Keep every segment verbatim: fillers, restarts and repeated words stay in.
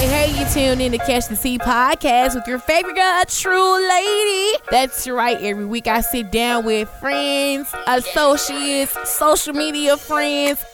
Hey, hey, you tuned in to Catch the Tea podcast with your favorite girl, a true lady. That's right. Every week I sit down with friends, associates, social media friends,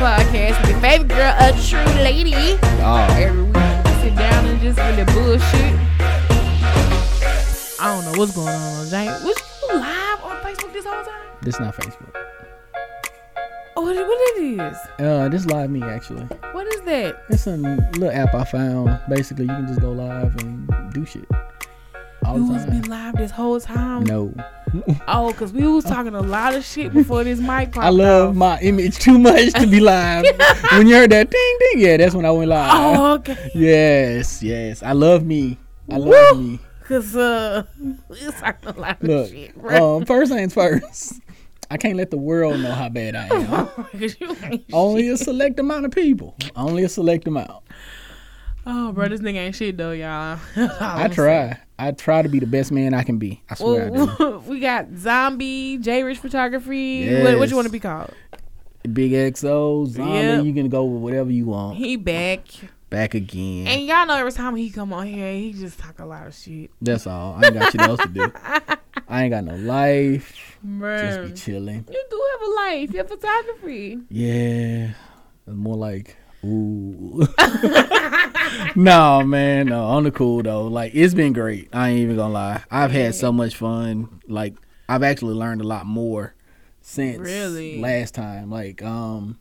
Podcast with your favorite girl, a true lady. Oh. Every week we sit down and just really bullshit. I don't know what's going on, Jane. Was you live on Facebook this whole time? This not Facebook. Oh, what, what it is? Uh, this live me actually. What is that? It's a little app I found. Basically, you can just go live and do shit. You was been live this whole time? No. Oh, because we was talking a lot of shit before this mic popped I love off. My image too much to be live. When you heard that ding, ding, yeah, that's when I went live. Oh, okay. Yes, yes. I love me. I Woo! love me. Because uh, we was talking a lot Look, of shit, bro. Um, first things first. I can't let the world know how bad I am. Only shit. a select amount of people. Only a select amount. Oh, bro, this nigga ain't shit, though, y'all. I try. I try to be the best man I can be. I swear well, I do. We got Zombie, J-Rich Photography. Yes. What, what you want to be called? Big X O, Zombie. Yep. You can go with whatever you want. He back. Back again. And y'all know every time he come on here, he just talk a lot of shit. That's all. I ain't got shit else to do. I ain't got no life. Bruh. Just be chilling. You do have a life. You're photography. Yeah. It's more like... Ooh. No, man, no, on the cool though. Like, it's been great. I ain't even gonna lie. I've had so much fun. Like, I've actually learned a lot more since really? last time. Like, um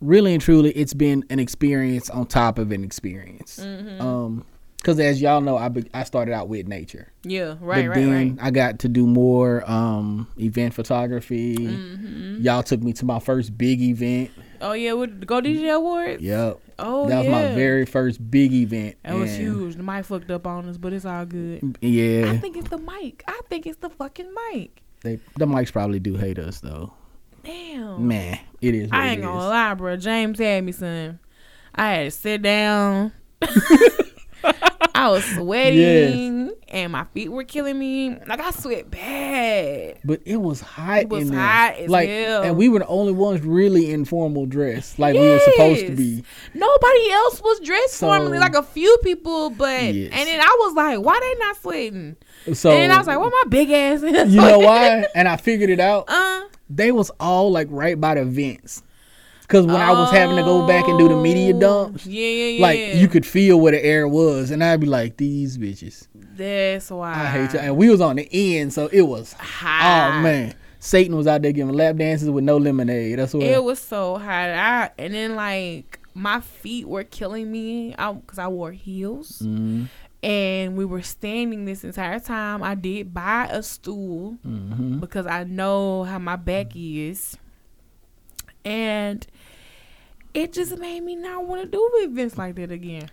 really and truly, it's been an experience on top of an experience. Mm-hmm. Um, because as y'all know, I be- I started out with nature. Yeah, right, but right, then right. I got to do more um event photography. Mm-hmm. Y'all took me to my first big event. Oh yeah, with the Go D J Awards? Yep. Oh yeah. That was yeah. my very first big event. That was huge. The mic fucked up on us, but it's all good. Yeah. I think it's the mic. I think it's the fucking mic. They the mics probably do hate us though. Damn. Man, it is what I ain't it gonna is. lie, bro. James had me, son. I had to sit down. I was sweating yes. and my feet were killing me. Like, I sweat bad. But it was hot in there. It was hot as like, hell. And we were the only ones really in formal dress. Like, yes. we were supposed to be. Nobody else was dressed so, formally. Like, a few people, but... Yes. And then I was like, why they not sweating? So, and then I was like, what my big ass is? You know why? And I figured it out. Uh, they was all, like, right by the vents. Because when oh, I was having to go back and do the media dumps, yeah, yeah, like yeah. you could feel where the air was. And I'd be like, these bitches. That's why. I hate you. And we was on the end, so it was hot. Oh, man. Satan was out there giving lap dances with no lemonade. That's what It was so hot. I, and then, like, my feet were killing me because I, I wore heels. Mm-hmm. And we were standing this entire time. I did buy a stool mm-hmm. because I know how my back mm-hmm. is. And it just made me not want to do events like that again.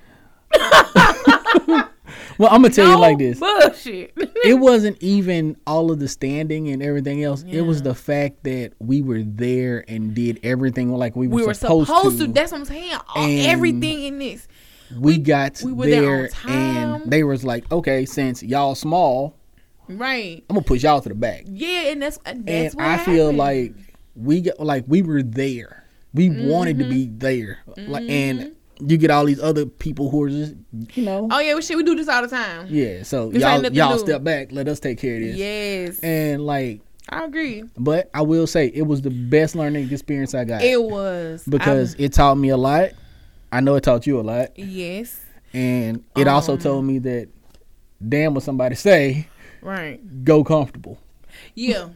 Well, I'm going to tell no you like this. Bullshit. It wasn't even all of the standing and everything else. Yeah. It was the fact that we we were there and did everything like we were, we were supposed, supposed to. to. That's what I'm saying. All, everything in this. We, we got we were there, there on time. And they was like, okay, since y'all small, right? I'm going to push y'all to the back. Yeah, and that's, that's and what I happened. feel like we got, like we were there. We mm-hmm. wanted to be there, mm-hmm. like, and you get all these other people who are just, you know. Oh yeah, well, shit, we do this all the time. Yeah, so this y'all y'all new. step back. Let us take care of this. Yes, and like I agree. But I will say it was the best learning experience I got. It was because I'm, it taught me a lot. I know it taught you a lot. Yes, and it um, also told me that, damn, what somebody say, right? Go comfortable. Yeah.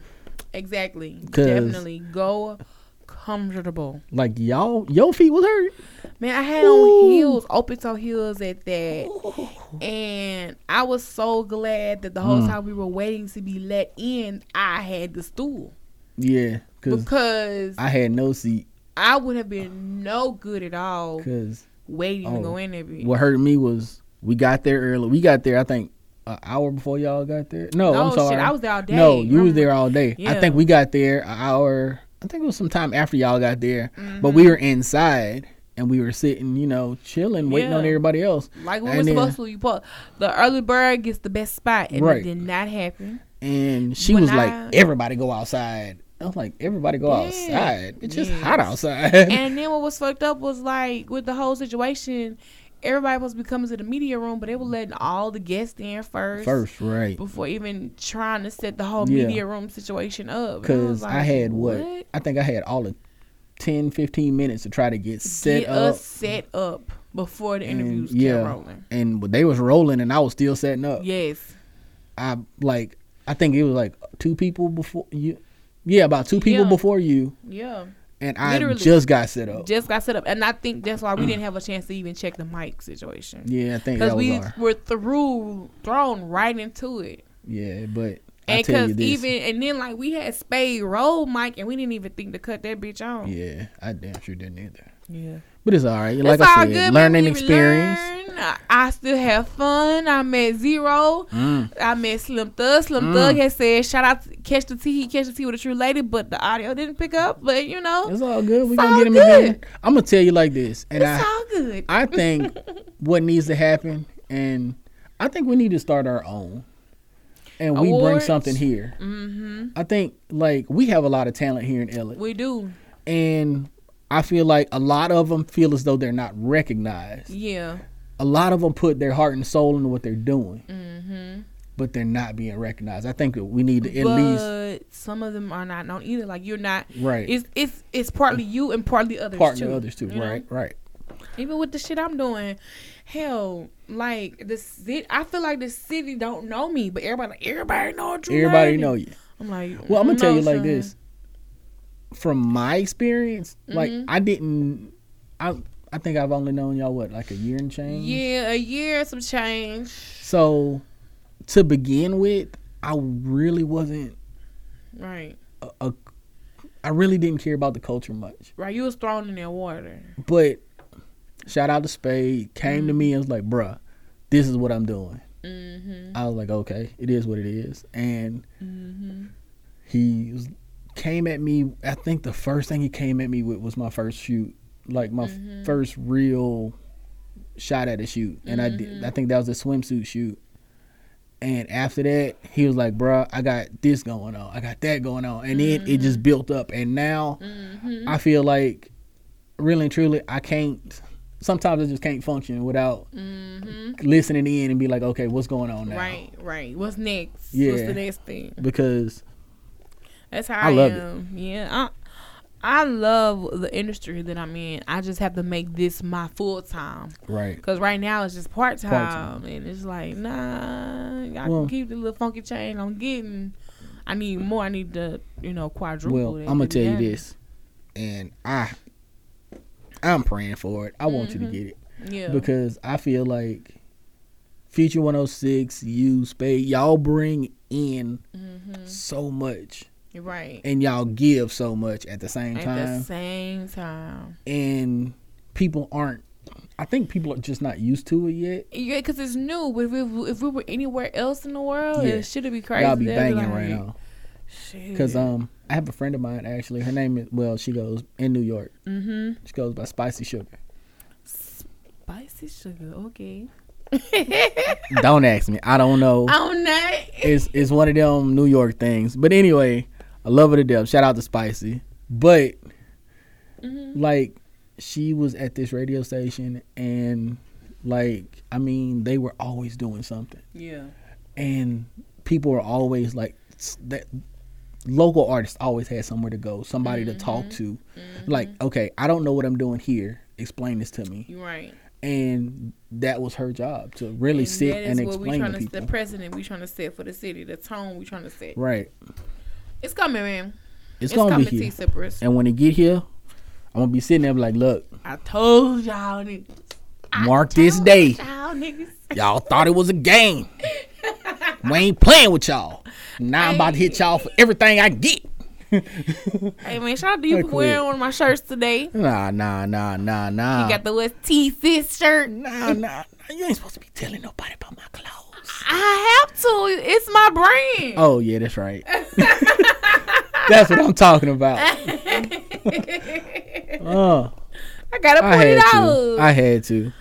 Exactly. Definitely go comfortable. Like y'all, your feet was hurt. Man, I had Ooh. on heels, open toe heels at that, Ooh. and I was so glad that the whole mm. time we were waiting to be let in, I had the stool. Yeah, because I had no seat. I would have been no good at all. Cause waiting oh, to go in there. What hurt me was we got there early. We got there, I think, an hour before y'all got there. No, no I'm sorry. Shit, I was there all day. No, you mm-hmm. was there all day. Yeah. I think we got there an hour. I think it was some time after y'all got there, mm-hmm. but we were inside and we were sitting, you know, chilling, waiting yeah. on everybody else. Like we were supposed to. You put the early bird gets the best spot, and right. it did not happen. And she when was I, like, "Everybody go outside." I was like, "Everybody go yeah, outside. It's yes. just hot outside." And then what was fucked up was like with the whole situation. Everybody was supposed to be coming to the media room, but they were letting all the guests in first. First, right. Before even trying to set the whole yeah. media room situation up. Because I, like, I had what? what? I think I had all of ten, fifteen minutes to try to get set get up. Get us set up before the and, interviews kept yeah. rolling. And they was rolling and I was still setting up. Yes. I like. I think it was like two people before you. Yeah, about two people yeah. before you. Yeah. And I Literally, just got set up. Just got set up. And I think that's why we didn't have a chance to even check the mic situation. Yeah, I think that was Because we were through, thrown right into it. Yeah, but I and tell you this. Even, and then, like, we had Spade roll mic, and we didn't even think to cut that bitch on. Yeah, I damn sure didn't either. Yeah. But it's all right. Like it's I said, good, learning experience. Learn. I still have fun. I met Zero. Mm. I met Slim Thug. Slim mm. Thug had said, shout out to Catch the Tea. He Catch the Tea with a True Lady, but the audio didn't pick up. But, you know. It's all good. We're going to get him good. again. I'm going to tell you like this. And it's I, all good. I think what needs to happen, and I think we need to start our own. And Awards. we bring something here. Mm-hmm. I think, like, we have a lot of talent here in L A. We do. And I feel like a lot of them feel as though they're not recognized. Yeah. A lot of them put their heart and soul into what they're doing. Mm-hmm. But they're not being recognized. I think we need to at but least. But some of them are not known either. Like you're not. Right. It's it's it's partly you and partly others partly too. Partly others too. Right. Know? Right. Even with the shit I'm doing, hell, like the city. I feel like the city don't know me, but everybody everybody know Drew. Everybody lady. know you. I'm like. Well, I'm gonna no, tell you like son. this. From my experience, mm-hmm. like I didn't, I I think I've only known y'all what like a year and change. Yeah, a year some change. So, to begin with, I really wasn't right. A, a, I really didn't care about the culture much. Right, you was thrown in their water. But shout out to Spade came mm-hmm. to me and was like, "Bruh, this is what I'm doing." Mm-hmm. I was like, "Okay, it is what it is," and mm-hmm. he was. Came at me. I think the first thing he came at me with was my first shoot, like my mm-hmm. f- first real shot at a shoot, and mm-hmm. I did. I think that was a swimsuit shoot. And after that, he was like, "Bruh, I got this going on. I got that going on," and mm-hmm. then it just built up. And now, mm-hmm. I feel like, really and truly, I can't. Sometimes I just can't function without mm-hmm. listening in and be like, "Okay, what's going on now?" Right, right. What's next? Yeah. What's the next thing? Because. That's how I, I love am. It. Yeah, I, I love the industry that I'm in. I just have to make this my full time. Right. Because right now it's just part time, and it's like nah, I well, can keep the little funky chain I'm getting. I need more. I need to, you know, quadruple. Well, I'm gonna tell you this, and I, I'm praying for it. I mm-hmm. want you to get it. Yeah. Because I feel like Future one oh six, you Spade, y'all bring in mm-hmm. so much. Right. And y'all give so much at the same time. At the same time. And people aren't, I think people are just not used to it yet. Yeah, because it's new. If we, if we were anywhere else in the world, yeah. it should be crazy. Y'all be banging like, right now. Shit. Because um, I have a friend of mine, actually. Her name is, well, she goes in New York. Mm-hmm. She goes by Spicy Sugar. Spicy Sugar, okay. Don't ask me. I don't know. I don't know. It's, it's one of them New York things. But anyway. I love her to death. Shout out to Spicy. But, mm-hmm. like, she was at this radio station, and, like, I mean, they were always doing something. Yeah. And people were always, like, that local artists always had somewhere to go, somebody mm-hmm. to talk to. Mm-hmm. Like, okay, I don't know what I'm doing here. Explain this to me. Right. And that was her job, to really and sit and explain to people. The precedent we're trying to set for the city, the tone we're trying to set. Right. It's coming, man. It's, it's gonna be here. Tea sippers. And when it get here, I'm gonna be sitting there like, look, I told y'all niggas. Mark this day. Y'all niggas. Y'all thought it was a game. We ain't playing with y'all. Now hey. I'm about to hit y'all for everything I get. Hey man, shout out to you for wearing one of my shirts today. Nah, nah, nah, nah, nah. You got the West T sis shirt. Nah, nah. You ain't supposed to be telling nobody about my clothes. I have to. It's my brand. Oh yeah, that's right. That's what I'm talking about. uh, I got a twenty dollars. I had to.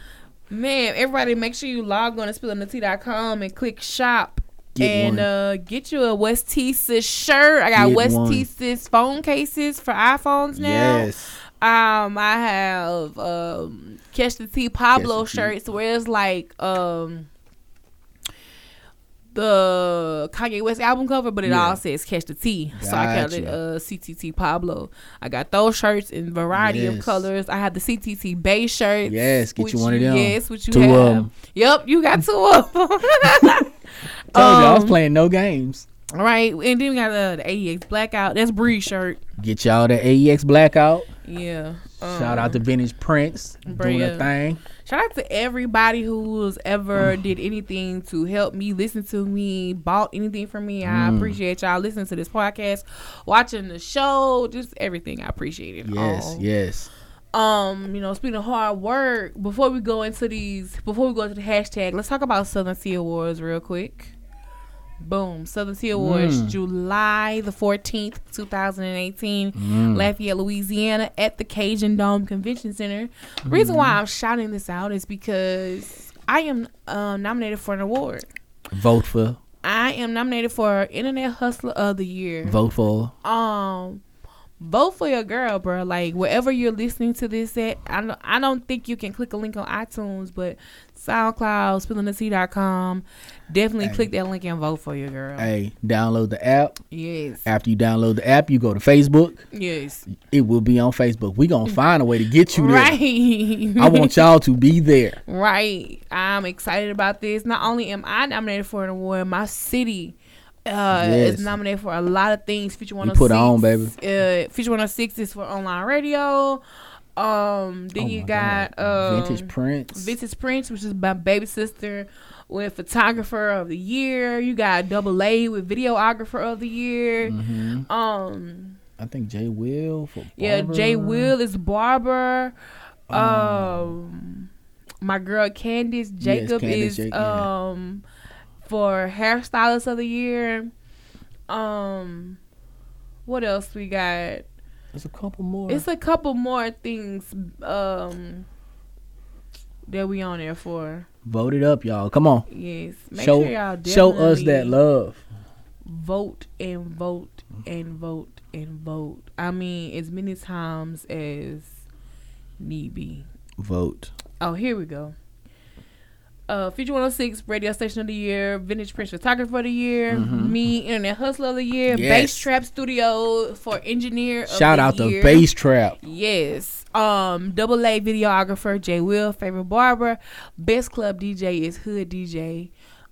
Man, everybody, make sure you log on to spill on the tea dot com and click shop. Get and uh, get you a West T Sis shirt. I got get West one. T Sis phone cases for iPhones now. Yes. Um, I have um, Catch the Tea Pablo the shirts tea. Where it's like um the Kanye West album cover, but it yeah. all says Catch the Tea. Gotcha. So I got it uh, C T T Pablo. I got those shirts in variety yes. of colors. I have the C T T Bay shirts. Yes, get you one of them. Yes, what you two have. Of them. Yep, you got two of them. Told um, you I was playing no games. All right, and then we got uh, the A E X Blackout. That's Bree's shirt. Get y'all the A E X Blackout. Yeah. Um, Shout out to Vintage Prince doing a thing. Shout out to everybody who's ever did anything to help me, listen to me, bought anything from me. I mm. appreciate y'all listening to this podcast, watching the show, just everything. I appreciate it. Yes, all. yes. Um, you know, speaking of hard work, before we go into these, before we go into the hashtag, let's talk about Southern T Awards real quick. Boom. Southern T Awards, mm. July the fourteenth, two thousand eighteen, mm. Lafayette, Louisiana, at the Cajun Dome Convention Center. The reason mm. why I'm shouting this out is because I am uh, nominated for an award. Vote for. I am nominated for Internet Hustler of the Year. Vote for. Um, vote for your girl, bro. Like, wherever you're listening to this at, I don't, I don't think you can click a link on iTunes, but SoundCloud, spilling the tea dot com. Definitely hey. click that link and vote for your girl. Hey, download the app. Yes. After you download the app, you go to Facebook. Yes. It will be on Facebook. We're going to find a way to get you there. Right. I want y'all to be there. Right. I'm excited about this. Not only am I nominated for an award, my city uh, yes. is nominated for a lot of things. Future one oh six. You put it on, baby. Uh, Future one oh six is for online radio. Um, then oh you got um, Vintage Prince. Vintage Prince, which is my baby sister, with Photographer of the Year. You got Double A with Videographer of the Year. Mm-hmm. Um, I think Jay Will for Barber. Yeah, Jay Will is Barber. Um, um my girl Candace Jacob yes, Candace is Jake, um yeah. for Hairstylist of the Year. Um, what else we got? There's a couple more. It's a couple more things um, that we on there for. Vote it up, y'all. Come on. Yes. Make show, sure y'all definitely show us that love. Vote and vote and vote and vote. I mean, as many times as need be. Vote. Oh, here we go. Uh, Future one oh six, Radio Station of the Year, Vintage Prince Photographer of the Year, mm-hmm. me, Internet Hustler of the Year, yes. Bass Trap Studio for Engineer of the Year. Shout out to Bass Trap. Yes. Um, Double A Videographer, Jay Will, Favorite Barber. Best Club D J is Hood D J.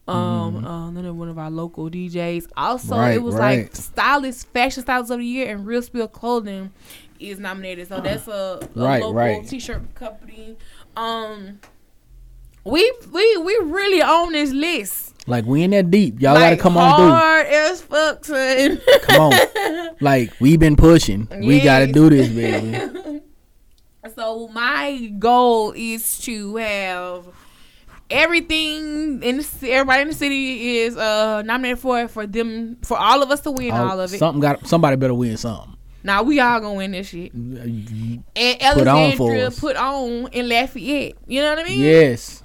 Um, mm-hmm. uh, another one of our local D Js. Also, right, it was right. like Stylist, Fashion Stylist of the Year, and Real Spill Clothing is nominated. So that's a, a right, local right. t-shirt company. Um... We we we really on this list. Like, we in that deep. Y'all like gotta come on through. Hard as fuck, son. Come on. Like, we been pushing. Yes. We gotta do this, baby. So my goal is to have everything in the, everybody in the city is uh, nominated for for them for all of us to win all, all of it. Something got somebody better win something. Now, nah, we all gonna win this shit. And Alexandria put on in Lafayette. You know what I mean? Yes.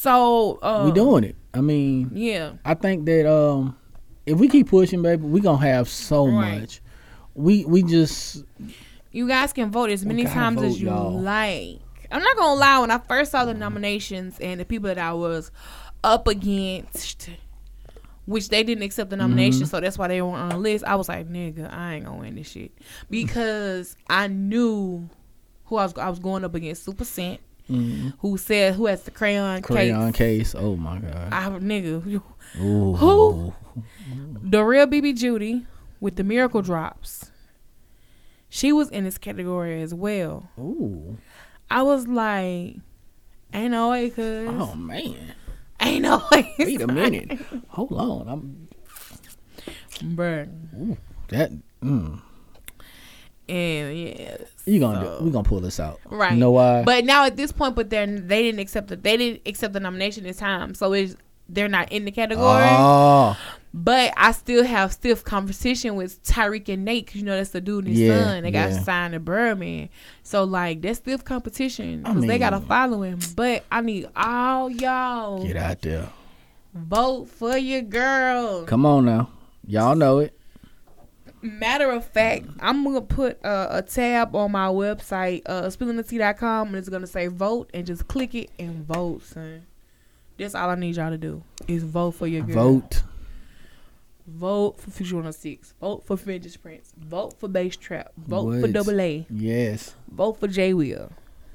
So um, we doing it. I mean, yeah. I think that um, if we keep pushing, baby, we gonna have so right. much. We we just you guys can vote as many times vote, as you y'all. like. I'm not gonna lie. When I first saw the nominations and the people that I was up against, which they didn't accept the nomination, mm-hmm. so that's why they weren't on the list, I was like, nigga, I ain't gonna win this shit, because I knew who I was. I was going up against Super Scent. Mm-hmm. Who said who has the crayon, crayon case? Crayon case. Oh my god. I nigga. Ooh. Who? The real B B Judy. with the Miracle Drops. She was in this category as well. Ooh. I was like, ain't no way, cuz. Oh, man. Ain't no way. Wait a minute. Hold on. I'm. Bruh. Ooh, that. Mm. And yes, you gonna so. do, we gonna pull this out, right? You know why? But now at this point, but then they didn't accept the they didn't accept the nomination this time, so it's they're not in the category. Oh. But I still have stiff conversation with Tyreek and Nate, cause you know that's the dude and his yeah, son. They got yeah. signed to Birdman, so like that's stiff competition, cause I mean, they got a following. But I need all y'all get out there, vote for your girl. Come on now, y'all know it. Matter of fact, I'm gonna put uh, a tab on my website, uh, spilling the tea dot com, and it's gonna say vote, and just click it and vote, son. That's all I need y'all to do is vote for your girl. Vote. Vote for Future one oh six. Vote for Vintage Prince. Vote for Bass Trap. Vote what? For Double A. Yes. Vote for J Will.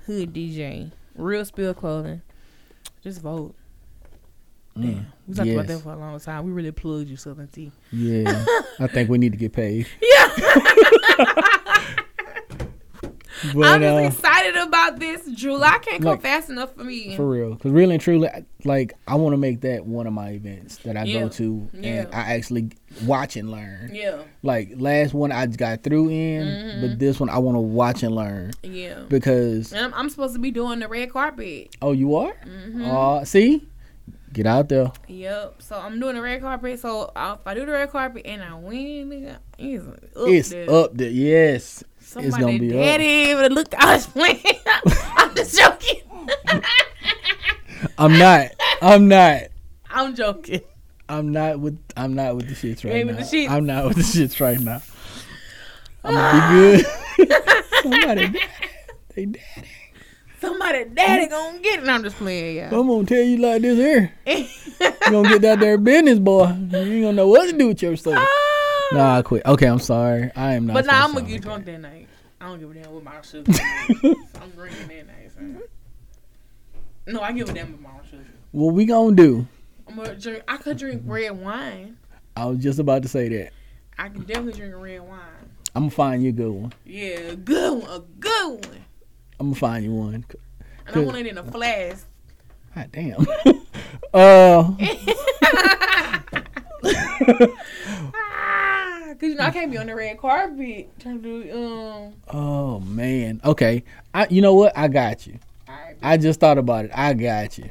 Hood D J. Real Spill Clothing. Just vote. Yeah, mm, we talked yes. about that for a long time. We really plugged you, Southern T. Yeah, I think we need to get paid. Yeah, but, I'm just uh, excited about this. July can't come like, fast enough for me. For real, because really and truly, like I want to make that one of my events that I yeah. go to and yeah. I actually watch and learn. Yeah, like last one I got through in, mm-hmm. but this one I want to watch and learn. Yeah, because and I'm, I'm supposed to be doing the red carpet. Oh, you are? Mm-hmm. Uh, see. Get out there. Yep. So I'm doing the red carpet. So if I do the red carpet and I win, nigga, it's up it's there. It's up there. Yes. Somebody it's gonna be daddy up. Daddy, look, I was playing. I'm just joking. I'm not. I'm not. I'm joking. I'm not with. I'm not with the shits right now. The sheets. I'm not with the shits right now. I'm gonna be good. Somebody, daddy. They daddy. Somebody daddy gonna get it. And I'm just playing, y'all. I'm gonna tell you like this here. You gonna get that there business, boy. You ain't gonna know what to do with yourself. Oh. Nah, I quit. Okay, I'm sorry. I am not. But nah, I'm gonna get like drunk that. that night. I don't give a damn what my sugar. I'm drinking that night. So. No, I give a damn with my sugar. What we gonna do? I'm gonna drink. I could drink red wine. I was just about to say that. I can definitely drink red wine. I'm gonna find you a good one. Yeah, a good one. A good one. I'm gonna find you one. And I want it in a flask. God damn. uh, Cause you know I can't be on the red carpet trying to do. Um. Oh man. Okay. I. You know what? I got you. Right, I just thought about it. I got you.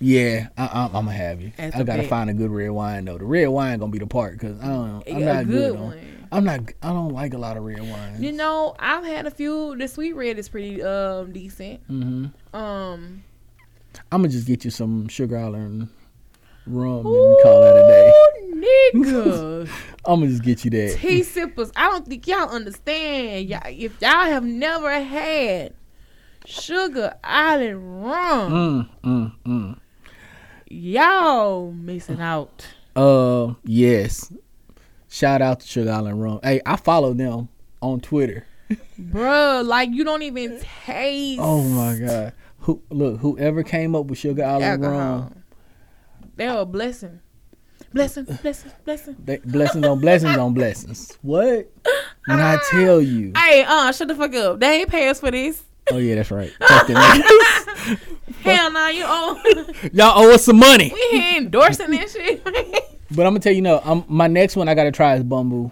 Yeah, I, I, I'm gonna have you. That's I gotta bet. Find a good red wine though. The red wine gonna be the part because I don't. I'm not good, good on. One. I'm not. I don't like a lot of red wines. You know, I've had a few. The sweet red is pretty um decent. Mm-hmm. Um, I'm gonna just get you some Sugar Island Rum ooh, and call it a day, nigga. I'm gonna just get you that. Tea sippers, I don't think y'all understand. Y'all, if y'all have never had Sugar Island Rum, mm, mm, mm. y'all missing out. Uh, yes. Shout out to Sugar Island Rum. Hey, I follow them on Twitter. Bruh, like you don't even taste. Oh my God. Who look, whoever came up with Sugar Island alcohol. Rum. They were a blessing. Blessing, blessing, blessing. They, blessings on blessings on blessings. What? When I tell you. Hey, uh, shut the fuck up. They ain't paying us for this. Oh yeah, that's right. Hell nah, you owe y'all owe us some money. We ain't endorsing this shit. But I'm gonna tell you no. I'm, my next one I gotta try is Bumbu.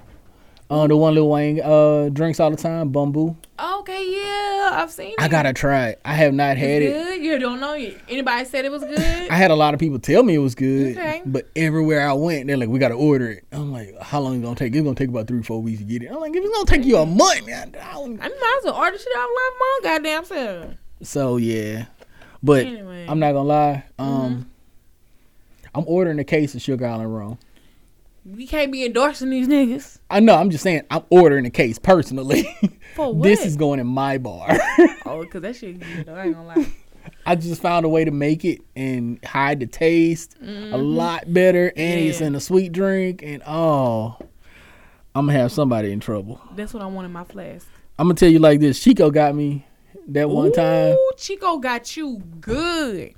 Uh, the one Lil Wayne uh, drinks all the time, Bumbu. Okay, yeah, I've seen it. I gotta try it. I have not had it's good? It. You don't know it. Anybody said it was good? I had a lot of people tell me it was good. Okay. But everywhere I went, they're like, "We gotta order it." I'm like, "How long is it gonna take?" It's gonna take about three, four weeks to get it. I'm like, "If it's gonna take you a month, man, I, don't... I might as well order shit out of my own goddamn self." So yeah, but anyway. I'm not gonna lie. Um. Mm-hmm. I'm ordering a case of Sugar Island Rum. We can't be endorsing these niggas. I know. I'm just saying I'm ordering a case personally. For what? This is going in my bar. Oh, because that shit good though. I ain't gonna lie. I just found a way to make it and hide the taste mm-hmm. a lot better. And yeah. It's in a sweet drink. And oh, I'm going to have somebody in trouble. That's what I want in my flask. I'm going to tell you like this. Chico got me that one Ooh, time. Chico got you good.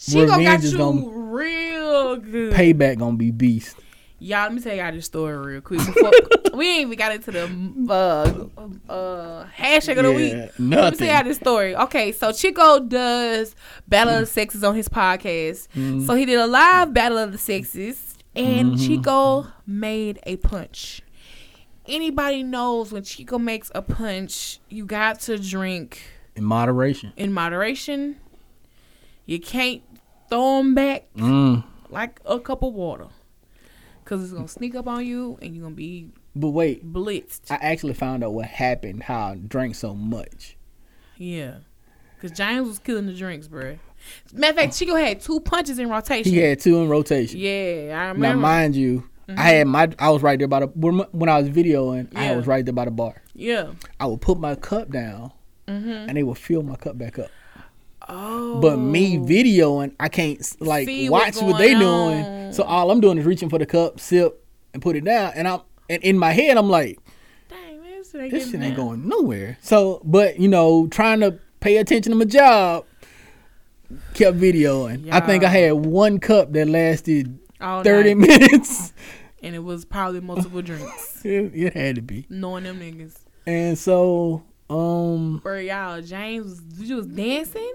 She gonna got you real good. Payback gonna be beast. Y'all, let me tell y'all this story real quick. Before, we ain't even got into the uh, uh, hashtag yeah, of the week. Nothing. Let me tell y'all this story. Okay, so Chico does Battle mm. of the Sexes on his podcast. Mm. So he did a live Battle of the Sexes, and mm-hmm. Chico made a punch. Anybody knows when Chico makes a punch, you got to drink... In moderation. In moderation. You can't throw them back mm. like a cup of water. Because it's going to sneak up on you and you're going to be but wait, blitzed. I actually found out what happened, how I drank so much. Yeah. Because James was killing the drinks, bruh. Matter of fact, Chico had two punches in rotation. He had two in rotation. Yeah, I remember. Now, mind you, mm-hmm. I had my, I was right there by the, when I was videoing, yeah. I was right there by the bar. Yeah. I would put my cup down mm-hmm. and they would fill my cup back up. Oh. But me videoing, I can't like see watch what they doing. On. So all I'm doing is reaching for the cup, sip, and put it down. And I'm and in my head, I'm like, dang, man, this, ain't this shit ain't going nowhere. So, but you know, trying to pay attention to my job, kept videoing. Y'all. I think I had one cup that lasted all thirty night. Minutes, and it was probably multiple drinks. It, it had to be knowing them niggas. And so, um, for y'all, James, you was dancing.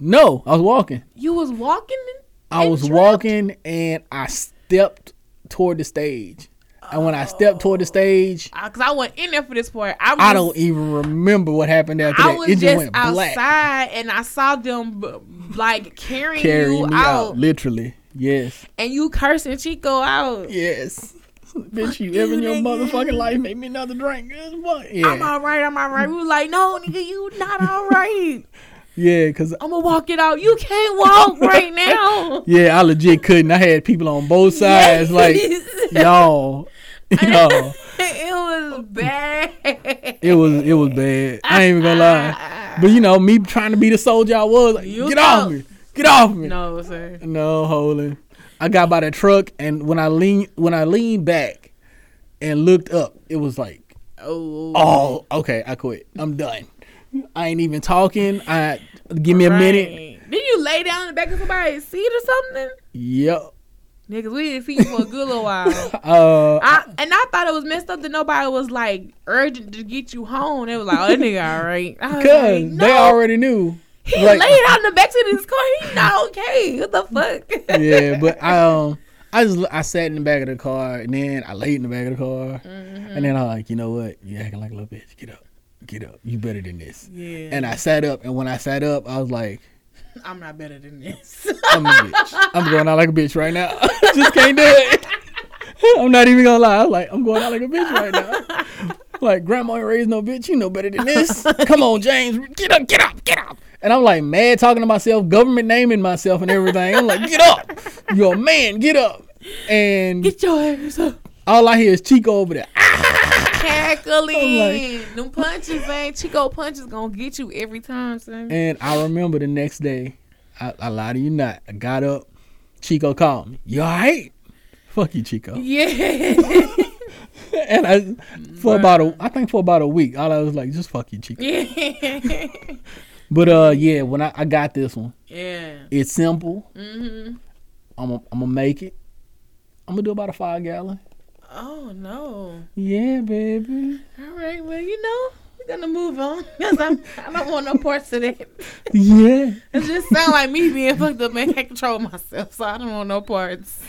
No, I was walking. You was walking? And I was tripped? walking and I stepped toward the stage. Oh. And when I stepped toward the stage... Because I, I wasn't in there for this part. I, was, I don't even remember what happened after I that. Was it just, just went outside black. And I saw them like carrying Carry you me out. out. Literally, yes. And you cursing Chico out. Yes. Bitch, you ever in your motherfucking life make me another drink. Yeah. I'm all right, I'm all right. We was like, no, nigga, you not all right. Yeah, cause I'm gonna walk it out. You can't walk right now. Yeah, I legit couldn't. I had people on both sides, yes. like y'all, y'all. It was bad. It was it was bad. I ain't even gonna lie. But you know, me trying to be the soldier I was. Like, get know. off me! Get off me! No, sir. No, holy. I got by the truck, and when I lean when I leaned back and looked up, it was like, oh, oh, okay, I quit. I'm done. I ain't even talking. I give me right. a minute. Did you lay down in the back of somebody's seat or something? Yep. Niggas, we didn't see you for a good little while. uh, I, and I thought it was messed up that nobody was like urgent to get you home. They was like, "Oh, that nigga all right." Because like, no. They already knew. He like, laid out in the back of his car. He's not okay. What the fuck? Yeah, but I um I just I sat in the back of the car and then I laid in the back of the car mm-hmm. and then I'm like, you know what? You acting like a little bitch. Get up. Get up. You better than this. Yeah. And I sat up, and when I sat up, I was like, I'm not better than this. I'm a bitch. I'm going out like a bitch right now. Just can't do it. I'm not even gonna lie. I was like, I'm going out like a bitch right now. Like, grandma ain't raised no bitch. You know better than this. Come on, James. Get up, get up, get up. And I'm like mad talking to myself, government naming myself and everything. I'm like, get up. You're a man, get up. And get your ass up. All I hear is Chico over there. Cackling. Like, them punches, man. Chico punches gonna get you every time, son. And I remember the next day, I, I lie to you not. I got up. Chico called me. You all right? Fuck you, Chico. Yeah. And I for about a, I think for about a week, all I was like, just fuck you, Chico. Yeah. But uh, yeah, when I, I got this one, yeah, it's simple. Mm-hmm. I'm a, I'm gonna make it. I'm gonna do about a five gallon. Oh, no. Yeah, baby. All right, well, you know, we're going to move on because I don't want no parts of that. Yeah. It just sounds like me being fucked up and I can't control myself, so I don't want no parts.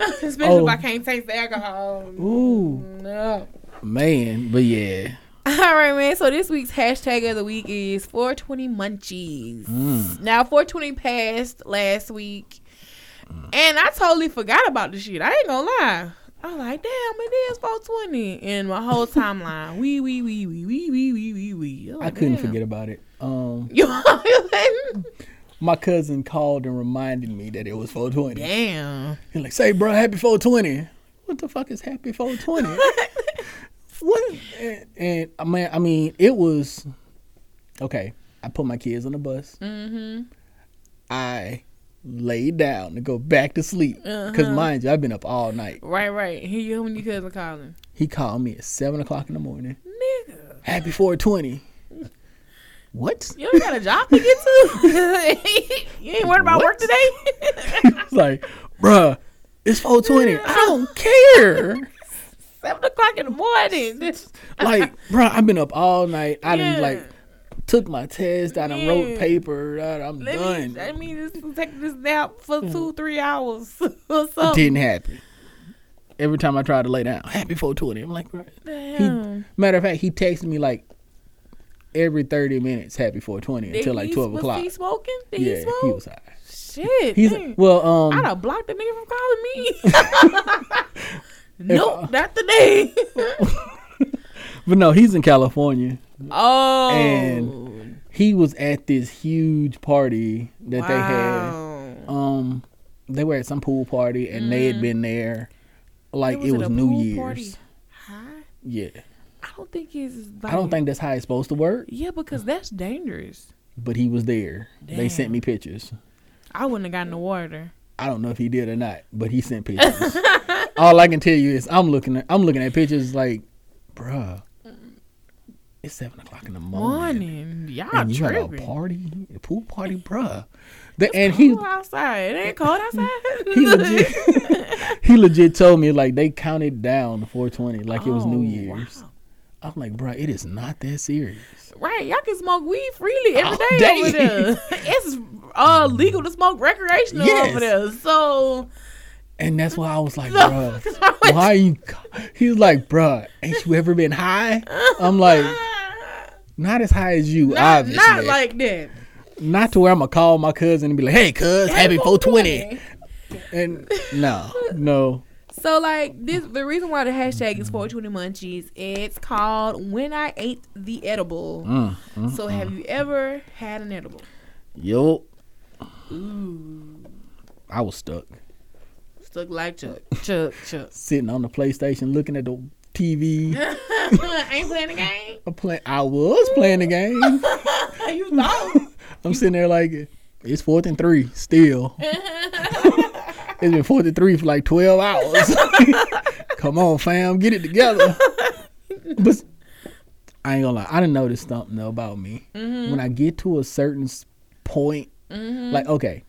Especially oh. if I can't taste the alcohol. Ooh. No. Man, but yeah. All right, man. So this week's hashtag of the week is four twenty munchies. Mm. Now, four twenty passed last week, mm. and I totally forgot about the shit. I ain't going to lie. I was like, damn, it is four twenty. And my whole timeline, wee, wee, wee, wee, wee, wee, wee, wee, wee. I, like, I couldn't damn. forget about it. Um, my cousin called and reminded me that it was four twenty. Damn. He like, say, bro, happy four twenty. What the fuck is happy four twenty? What? And, and I, mean, I mean, it was, okay, I put my kids on the bus. Mm-hmm. I... laid down to go back to sleep because uh-huh. mind you, I've been up all night. Right, right. He, you when your cousin calling? He called me at seven o'clock in the morning. Nigga, happy four twenty. What? You got a job to get to? You ain't worried about what? Work today? It's like, bruh, It's four twenty. I don't care. Seven o'clock in the morning. Like, bro, I've been up all night. I yeah. done like took my test. I done yeah. wrote paper. I, I'm let done. Me, I mean, just take this nap for mm. two, three hours or something. Didn't happen. Every time I tried to lay down, happy four twenty. I'm like, bro. He, matter of fact, he texted me like every thirty minutes, happy four twenty until like twelve was o'clock. Was he smoking? Did yeah, he smoke? He was high. Shit. He's like, well, um, I done blocked the nigga from calling me. Nope, not today. But no, he's in California. Oh. And he was at this huge party that wow. they had. Um, they were at some pool party, and mm. they had been there. Like, it was, it was New Year's. Party. High? Yeah. I don't think it's... Like, I don't think that's how it's supposed to work. Yeah, because that's dangerous. But he was there. Damn. They sent me pictures. I wouldn't have gotten the water. I don't know if he did or not, but he sent pictures. All I can tell you is I'm looking at, I'm looking at pictures like, bruh, it's seven o'clock in the morning. morning. Y'all and you tripping. Had a party, a pool party, bruh. The, it's and cold he, outside. It ain't cold outside. He legit, he legit told me like they counted down to four twenty like oh, it was New Year's. Wow. I'm like, bruh, it is not that serious. Right, y'all can smoke weed freely every day, day over there. It's uh, legal to smoke recreational yes. over there, so. And that's why I was like, bruh, why are you? He was like, bruh, ain't you ever been high? I'm like, not as high as you, not, obviously. Not like that. Not to where I'm gonna call my cousin and be like, hey, cuz, happy four twenty. And no, no. So, like, this the reason why the hashtag is four twenty Munchies, it's called When I Ate the Edible. Mm, mm, so, have mm. you ever had an edible? Yo. Ooh. I was stuck. Stuck like Chuck. Chuck, Chuck. Sitting on the PlayStation looking at the T V. Ain't playing the game? I, play, I was playing the game. You thought? I'm sitting there like, it's fourth and three still. It's been forty-three for like twelve hours. Come on, fam, get it together. But I ain't gonna lie, I done noticed something though about me. Mm-hmm. When I get to a certain point, mm-hmm. like okay,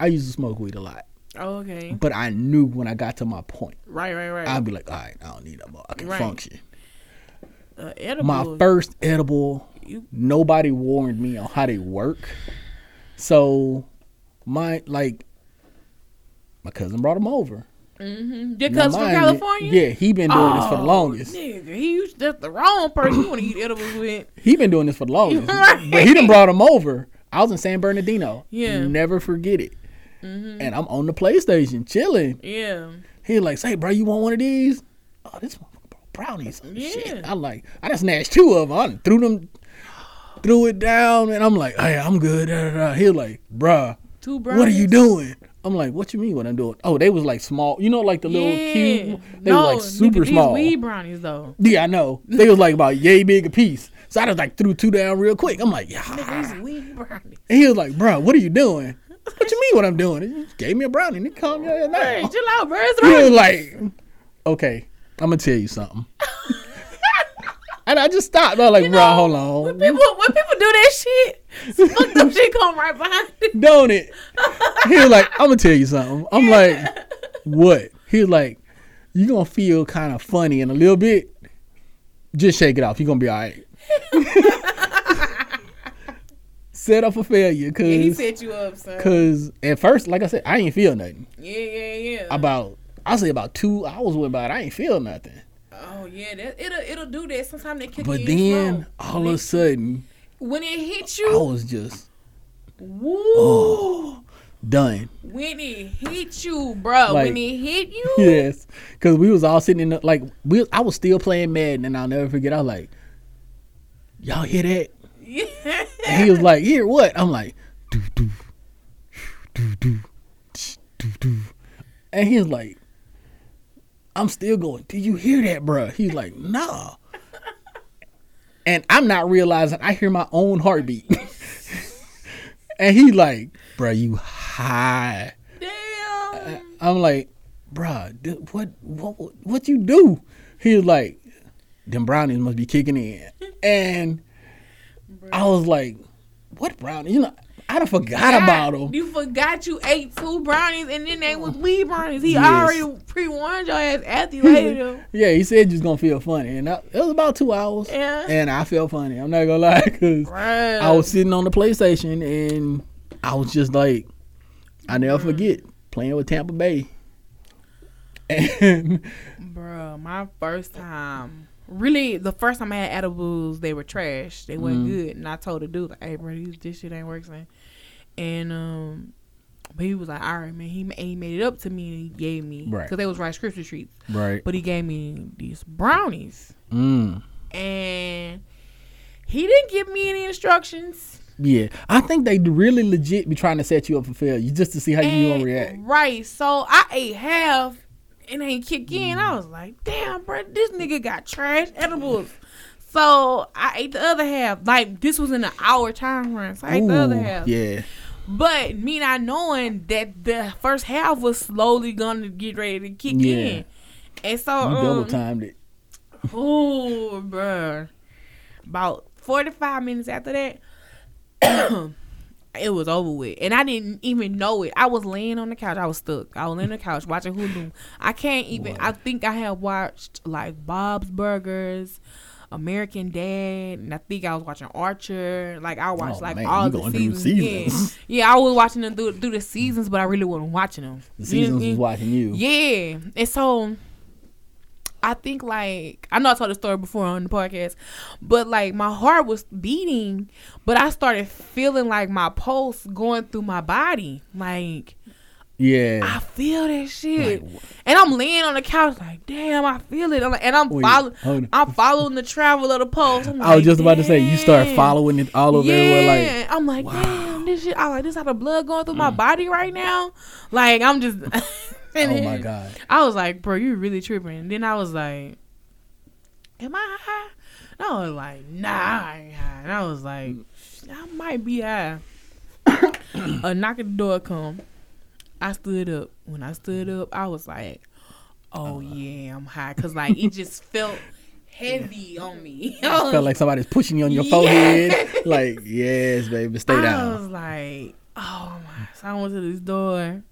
I used to smoke weed a lot. Oh, okay. But I knew when I got to my point. Right, right, right. I'd be like, all right, I don't need no more. I can right. function. Uh, edible. My first edible. You... Nobody warned me on how they work. So my like. My cousin brought him over. Mm-hmm. Your cousin from California? Yeah, he been doing oh, this for the longest. Nigga, he that's the wrong person you want to eat edibles with. He been doing this for the longest. Right. But he done brought him over. I was in San Bernardino. Yeah. Never forget it. Mm-hmm. And I'm on the PlayStation chilling. Yeah. He like, say, bro, you want one of these? Oh, this one brownies. Oh, yeah. Shit. I like, I just snatched two of them. I threw them, threw it down, and I'm like, hey, I'm good. Da, da, da. He like, bruh, two brownies? What are you doing? I'm like, what you mean what I'm doing? Oh, they was like small. You know, like the little yeah. cube? They no, was like super these small. Weed brownies, though. Yeah, I know. They was like about yay big a piece. So I just like threw two down real quick. I'm like, yeah. These weed brownies. And he was like, bro, what are you doing? What you mean what I'm doing? He just gave me a brownie. And he called me out. Hey, chill out, bro. It's right. He was like, okay, I'm going to tell you something. And I just stopped. I was like, you know, bro, hold on. When people, when people do that shit, fucked up shit come right behind it. Don't it? He was like, I'm going to tell you something. I'm yeah. like, what? He was like, you're going to feel kind of funny in a little bit. Just shake it off. You're going to be all right. Set up for failure. Cause, yeah, he set you up, son. Because at first, like I said, I ain't feel nothing. Yeah, yeah, yeah. About, I say about two hours went by, I ain't feel nothing. Oh, yeah. That, it'll, it'll do that. Sometimes they kick but you then, in all when of a sudden... When it hit you, I was just, woo, oh, done. When it hit you, bro, like, when it hit you, yes, because we was all sitting in the, like we. I was still playing Madden, and I'll never forget. I was like, y'all hear that? Yeah. And he was like, hear what? I'm like, do do do do do do, and he was like, I'm still going. Do you hear that, bro? He's like, nah. And I'm not realizing I hear my own heartbeat. And he like, bro, you high. Damn. I, I'm like, bro, what, what, what, what you do? He was like, them brownies must be kicking in. And bro. I was like, what brownies? You know, I done forgot God, about him. You forgot you ate two brownies and then they was weed brownies. He yes. already pre-warned your ass after you ate them. Yeah, he said you was going to feel funny. And I, it was about two hours. Yeah. And I felt funny. I'm not going to lie because right. I was sitting on the PlayStation and I was just like, I never mm-hmm. forget playing with Tampa Bay. And bro, my first time, really, the first time I had edibles, they were trash. They weren't mm. good. And I told the dude, like, hey, bro, this shit ain't working. And um, but he was like, all right, man. He, he made it up to me and he gave me, because right. they was Rice Krispie treats. Right. But he gave me these brownies. Mm. And he didn't give me any instructions. Yeah, I think they really legit be trying to set you up for failure just to see how and, you gonna react. Right, so I ate half and they kick in. Mm. I was like, damn, bro, this nigga got trash edibles. So I ate the other half. Like, this was in an hour time frame, so I ate Ooh, the other half. Yeah. But me not knowing that the first half was slowly gonna get ready to kick yeah. in. And so you um, double timed it. Ooh, bro. About forty-five minutes after that, it was over with, and I didn't even know it. I was laying on the couch. I was stuck. I was laying on the couch watching Hulu. I can't even. What? I think I had watched like Bob's Burgers, American Dad, and I think I was watching Archer. Like I watched oh, like man, all the seasons. seasons. Yeah. yeah, I was watching them through, through the seasons, but I really wasn't watching them. The seasons you know was watching you. Yeah, and so. I think, like, I know I told this story before on the podcast, but, like, my heart was beating, but I started feeling, like, my pulse going through my body. Like, yeah, I feel that shit. Like, and I'm laying on the couch like, damn, I feel it. I'm like, and I'm, wait, follow- I'm following the travel of the pulse. I'm I was like, just about damn. to say, you start following it all over yeah. everywhere. Like, I'm like, wow. damn, this shit. I'm like, this how the blood going through mm. my body right now? Like, I'm just... And oh my God. I was like, bro, you really tripping. And then I was like, am I high? And I was like, nah, I ain't high. And I was like, I might be high. A knock at the door come. I stood up. When I stood up, I was like, oh, uh-huh. yeah, I'm high. Because, like, it just felt heavy yeah. on me. I was, felt like somebody's pushing you on your yeah. forehead. Like, yes, baby, stay I down. I was like, oh, my. So I went to this door.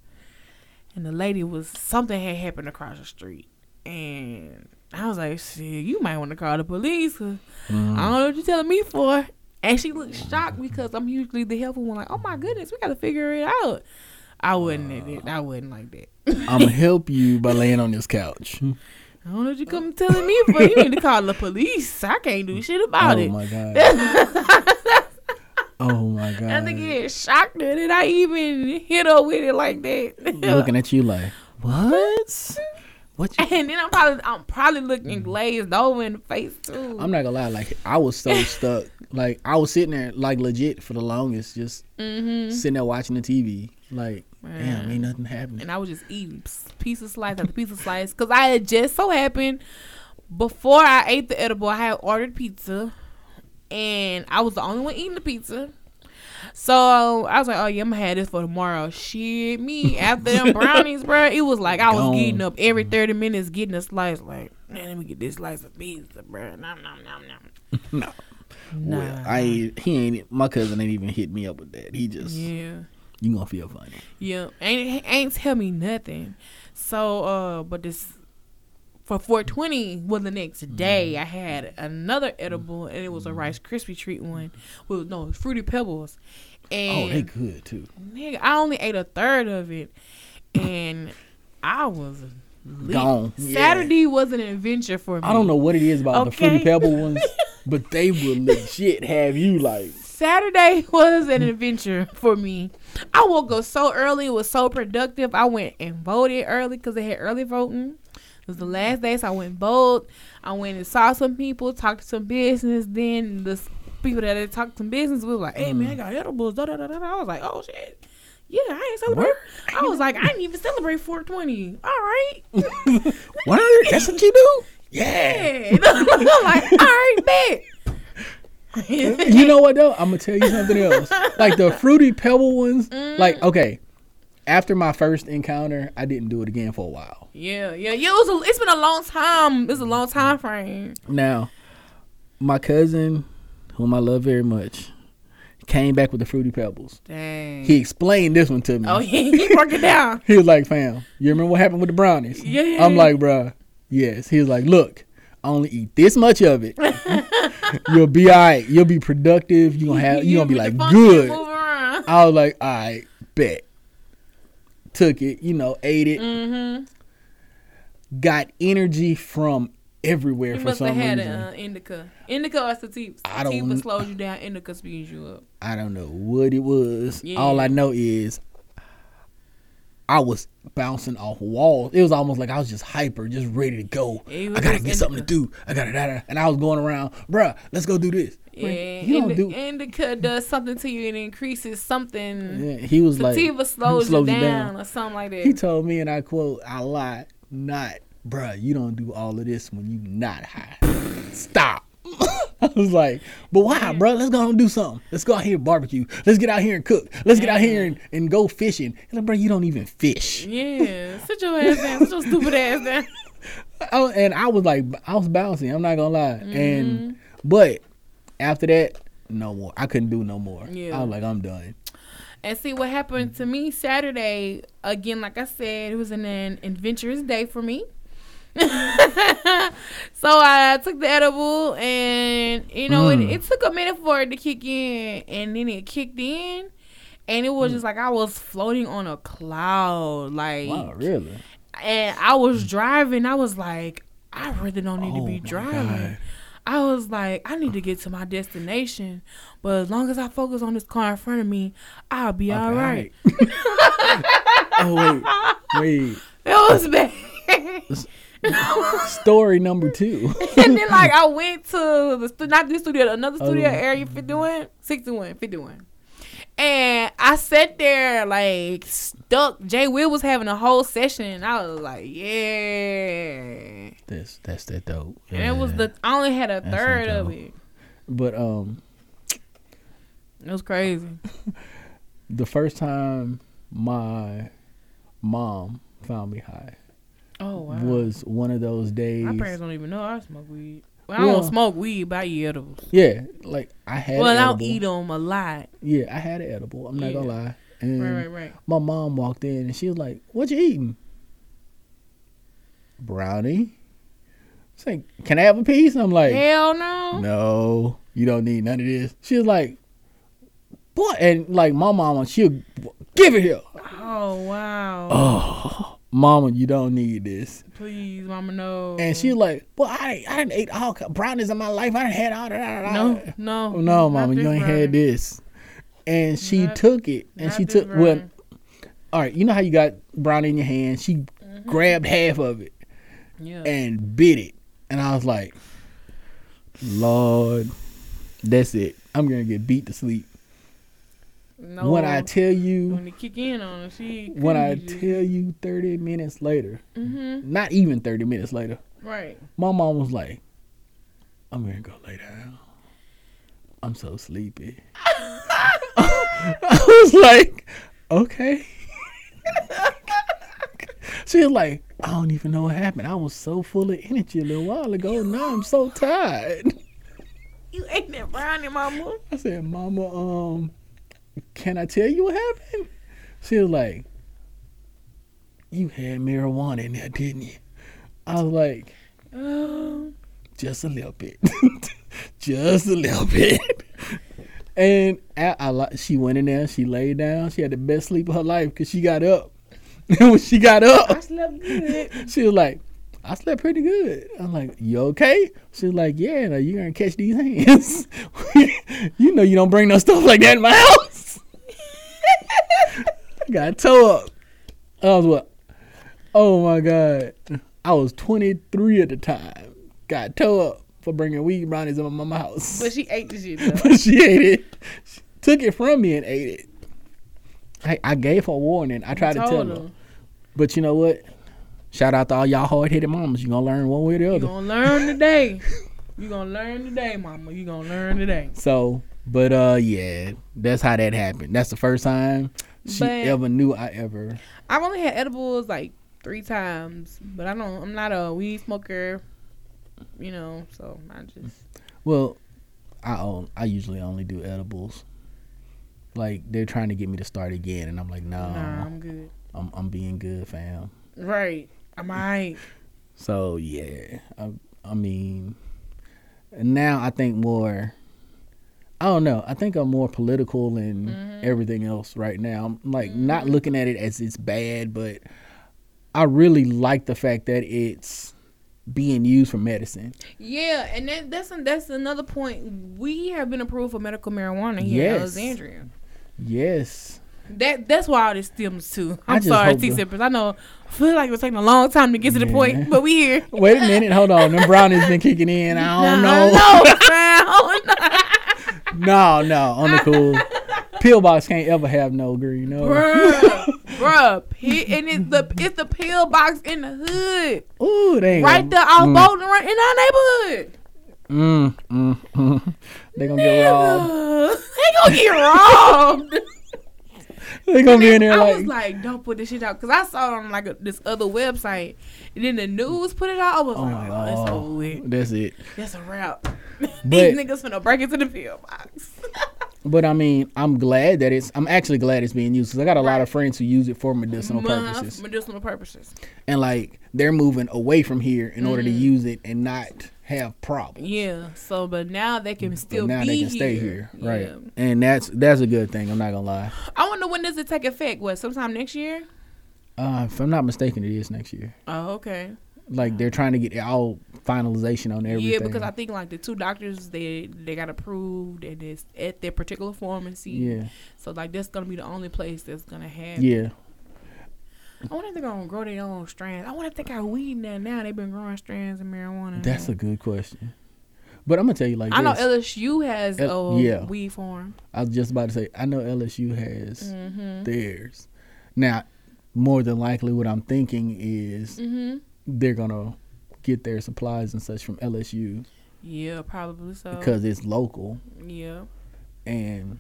And the lady was, something had happened across the street. And I was like, shit, you might want to call the police. Mm. I don't know what you're telling me for. And she looked shocked because I'm usually the helpful one. Like, oh, my goodness, we got to figure it out. I wouldn't, uh, I wouldn't like that. I'm going to help you by laying on this couch. I don't know what you come telling me for. You need to call the police. I can't do shit about oh it. Oh, my God. Oh my God! I think it shocked her that I even hit her with it like that. Looking at you like what? What? You- and then I'm probably I'm probably looking glazed over in the face too. I'm not gonna lie, like I was so stuck. Like I was sitting there like legit for the longest, just mm-hmm. sitting there watching the T V. Like Man. damn, ain't nothing happening. And I was just eating piece of slice after piece of slice because I had just so happened before I ate the edible, I had ordered pizza. And I was the only one eating the pizza. So I was like, oh, yeah, I'm going to have this for tomorrow. Shit, me, after them brownies, bro, it was like I was Gone. getting up every thirty minutes, getting a slice. Like, man, let me get this slice of pizza, bro. Nom, nom, nom, nom. No. Nah. Well, I, he ain't, my cousin ain't even hit me up with that. He just, yeah. you going to feel funny. Yeah. Ain't, ain't tell me nothing. So, uh, but this. For four twenty was well, the next day. I had another edible, and it was a Rice Krispie treat one. Well, no, Fruity Pebbles. And oh, they good too. Nigga, I only ate a third of it, and I was lit. Gone. Saturday yeah. was an adventure for me. I don't know what it is about okay. the Fruity Pebble ones, but they will legit have you like. Saturday was an adventure for me. I woke up so early. It was so productive. I went and voted early because they had early voting. It was the last day, so I went bold. I went and saw some people, talked to some business. Then the people that had talked to some business was like, hey, mm. man, I got edibles. Da, da, da, da. I was like, oh, shit. Yeah, I ain't celebrate. What? I was like, I didn't even celebrate four twenty. All right. What? That's what you do? Yeah. yeah. I'm like, all right, bet. You know what, though? I'm going to tell you something else. Like, the Fruity Pebble ones, mm. like, okay. After my first encounter, I didn't do it again for a while. Yeah, yeah, yeah. It was a, it's been a long time. It's a long time frame. Now, my cousin, whom I love very much, Came back with the Fruity Pebbles. Dang. He explained this one to me. Oh, he, he broke it down. He was like, fam, you remember what happened with the brownies? Yeah. I'm like, bruh, yes. He was like, look, only eat this much of it. You'll be all right. You'll be productive. You're going you to be like, good. I was like, all right, bet. Took it, you know, ate it. Mm-hmm. Got energy from everywhere you for some reason. You must have had an uh, indica. Indica or sativa. Sativa slows you down. Indica speeds you up. I don't know what it was. Yeah. All I know is I was bouncing off walls. It was almost like I was just hyper, just ready to go. Yeah, I got to get indica. Something to do. I got to. And I was going around, bruh, let's go do this. Yeah, like, you Indi- don't do- indica does something to you and increases something. Yeah, he was sativa like, slows, slows you, down you down or something like that. He told me, and I quote, I lied, not. Bruh, you don't do all of this when you not high. Stop. I was like, but why, yeah. bruh? Let's go out and do something. Let's go out here and barbecue. Let's get out here and cook. Let's yeah. get out here and, and go fishing. And like, bruh, you don't even fish. Yeah. Sit your ass down. Sit your stupid ass down. I, and I was like, I was bouncing. I'm not going to lie. Mm-hmm. And But after that, no more. I couldn't do no more. Yeah. I was like, I'm done. And see what happened to me Saturday, again, like I said, it was an, an adventurous day for me. So I took the edible, and you know mm. it, it took a minute for it to kick in, and then it kicked in, and it was mm. just like I was floating on a cloud, like wow, really. And I was driving. I was like, I really don't need oh to be driving. God. I was like, I need to get to my destination, but as long as I focus on this car in front of me, I'll be okay. all right. Oh wait, wait. It was bad. Story number two. And then like I went to the stu- not this studio, another studio, oh. area fifty-one, sixty-one, fifty-one, and I sat there like stuck. Jay Will was having a whole session, and I was like, yeah, that's that's that dope. And yeah. it was the I only had a that's third of it, but um, it was crazy. The first time my mom found me high. Oh, wow. Was one of those days. My parents don't even know I smoke weed. Well, I yeah. don't smoke weed, but I eat edibles. Yeah, like I had. Well, I'll eat them a lot. Yeah, I had an edible. I'm yeah. not gonna lie. And right, right, right. My mom walked in and she was like, "What you eating? Brownie?" She's like, "Can I have a piece?" And I'm like, "Hell no, no, you don't need none of this." She was like, "Boy," and like my mama, she'll give it here. Oh wow. Oh. Mama, you don't need this. Please, mama, no. And she like, well, I I didn't eat all brownies in my life. I didn't had all that. No, no, no, mama, you ain't brownie. Had this. And she not, took it, and she took brownie. Well. All right, you know how you got brownie in your hand? She mm-hmm. grabbed half of it, yeah. and bit it. And I was like, Lord, that's it. I'm gonna get beat to sleep. No, when I tell you, when it kick in on her, she when I just... tell you, thirty minutes later, mm-hmm. not even thirty minutes later, right? My mom was like, "I'm gonna go lay down. I'm so sleepy." I was like, "Okay." She was like, "I don't even know what happened. I was so full of energy a little while ago. Now I'm so tired." You ate that brownie, mama. I said, "Mama, um." Can I tell you what happened?" She was like, "You had marijuana in there, didn't you?" I was like, um, "Just a little bit, just a little bit." And I, I, she went in there. She laid down. She had the best sleep of her life because she got up. And when she got up, I slept good. She was like, "I slept pretty good." I'm like, "You okay?" She's like, "Yeah, now you gonna catch these hands. You know you don't bring no stuff like that in my house." I got toe up. I was what? Oh my God. I was twenty-three at the time. Got toe up for bringing weed brownies in my mama's house. But she ate the shit though. But she ate it. She took it from me and ate it. I, I gave her a warning. I tried to tell her. her. But you know what? Shout out to all y'all hard-headed mamas. You're going to learn one way or the other. You're going to learn today. You're going to learn today, mama. You're going to learn today. So, but, uh, yeah, that's how that happened. That's the first time she but ever knew I ever. I've only had edibles, like, three times. But I don't, I'm not a weed smoker, you know, so I just. Well, I, I usually only do edibles. like they're trying to get me to start again, and I'm like, no, nah, I'm good. I'm I'm being good, fam. Right, I'm alright. So yeah, I I mean, now I think more. I don't know. I think I'm more political and mm-hmm. everything else right now. I'm like mm-hmm. not looking at it as it's bad, but I really like the fact that it's being used for medicine. Yeah, and that, that's that's another point. We have been approved for medical marijuana here yes. in Alexandria. Yes. That that's why all this stems to. I'm sorry, tea sippers. I know. I feel like it was taking a long time to get to the yeah. point, but we here. Wait a minute. Hold on. Them brownies been kicking in. I don't no, know. No, I don't know. No, no, on the cool. Pillbox can't ever have no green, no. Bruh, bruh. He, and it's the, it's the pillbox in the hood. Ooh, they right there off mm. Bolton right in our neighborhood. Mm, mm, mm. They gonna Never. get robbed. They gonna get robbed. They gonna be in there I like. I was like, don't put this shit out. Because I saw it on like a, this other website. And then the news put it out. I was oh like, oh, that's so weird. That's it. That's a wrap. These niggas finna break into the pillbox. But I mean, I'm glad that it's, I'm actually glad it's being used. Because I got a right. lot of friends who use it for medicinal My, purposes. Medicinal purposes. And like, they're moving away from here in mm. order to use it and not have problems. Yeah. So, but now they can still now be they can here. stay here, right? Yeah. And that's that's a good thing. I'm not gonna lie. I wonder when does it take effect? What, sometime next year? Uh, if I'm not mistaken, it is next year. Oh, okay. Like they're trying to get all finalization on everything. Yeah, because I think like the two doctors they they got approved and it's at their particular pharmacy. Yeah. So like that's gonna be the only place that's gonna have. Yeah. It. I wonder if they're gonna grow their own strands. I wonder if they got weed now. Now they've been growing strands of marijuana. That's now. a good question. But I'm gonna tell you like I this. know L S U has a L- yeah. weed farm. I was just about to say I know L S U has mm-hmm. theirs. Now, more than likely, what I'm thinking is mm-hmm. they're gonna get their supplies and such from L S U. Yeah, probably so. Because it's local. Yeah. And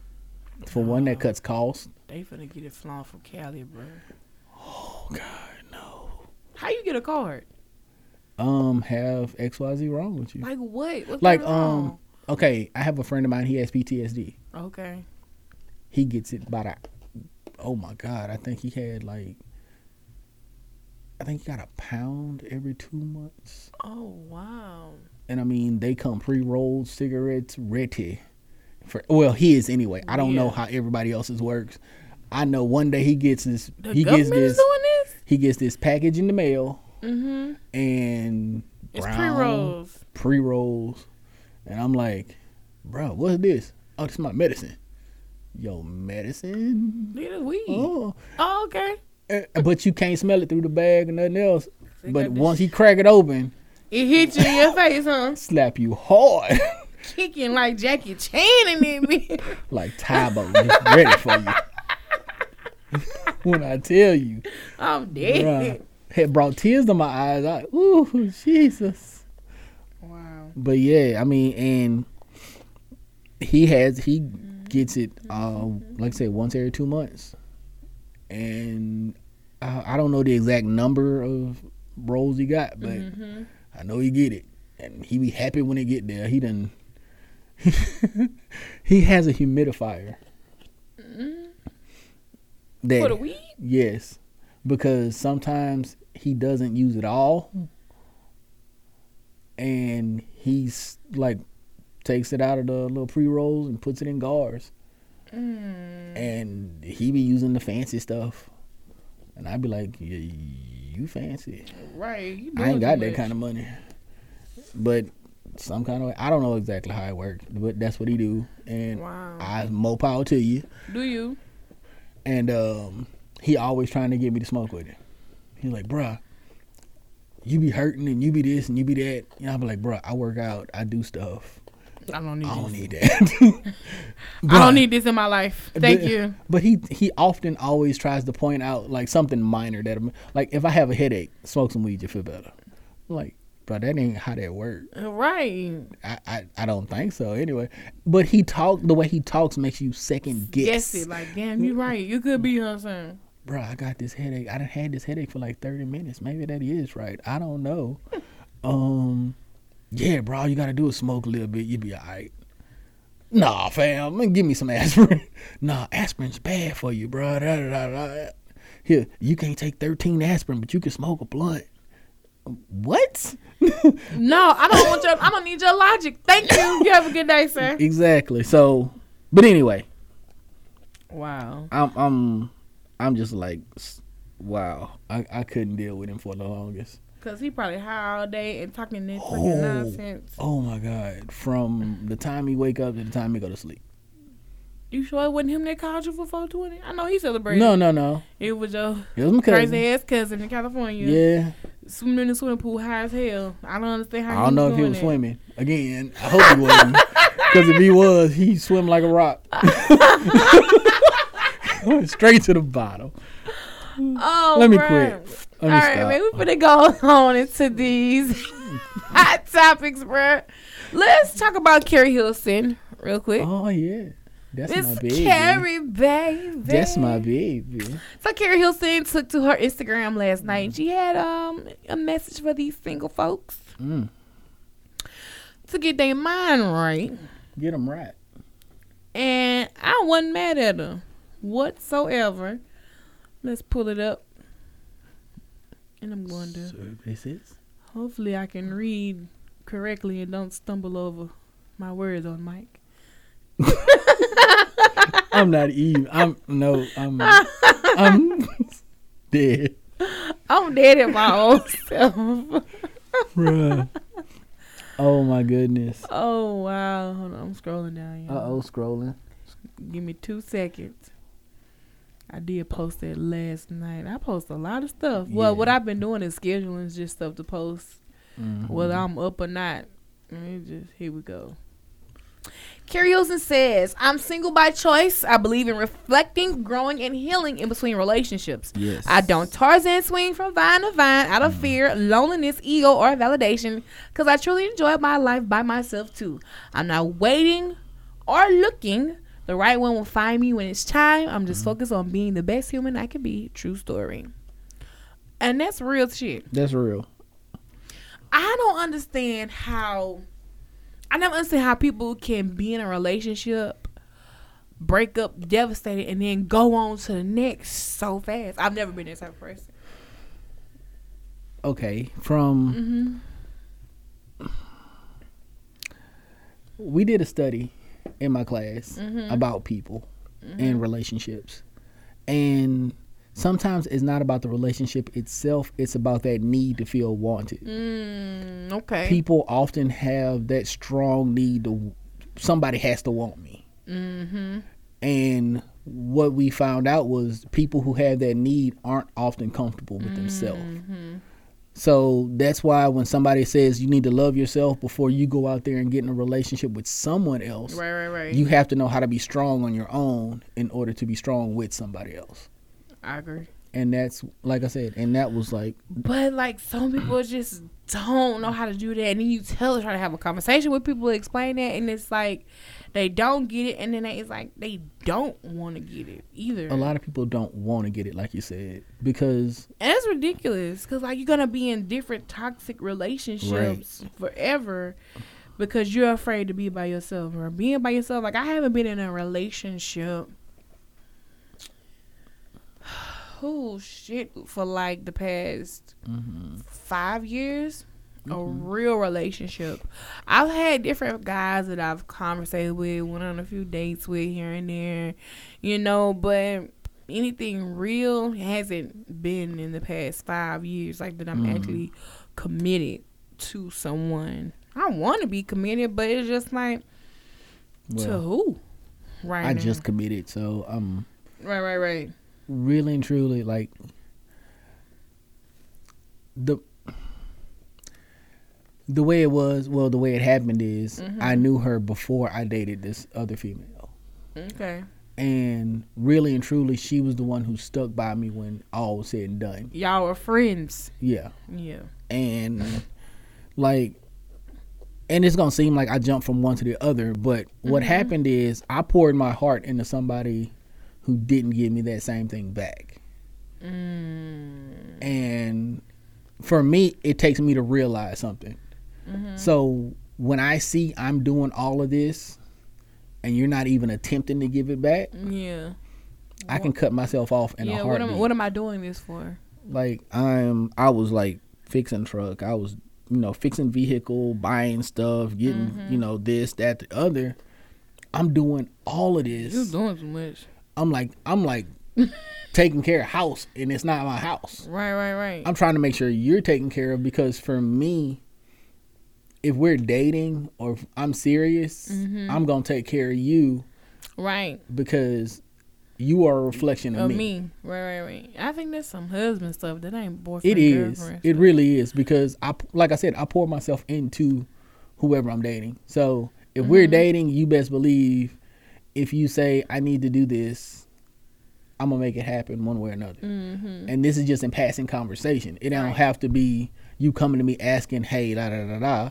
for no. one, that cuts costs. They finna get it flown from Cali, bro. Oh God, no! How you get a card? Um, have X Y Z wrong with you? Like what? What's like wrong? um, okay, I have a friend of mine. He has P T S D. Okay. He gets it by the. Oh my God! I think he had like. I think he got a pound every two months. Oh wow! And I mean, they come pre-rolled cigarettes ready, for well his anyway. I don't yeah. know how everybody else's works. I know one day he gets this. The he gets this, doing this. He gets this package in the mail, mm-hmm. and brown, it's pre-rolls. Pre-rolls, and I'm like, bro, what's this? Oh, this is my medicine. Yo, medicine. It is weed. Oh, oh okay. And, but you can't smell it through the bag or nothing else. They but once he crack it open, it hits you in your face, huh? Slap you hard. Kicking like Jackie Chan in it, man. Like Tybo, it's ready for you. When I tell you, I'm dead. Bruh, it brought tears to my eyes. I, ooh, Jesus. Wow. But yeah, I mean, and he has he mm-hmm. gets it. Uh, like I said, once every two months, and I, I don't know the exact number of rolls he got, but mm-hmm. I know he get it, and he be happy when it get there. He done. He has a humidifier. Mm-hmm. That, for the weed? Yes, because sometimes he doesn't use it all, and he's like takes it out of the little pre-rolls and puts it in gars, mm. and he be using the fancy stuff, and I be like, yeah, you fancy, right? You I ain't got that much. Kind of money, but some kind of way. I don't know exactly how it works, but that's what he do, and wow. I more power to you. Do you? And um, he always trying to get me to smoke with it. He's like, bruh, you be hurting and you be this and you be that. You know, I'll be like, bruh, I work out. I do stuff. I don't need I don't this. need that. But, I don't need this in my life. Thank but, you. But he, he often always tries to point out, like, something minor. that I'm, Like, if I have a headache, smoke some weed, you feel better. I'm like, bruh, that ain't how that works. Right. I, I, I don't think so, anyway. But he talk the way he talks makes you second guess. Guess it, like, damn, you right. You could be on something. Bruh, I got this headache. I done had this headache for like thirty minutes. Maybe that is right. I don't know. um, Yeah, bro, all you got to do is smoke a little bit. You be all right. Nah, fam, give me some aspirin. Nah, aspirin's bad for you, bro. Da, da, da, da. Here, you can't take thirteen aspirin, but you can smoke a blunt. What? No, I don't want your. I don't need your logic. Thank you. You have a good day, sir. Exactly. So, but anyway. Wow. I'm I'm I'm just like, wow. I, I couldn't deal with him for the longest. Cause he probably high all day and talking this oh, freaking nonsense. Oh my God! From the time he wake up to the time he go to sleep. You sure it wasn't him that called you for four twenty? I know he celebrated. No, no, no. It was your it was my crazy ass cousin in California. Yeah. Swimming in the swimming pool high as hell. I don't understand how. I don't know if he was swimming. Again, I hope he wasn't. Because if he was, he swim like a rock. Went straight to the bottom. Oh, let me bro. quit. Let me All right, stop. man, we finna go on into these hot topics, bro. Let's talk about Keri Hilson real quick. Oh yeah, that's it's my baby. Keri, baby. That's my baby. So Keri Hilson took to her Instagram last mm. night. She had um a message for these single folks mm. to get their mind right. Get them right. And I wasn't mad at her whatsoever. Let's pull it up. And I'm going to. Services. Hopefully I can read correctly and don't stumble over my words on mic. I'm not even. I'm no. I'm. I'm dead. I'm dead in my own self. Bruh. Oh my goodness. Oh wow. Hold on. I'm scrolling down. Uh oh. Scrolling. Give me two seconds. I did post that last night. I post a lot of stuff. Yeah. Well, what I've been doing is scheduling just stuff to post, mm-hmm. whether I'm up or not. It just, here we go. Keri Hilson says, I'm single by choice. I believe in reflecting, growing, and healing in between relationships. Yes. I don't Tarzan swing from vine to vine out of mm. fear, loneliness, ego, or validation, because I truly enjoy my life by myself, too. I'm not waiting or looking. The right one will find me when it's time. I'm just mm-hmm. focused on being the best human I can be. True story. And that's real shit. That's real. I don't understand how... I never understand how people can be in a relationship, break up, devastated, and then go on to the next so fast. I've never been that type of person. Okay. From... Mm-hmm. We did a study in my class mm-hmm. about people mm-hmm. and relationships, and sometimes it's not about the relationship itself, it's about that need to feel wanted. Mm, okay. People often have that strong need to somebody has to want me. Mm-hmm. And what we found out was people who have that need aren't often comfortable with mm-hmm. themselves. So that's why when somebody says you need to love yourself before you go out there and get in a relationship with someone else, right, right, right. you have to know how to be strong on your own in order to be strong with somebody else. I agree. And that's, like I said, and that was like... But, like, some people just don't know how to do that. And then you tell them, try to have a conversation with people, explain that, and it's like they don't get it, and then they, it's like they don't want to get it either. A lot of people don't want to get it, like you said, because... And it's ridiculous, because, like, you're going to be in different toxic relationships right. forever because you're afraid to be by yourself. Or being by yourself, like, I haven't been in a relationship... Oh shit! For like the past mm-hmm. five years, mm-hmm. a real relationship. I've had different guys that I've conversated with, went on a few dates with here and there, you know. But anything real hasn't been in the past five years. Like that, I'm mm-hmm. actually committed to someone. I want to be committed, but it's just like well, to who? Right. I now. just committed, so um. Right, right, right. Really and truly, like the the way it was, well, the way it happened is mm-hmm. I knew her before I dated this other female. Okay. And really and truly, she was the one who stuck by me when all was said and done. Y'all were friends. Yeah. Yeah. And like, and it's gonna seem like I jumped from one to the other, but mm-hmm. what happened is I poured my heart into somebody who didn't give me that same thing back. Mm. And for me, it takes me to realize something. Mm-hmm. So when I see I'm doing all of this and you're not even attempting to give it back, yeah, I can cut myself off in yeah, a heartbeat. What am, what am I doing this for? Like, I'm, I was like fixing truck. I was, you know, fixing vehicle, buying stuff, getting, mm-hmm. you know, this, that, the other. I'm doing all of this. You're doing too much. I'm like, I'm like taking care of house, and it's not my house. Right, right, right. I'm trying to make sure you're taken care of, because for me, if we're dating or if I'm serious, mm-hmm. I'm going to take care of you. Right. Because you are a reflection of, of me. me. Right, right, right. I think that's some husband stuff. That ain't boyfriend. It is. Girlfriend it stuff. Really is, because I, like I said, I pour myself into whoever I'm dating. So if mm-hmm. we're dating, you best believe if you say, I need to do this, I'm going to make it happen one way or another. Mm-hmm. And this is just in passing conversation. It don't right. have to be you coming to me asking, hey, da, da, da, da.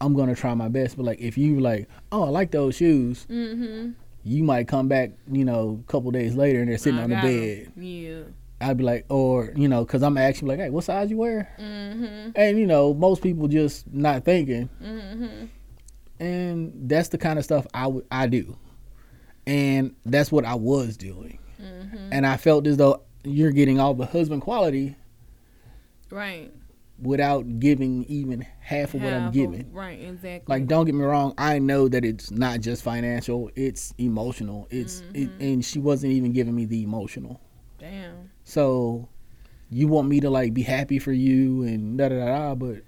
I'm going to try my best. But like, if you like, oh, I like those shoes. Mm-hmm. You might come back, you know, a couple days later and they're sitting I on the bed. It. Yeah. I'd be like, or, you know, because I'm actually like, hey, what size you wear? Mm-hmm. And, you know, most people just not thinking. Mm-hmm. And that's the kind of stuff I, w- I do. And that's what I was doing. Mm-hmm. And I felt as though you're getting all the husband quality. Right. Without giving even half of half what I'm giving. Of, right, exactly. Like, don't get me wrong. I know that it's not just financial. It's emotional. It's mm-hmm. it, and she wasn't even giving me the emotional. Damn. So you want me to, like, be happy for you and da-da-da-da, but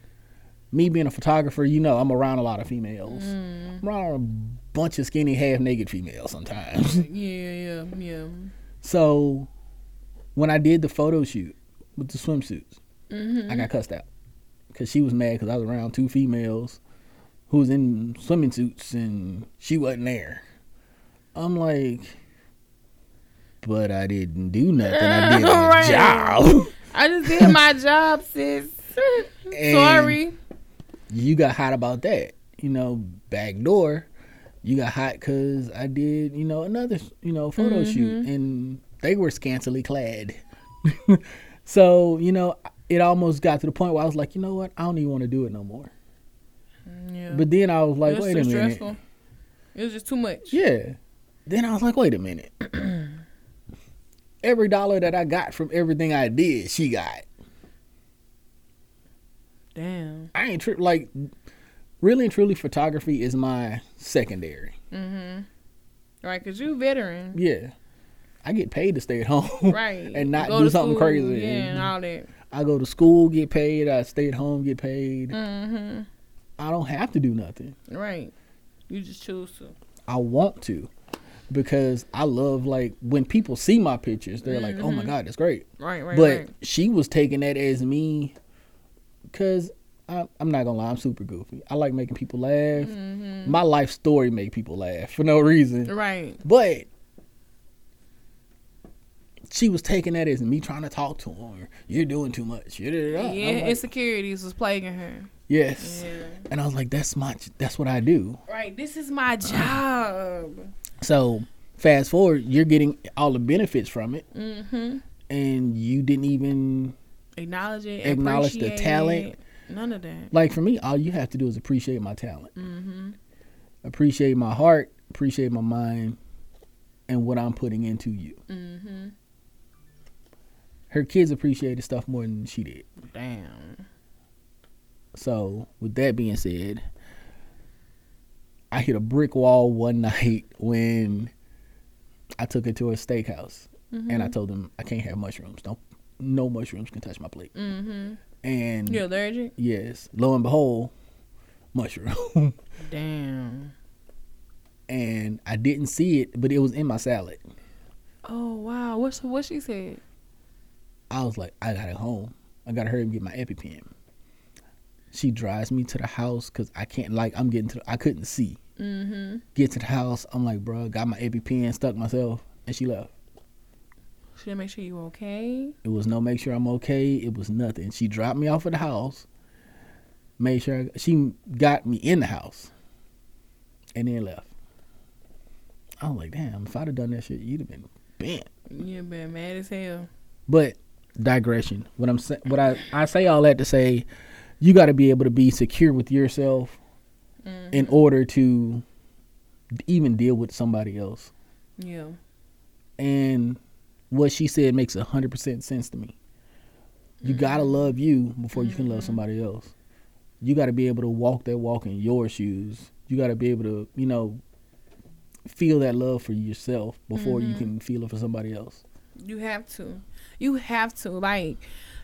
me being a photographer, you know, I'm around a lot of females. Mm. I'm around a bunch of skinny, half-naked females sometimes. yeah, yeah, yeah. So when I did the photo shoot with the swimsuits, mm-hmm. I got cussed out because she was mad because I was around two females who was in swimming suits and she wasn't there. I'm like, but I didn't do nothing. I did my right. job. I just did my job, sis. Sorry. You got hot about that, you know, back door. You got hot because I did, you know, another, you know, photo mm-hmm. shoot, and they were scantily clad. So, you know, it almost got to the point where I was like, you know what? I don't even want to do it no more. Yeah. But then I was like, wait a minute. It was too stressful. It was just too much. Yeah. Then I was like, wait a minute. Every dollar that I got from everything I did, she got. Damn. I ain't tri- like, really and truly, photography is my secondary. Mm-hmm. Right, because you veteran. Yeah. I get paid to stay at home. Right. And not do something school, crazy. Yeah, and all that. I go to school, get paid. I stay at home, get paid. Mm-hmm. I don't have to do nothing. Right. You just choose to. I want to, because I love, like, when people see my pictures, they're mm-hmm. like, oh, my God, that's great. Right, right, but right. she was taking that as me, because I'm not going to lie, I'm super goofy. I like making people laugh. Mm-hmm. My life story make people laugh for no reason. Right. But she was taking that as me trying to talk to her. You're doing too much. Yeah, like, insecurities was plaguing her. Yes. Yeah. And I was like, that's my, that's what I do. Right. This is my job. So fast forward, you're getting all the benefits from it. Mm-hmm. And you didn't even acknowledge it. Acknowledge the talent. None of that. Like, for me, all you have to do is appreciate my talent. Mm-hmm. Appreciate my heart. Appreciate my mind. And what I'm putting into you. Mm-hmm. Her kids appreciated stuff more than she did. Damn. So, with that being said, I hit a brick wall one night when I took her to a steakhouse. Mm-hmm. And I told them, I can't have mushrooms. Don't, no mushrooms can touch my plate. Mm-hmm. And you're allergic? Yes. Lo and behold, mushroom. Damn. And I didn't see it, but it was in my salad. Oh, wow. What, what she said? I was like, I got it home. I got to hurry and get my EpiPen. She drives me to the house because I can't, like, I'm getting to, the, I couldn't see. Mm-hmm. Get to the house. I'm like, bro, got my EpiPen, stuck myself, and she left. She didn't make sure you were okay? It was no make sure I'm okay. It was nothing. She dropped me off at the house, made sure, I, she got me in the house, and then left. I was like, damn, if I'd have done that shit, you'd have been bent. You'd have been mad as hell. But digression. What I'm saying, what I, I say all that to say, you got to be able to be secure with yourself mm-hmm. in order to even deal with somebody else. Yeah. And what she said makes one hundred percent sense to me. You mm-hmm. gotta love you before you mm-hmm. can love somebody else. You gotta be able to walk that walk in your shoes. You gotta be able to, you know, feel that love for yourself before mm-hmm. you can feel it for somebody else. You have to. You have to. Like,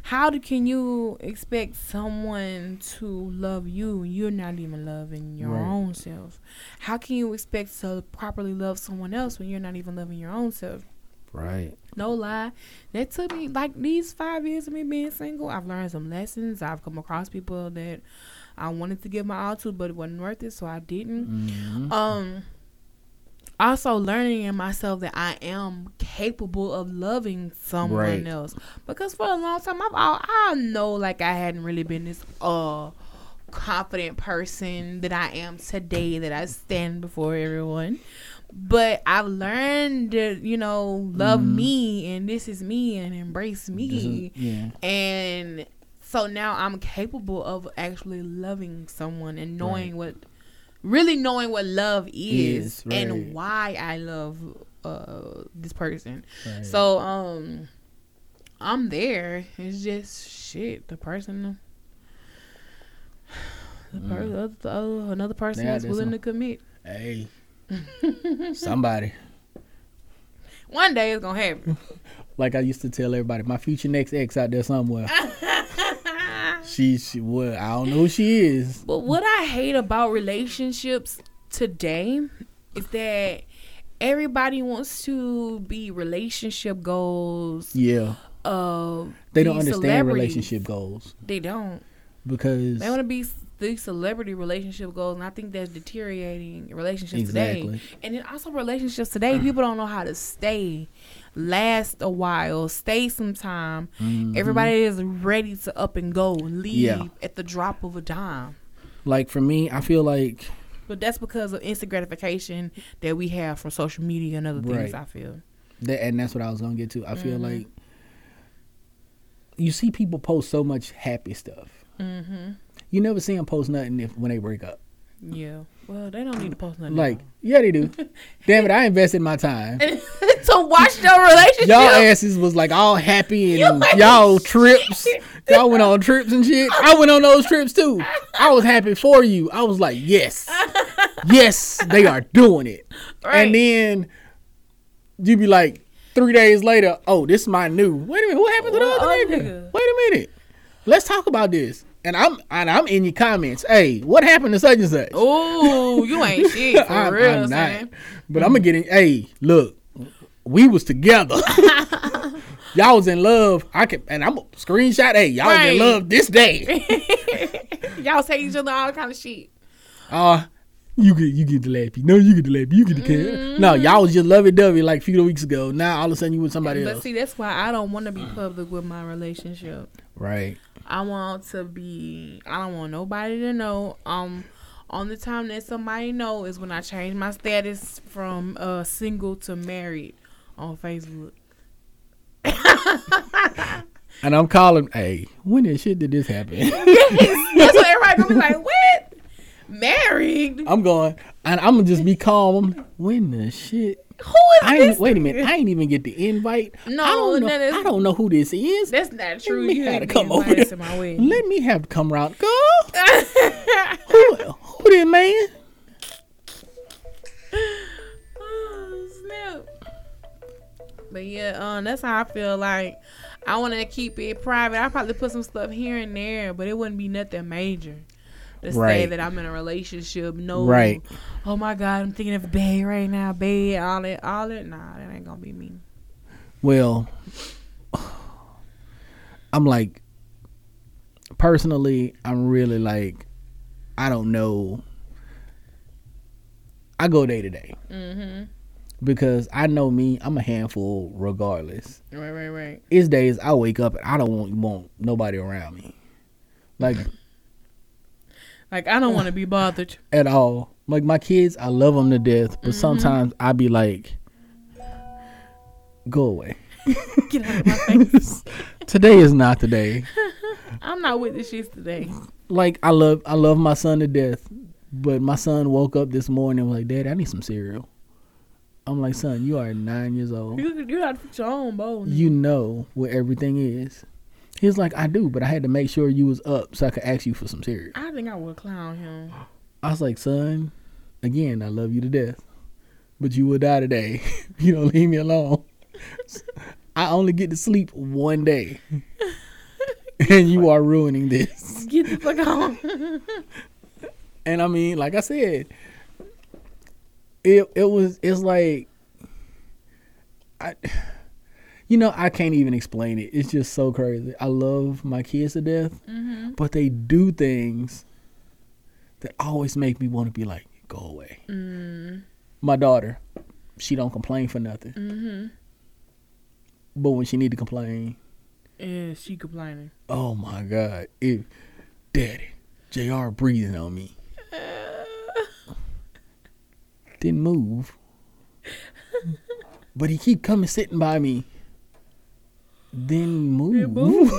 how do, can you expect someone to love you when you're not even loving your right. own self? How can you expect to properly love someone else when you're not even loving your own self? Right. No lie. That took me, like, these five years of me being single, I've learned some lessons. I've come across people that I wanted to give my all to, but it wasn't worth it, so I didn't. Mm-hmm. Um, also learning in myself that I am capable of loving someone right. else. Because for a long time, I've all, I know, like, I hadn't really been this uh confident person that I am today, that I stand before everyone. But I've learned to, you know, love mm. me, and this is me, and embrace me. Yeah. And so now I'm capable of actually loving someone and knowing right. what, really knowing what love is, is right. and why I love uh, this person. Right. So um, I'm there. It's just shit. The person, the mm. person uh, another person yeah, that's willing some, to commit. Hey. Somebody. One day it's gonna happen. Like I used to tell everybody, my future next ex out there somewhere. she, she, well, I don't know who she is. But what I hate about relationships today is that everybody wants to be relationship goals. Yeah. Uh, they don't understand relationship goals. They don't. Because they want to be these celebrity relationship goals, and I think that's deteriorating relationships exactly. today. And then also relationships today, people don't know how to stay, last a while, stay some time. Mm-hmm. Everybody is ready to up and go, leave yeah. at the drop of a dime. Like for me, I feel like, but that's because of instant gratification that we have from social media and other right. things. I feel that, and that's what I was gonna get to. I mm-hmm. feel like you see people post so much happy stuff. Mm-hmm. You never see them post nothing if when they break up. Yeah. Well, they don't need to post nothing. Like, yeah, they do. Damn it, I invested my time to watch their relationship. Y'all asses was like all happy and like y'all trips. Y'all went on trips and shit. I went on those trips too. I was happy for you. I was like, yes. Yes, they are doing it. Right. And then you be like, three days later, oh, this is my new. Wait a minute, what happened to the well, other nigga? Wait a minute. Let's talk about this. And I'm and I'm in your comments. Hey, what happened to such and such? Oh, you ain't shit for I'm, real, I'm not. But I'm gonna get in. Hey, look, we was together. Y'all was in love. I can and I'm a screenshot. Hey, y'all right. was in love this day. Y'all say each other all kind of shit. Uh you get you get the lappy. No, you get the lappy. You get the kid. Mm-hmm. No, y'all was just lovey dovey like a few weeks ago. Now all of a sudden you with somebody but else. But see, that's why I don't want to be public with my relationship. Right. I want to be, I don't want nobody to know. Um, on the time that somebody know is when I change my status from uh, single to married on Facebook. And I'm calling, hey, when the shit did this happen? Yes, that's what everybody gonna be like, what? Married? I'm going, and I'm gonna just be calm. When the shit? Who is I this? Wait a minute! I ain't even get the invite. No, I don't know, no, I don't know who this is. That's not true. You had to come over. To my wedding. Let me have to come around, girl. who, who this man? Oh snap! But yeah, um, that's how I feel. Like I wanted to keep it private. I probably put some stuff here and there, but it wouldn't be nothing major. To right. say that I'm in a relationship, no, right. oh my God, I'm thinking of bae right now, bae, all that, all that. Nah, that ain't gonna be me. Well, I'm like, personally, I'm really like, I don't know. I go day to day mm-hmm. because I know me. I'm a handful, regardless. Right, right, right. It's days I wake up and I don't want, want nobody around me, like. Like, I don't want to be bothered. At all. Like, my kids, I love them to death. But mm-hmm. sometimes I be like, go away. Get out of my face. Today is not the day. I'm not with this shit today. Like, I love I love my son to death. But my son woke up this morning and was like, Dad, I need some cereal. I'm like, son, you are nine years old. You, you got to fix your own bowl. You know where everything is. He was like, I do, but I had to make sure you was up so I could ask you for some cereal. I think I would clown him. I was like, son, again, I love you to death, but you will die today. You don't leave me alone. I only get to sleep one day, and you are ruining this. Get the fuck on. And I mean, like I said, it it was it's like I, you know, I can't even explain it. It's just so crazy. I love my kids to death, mm-hmm. but they do things that always make me want to be like, go away. Mm. My daughter, she don't complain for nothing, mm-hmm. but when she need to complain, yeah, she complaining. Oh my God, it, Daddy, J R breathing on me. Didn't move, but he keep coming sitting by me. Then move, move.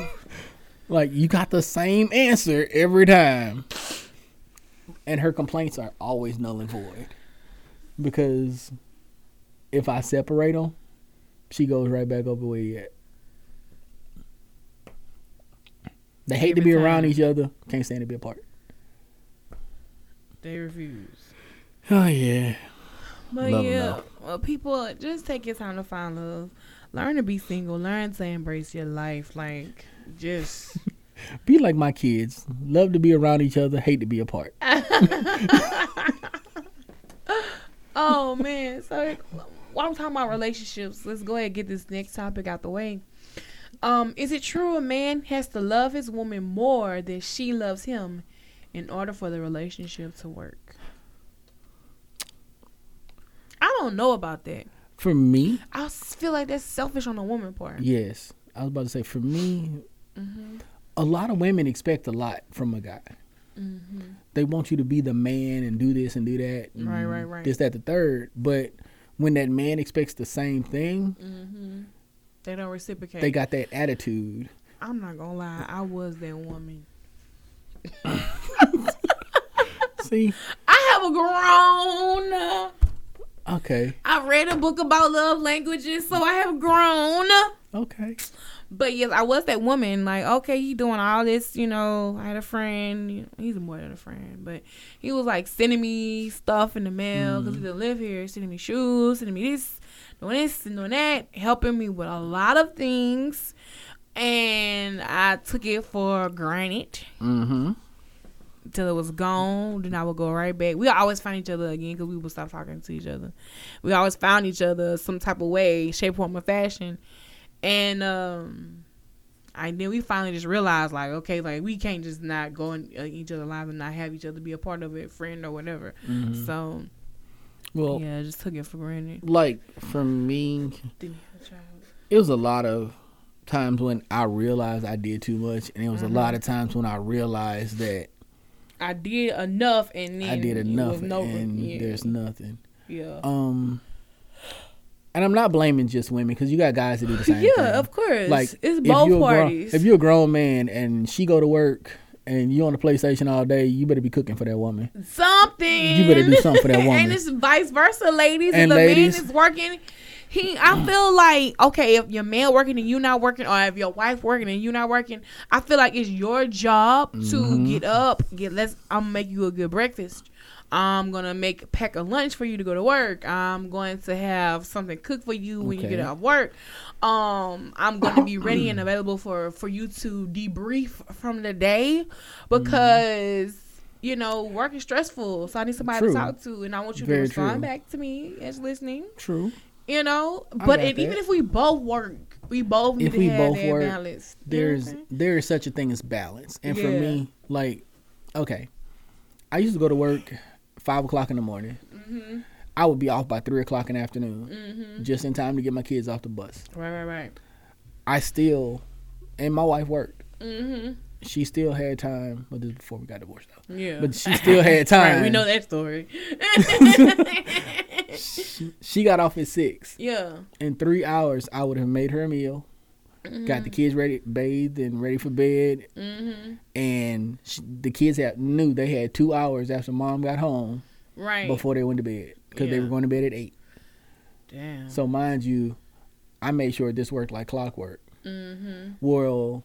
Like you got the same answer every time, and her complaints are always null and void because if I separate them, she goes right back over where he at. They hate every to be time. Around each other. Can't stand to be apart. They refuse. Oh yeah. But love yeah, well, people, just take your time to find love. Learn to be single. Learn to embrace your life. Like, just be like my kids. Love to be around each other. Hate to be apart. Oh man. So while I'm talking about relationships, let's go ahead and get this next topic out the way. Um, is it true a man has to love his woman more than she loves him in order for the relationship to work? I don't know about that. For me, I feel like that's selfish on the woman part. Yes. I was about to say, for me, mm-hmm. a lot of women expect a lot from a guy. Mm-hmm. They want you to be the man and do this and do that. And right, right, right. This, that, the third. But when that man expects the same thing, mm-hmm. they don't reciprocate. They got that attitude. I'm not going to lie. I was that woman. See? I have a grown... Okay. I read a book about love languages, so I have grown. Okay. But yes, I was that woman. Like, okay, he doing all this, you know. I had a friend. You know, he's more than a friend, but he was like sending me stuff in the mail because mm. he didn't live here. Sending me shoes, sending me this, doing this, and doing that, helping me with a lot of things, and I took it for granted. Mm-hmm. Till it was gone, then I would go right back. We always find each other again because we would stop talking to each other. We always found each other some type of way, shape, form, or fashion. And um, I then we finally just realized, like, okay, like we can't just not go in uh, each other's lives and not have each other be a part of it, friend or whatever. Mm-hmm. So, well, yeah, I just took it for granted. Like for me, it was a lot of times when I realized I did too much, and it was mm-hmm. a lot of times when I realized that. I did enough, and then I did enough, no and yeah. there's nothing. Yeah. Um. And I'm not blaming just women because you got guys that do the same. Yeah, thing. Of course. Like it's both parties. Grown, if you're a grown man and she go to work and you on the PlayStation all day, you better be cooking for that woman. Something. You better do something for that woman. And it's vice versa, ladies. And if ladies, the man is working. He, I feel like, okay, if your man working and you not working, or if your wife working and you not working, I feel like it's your job mm-hmm. to get up, get let's, I'm gonna make you a good breakfast. I'm gonna make pack a lunch for you to go to work. I'm going to have something cooked for you when okay. you get out of work. Um, I'm gonna be ready and available for, for you to debrief from the day because mm-hmm. you know, work is stressful. So I need somebody true. to talk to, and I want you Very to respond true. back to me as listening. True. You know, but if, even if we both work, we both need if to we have both that work, balance. There's there is such a thing as balance, and yeah. for me, like, okay, I used to go to work five o'clock in the morning. Mm-hmm. I would be off by three o'clock in the afternoon, mm-hmm. just in time to get my kids off the bus. Right, right, right. I still, and my wife worked. Mm-hmm. She still had time. Well, this is before we got divorced, though. Yeah, but she still had time. Right, we know that story. She, she got off at six. Yeah. In three hours, I would have made her a meal. Mm-hmm. Got the kids ready, bathed and ready for bed. Mm-hmm. And she, the kids had, knew they had two hours after mom got home, right, before they went to bed, because yeah. they were going to bed at eight. Damn. So mind you, I made sure this worked like clockwork. Mm-hmm. Well,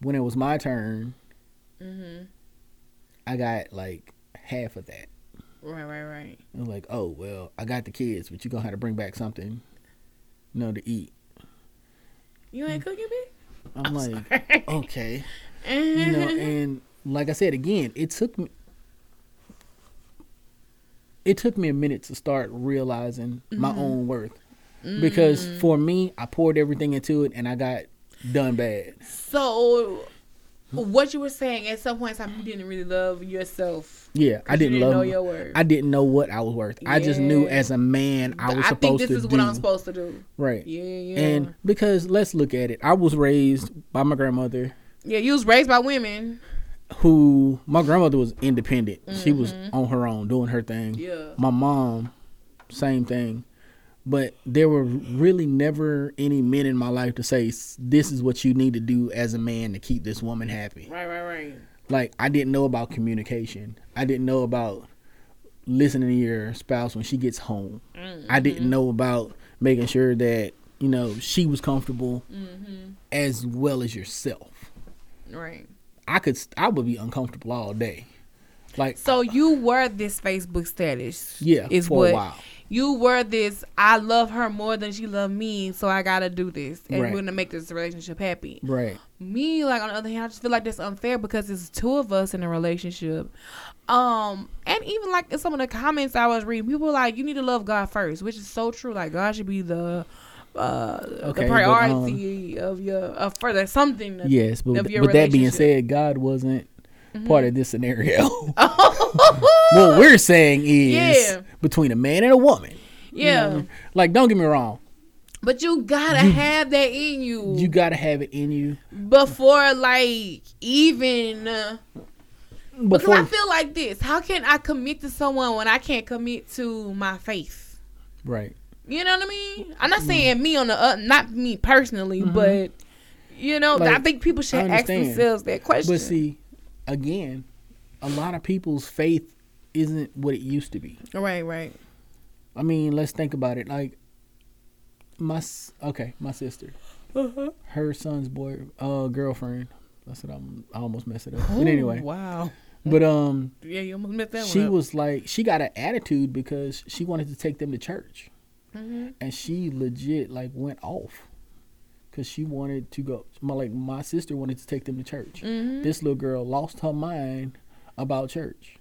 when it was my turn, mm-hmm. I got like half of that. Right, right, right. I was like, oh, well, I got the kids, but you're going to have to bring back something, you know, to eat. You ain't cooking, bitch? I'm, I'm like, sorry. Okay. You know, and like I said, again, it took me, it took me a minute to start realizing mm-hmm. my own worth. Mm-hmm. Because for me, I poured everything into it, and I got done bad. So what you were saying, at some point in time, you didn't really love yourself. Yeah, I didn't, you didn't love know your worth. I didn't know what I was worth. Yeah. I just knew as a man I was I supposed to do. I think this is do. what I'm supposed to do. Right. Yeah, yeah. And because let's look at it. I was raised by my grandmother. Yeah, you was raised by women. Who, my grandmother was independent. Mm-hmm. She was on her own, doing her thing. Yeah. My mom, same thing. But there were really never any men in my life to say, this is what you need to do as a man to keep this woman happy. Right, right, right. Like, I didn't know about communication. I didn't know about listening to your spouse when she gets home. Mm-hmm. I didn't know about making sure that, you know, she was comfortable mm-hmm. as well as yourself. Right. I could, I would be uncomfortable all day. Like, so you were this Facebook status. Yeah, is for what, a while. You were this, I love her more than she loved me, so I gotta do this. And right. we're gonna make this relationship happy. Right. Me, like, on the other hand, I just feel like that's unfair because it's two of us in a relationship. Um, and even, like, in some of the comments I was reading, people were like, you need to love God first, which is so true. Like, God should be the uh, okay, the priority but, um, of your, uh, for the something of, yes, but of your with that being said, God wasn't mm-hmm. part of this scenario. What we're saying is yeah. between a man and a woman. Yeah. You know? Like, don't get me wrong. But you gotta you, have that in you. You gotta have it in you. Before, like, even. Uh, before, because I feel like this. How can I commit to someone when I can't commit to my faith? Right. You know what I mean? I'm not saying mm-hmm. me on the, uh, not me personally, mm-hmm. but, you know, like, I think people should ask themselves that question. But see, again, a lot of people's faith isn't what it used to be. Right, right. I mean, let's think about it. Like, my okay, my sister, uh-huh. her son's boy, uh, girlfriend. I said I'm, I almost messed it up. Ooh, but anyway, wow. But um, yeah, you almost messed that one up. She was like, she got an attitude because she wanted to take them to church, mm-hmm. and she legit like went off. Cause she wanted to go, my, like my sister wanted to take them to church. Mm-hmm. This little girl lost her mind about church.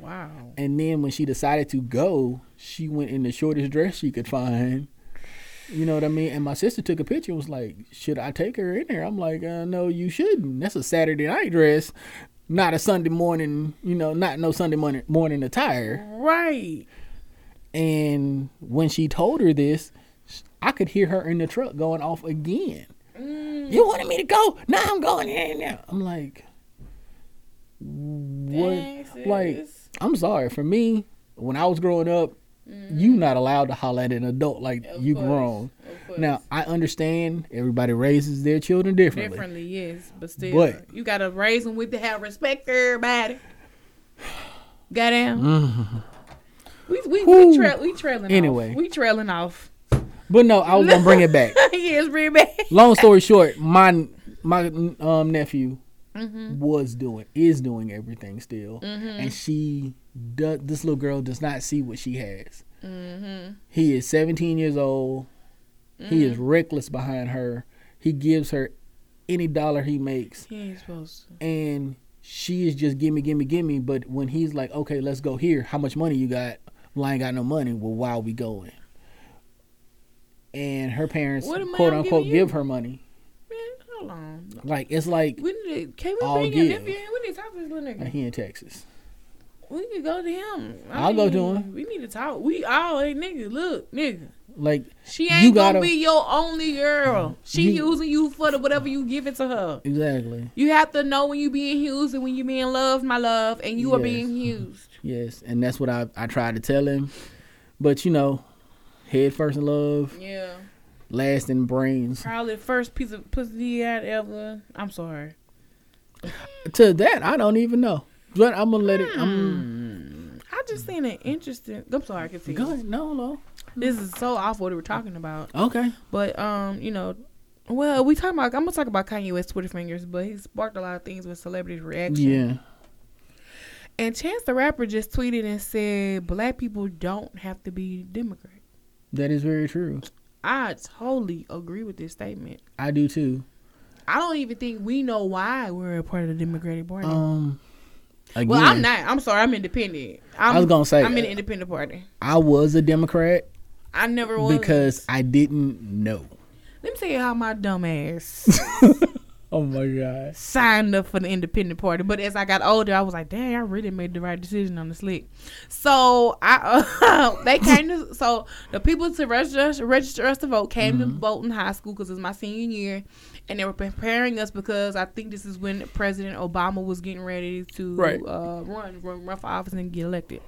Wow! And then when she decided to go, she went in the shortest dress she could find. You know what I mean? And my sister took a picture and was like, "Should I take her in there?" I'm like, uh, "No, you shouldn't. That's a Saturday night dress, not a Sunday morning. You know, not no Sunday morning morning attire." Right. And when she told her this, I could hear her in the truck going off again. Mm. You wanted me to go? Now I'm going in now. I'm like, what? Thanks, like, sis. I'm sorry. For me, when I was growing up, mm-hmm. you not allowed to holler at an adult like of you course. grown. Now, I understand everybody raises their children differently. Differently, yes. But still, but, you got to raise them with the have respect for everybody. Goddamn. Mm-hmm. We, we, we, tra- we trailing anyway. off. We trailing off. But no, I was gonna bring it back. Yes, bring it back. Long story short, my my um, nephew mm-hmm. was doing is doing everything still, mm-hmm. and she does, this little girl does not see what she has. Mm-hmm. He is seventeen years old. Mm-hmm. He is reckless behind her. He gives her any dollar he makes. He ain't supposed to. And she is just gimme, gimme, gimme. But when he's like, okay, let's go here. How much money you got? Well, I ain't got no money. Well, why are we going? And her parents, quote unquote, give her money. Man, hold on. Like, it's like, we need to, can we bring your nephew in? We need to talk to this little nigga. He in Texas. We can go to him. I I'll mean, go to him. We need to talk. We all, hey, nigga, look, nigga. Like, she ain't you gotta, gonna be your only girl. She you, using you for the whatever you giving to her. Exactly. You have to know when you being used and when you being loved, my love, and you yes. are being used. Yes, and that's what I I tried to tell him, but you know. Head first in love. Yeah. lasting brains. Probably the first piece of pussy he had ever. I'm sorry. To that, I don't even know. But I'm going to let it. Mm. I just seen an interesting. I'm sorry, I can see. Go ahead. No, no. This is so off what we were talking about. Okay. But, um, you know, well, we talking about, I'm going to talk about Kanye West's Twitter fingers, but he sparked a lot of things with celebrities' reaction. Yeah. And Chance the Rapper just tweeted and said, black people don't have to be Democrat. That is very true. I totally agree with this statement. I do too. I don't even think we know why we're a part of the Democratic Party. Um, again, well, I'm not. I'm sorry. I'm independent. I'm, I was going to say. I'm in the independent party. I was a Democrat. I never was. Because I didn't know. Let me tell you how my dumb ass. Oh, my God. Signed up for the independent party. But as I got older, I was like, dang, I really made the right decision on the slick. So, I uh, they came to, so the people to register, register us to vote came mm-hmm. to vote in high school because it was my senior year. And they were preparing us because I think this is when President Obama was getting ready to right. uh, run, run run for office and get elected.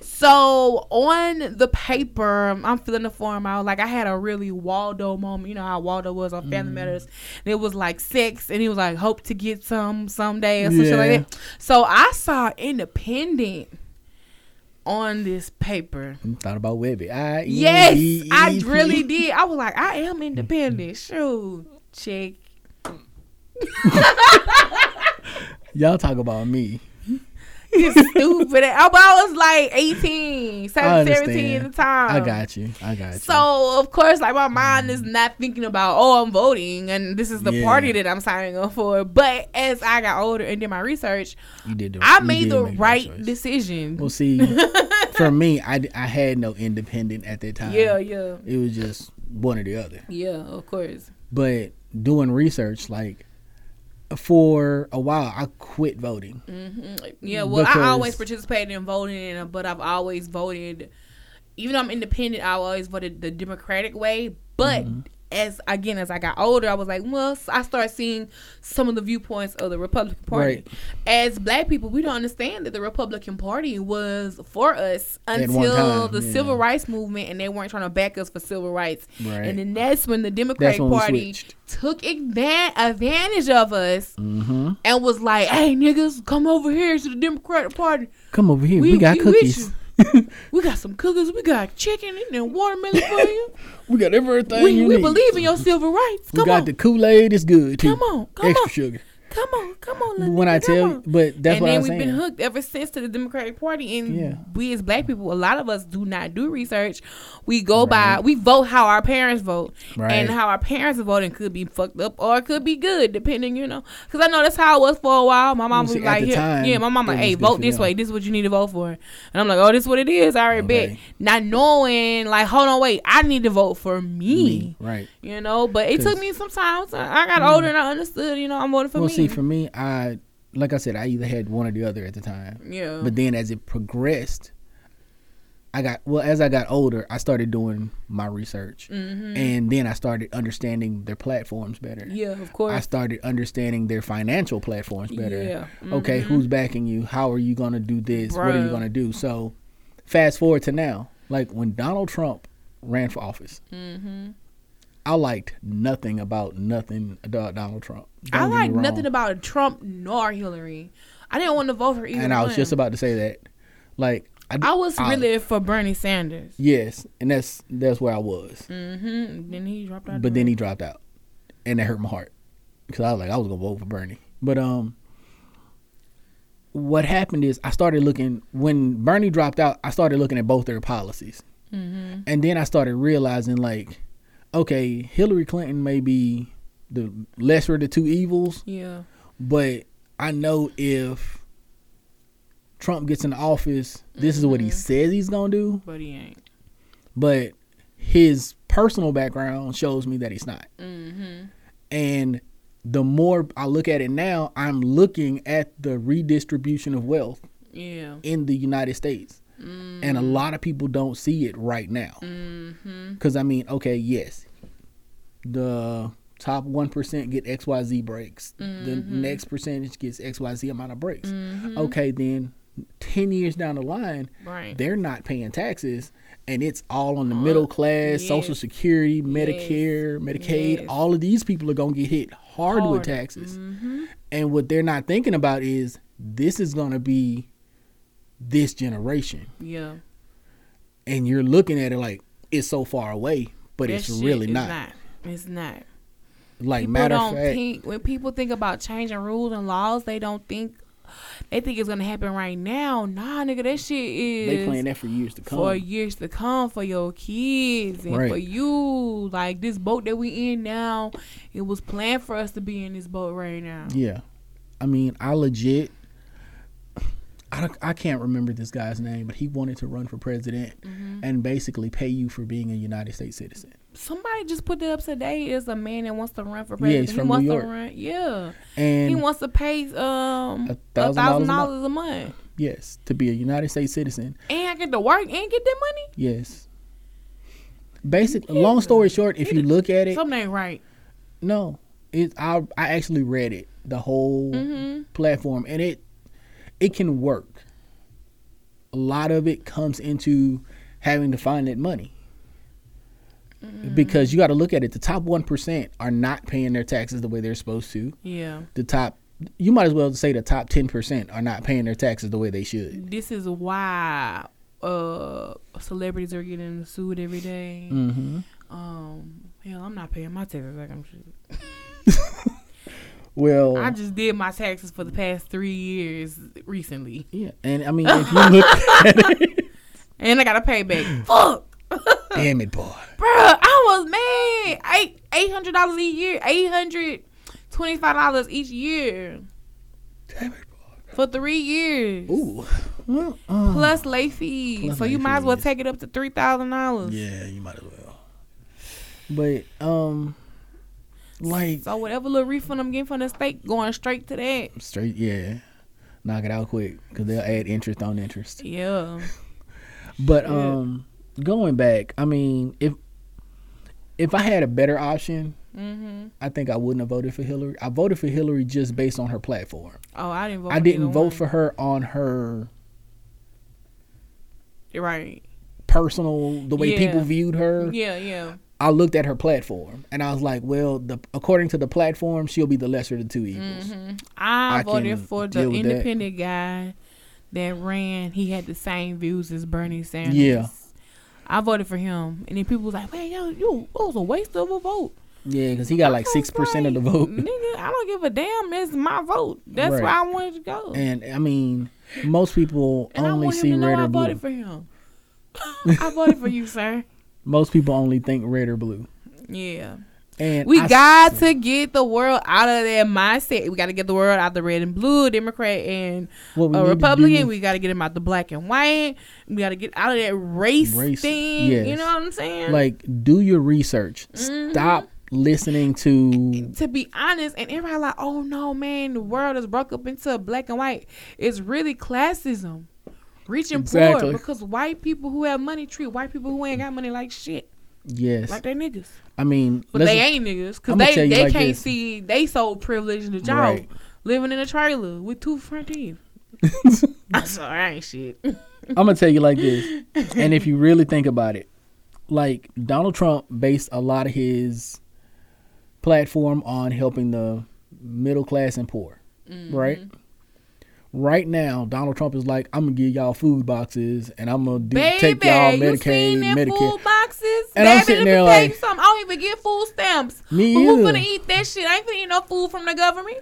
So on the paper, I'm filling the form out. Like I had a really Waldo moment. You know how Waldo was on Family mm. Matters. And it was like sex, and he was like, hope to get some someday or something yeah. like that. So I saw independent on this paper. You thought about Webbie. I yes, e- I really did. I was like, I am independent. Shoot. Check. Y'all talk about me. You're stupid. I, I was like eighteen, seventeen at the time. I got you. I got you. So, of course, like my mind is not thinking about, oh, I'm voting and this is the yeah. party that I'm signing up for. But as I got older and did my research, you did the, I you made did the right the decision. Well, see, for me, I, I had no independent at that time. Yeah, yeah. It was just one or the other. Yeah, of course. But doing research, like, for a while, I quit voting. Mm-hmm. Yeah, well, I always participated in voting, but I've always voted, even though I'm independent, I always voted the Democratic way. But, mm-hmm. as again, as I got older, I was like, well, I started seeing some of the viewpoints of the Republican Party. Right. As black people, we don't understand that the Republican Party was for us until time, the yeah. Civil Rights Movement, and they weren't trying to back us for civil rights. Right. And then that's when the Democratic Party took advan- advantage of us mm-hmm. and was like, hey, niggas, come over here to the Democratic Party. Come over here. We, we got we cookies. We got some cookies. We got chicken and watermelon for you. We got everything we, you we need. We believe in your civil rights. Come we got on. The Kool-Aid. It's good, too. Come on. Come Extra on. Sugar. Come on. Come on. When I tell you. But that's and what I'm saying. And then we've been hooked ever since to the Democratic Party. And yeah. we as black people, a lot of us do not do research. We go right. by, we vote how our parents vote. Right. And how our parents are voting could be fucked up or it could be good, depending, you know. Because I know that's how it was for a while. My mom was see, like, time, yeah, my mom like, hey, vote this way. This is what you need to vote for. And I'm like, oh, this is what it is. I already okay. bet. Not knowing, like, hold on, wait, I need to vote for me. me. Right. You know, but it took me some time. So I got yeah. older and I understood, you know, I'm voting for well, me. See, for me, I like I said, I either had one or the other at the time. Yeah. But then as it progressed, I got well. As I got older, I started doing my research, mm-hmm. and then I started understanding their platforms better. Yeah, of course. I started understanding their financial platforms better. Yeah. Mm-hmm. Okay, who's backing you? How are you gonna do this? Bro. What are you gonna do? So, fast forward to now, like when Donald Trump ran for office. Mm-hmm. I liked nothing about nothing about Donald Trump. Don't I liked nothing about Trump nor Hillary. I didn't want to vote for either one. And I was one. just about to say that. Like I, I was I, really for Bernie Sanders. Yes, and that's that's where I was. Mm-hmm. Then he dropped out. But then room. he dropped out, and that hurt my heart because I was like, I was gonna vote for Bernie. But um, what happened is I started looking when Bernie dropped out. I started looking at both their policies, mm-hmm. and then I started realizing like. Okay, Hillary Clinton may be the lesser of the two evils. Yeah. But I know if Trump gets in office, this mm-hmm. is what he says he's going to do. But he ain't. But his personal background shows me that he's not. Mm-hmm. And the more I look at it now, I'm looking at the redistribution of wealth yeah. in the United States. Mm. And a lot of people don't see it right now. Mm-hmm. Cause I mean, okay, yes, the top one percent get X Y Z breaks. Mm-hmm. The next percentage gets X Y Z amount of breaks. Mm-hmm. Okay, then ten years down the line, right. they're not paying taxes, and it's all on the uh-huh. middle class, yes. Social Security, Medicare, yes. Medicaid. Yes. All of these people are going to get hit hard, hard. with taxes. Mm-hmm. And what they're not thinking about is this is going to be this generation. Yeah. And you're looking at it like it's so far away, but that it's really not. not. It's not. Like, people matter of fact, think, when people think about changing rules and laws, they don't think they think it's gonna happen right now. Nah, nigga, that shit is they playing that for years to come. For years to come, for your kids and right. for you. Like, this boat that we in now, it was planned for us to be in this boat right now. Yeah, I mean, I legit. I, I can't remember this guy's name, but he wanted to run for president mm-hmm. and basically pay you for being a United States citizen. Somebody just put that up today. Is a man that wants to run for president. Yeah, he's from he wants New York. To run, yeah, and he wants to pay um a thousand dollars a month. Yes, to be a United States citizen. And I get to work and get that money. Yes. Basically, yeah. long story short, if it, you look at it, something ain't right. No, it. I I actually read it, the whole mm-hmm. platform, and it. It can work. A lot of it comes into having to find that money. Mm. Because you got to look at it. The top one percent are not paying their taxes the way they're supposed to. Yeah. The top, you might as well say the top ten percent are not paying their taxes the way they should. This is why uh, celebrities are getting sued every day. Mm-hmm. Um, hell, I'm not paying my taxes like I'm sure. Well, I just did my taxes for the past three years recently. Yeah, and I mean, if you look at it, and I got to pay back. Fuck. Damn it, boy. Bro, I was mad. Eight eight hundred dollars a year, eight hundred twenty-five dollars each year. Damn it, boy. For three years. Ooh. Well, um, plus late fees, plus so you might as well take it up to three thousand dollars. Yeah, you might as well. But um. Like, so whatever little refund I'm getting from the state, going straight to that. Straight, yeah. Knock it out quick, because they'll add interest on interest. Yeah. But yeah. um, going back, I mean, if if I had a better option, mm-hmm. I think I wouldn't have voted for Hillary. I voted for Hillary just based on her platform. Oh, I didn't vote. I didn't vote one. for her on her. Right. Personal, the way yeah. people viewed her. Yeah, yeah. I looked at her platform and I was like, well, the, according to the platform, she'll be the lesser of the two evils. Mm-hmm. I, I voted for the independent that. guy that ran. He had the same views as Bernie Sanders. Yeah. I voted for him. And then people was like, well, yo, you, it was a waste of a vote. Yeah, because he got like six percent like, of the vote. Nigga, I don't give a damn. It's my vote. That's right. where I wanted to go. And I mean, most people and only see red or blue. I voted for him. I voted for you, sir. Most people only think red or blue. Yeah. And we I got s- to get the world out of that mindset. We got to get the world out of the red and blue, Democrat and uh, Republican. We got to get them out the black and white. We got to get out of that race, race thing. Yes. You know what I'm saying? Like, do your research. Mm-hmm. Stop listening to... To be honest, and everybody like, oh, no, man, the world is broke up into black and white. It's really classism. Reaching exactly. poor, because white people who have money treat white people who ain't got money like shit. Yes. Like they niggas. I mean. But they ain't niggas, because they, they like can't this. see, they so privileged in the job, right. living in a trailer with two front teeth. I'm sorry, I ain't shit. I'm going to tell you like this, and if you really think about it, like Donald Trump based a lot of his platform on helping the middle class and poor, mm-hmm. right? Right now, Donald Trump is like, I'm gonna give y'all food boxes and I'm gonna do, Baby, take y'all Medicaid, you seen Medicare food boxes. And Baby, I'm sitting there like, I don't even get food stamps. Me either. Who's gonna eat that shit? I ain't gonna eat no food from the government.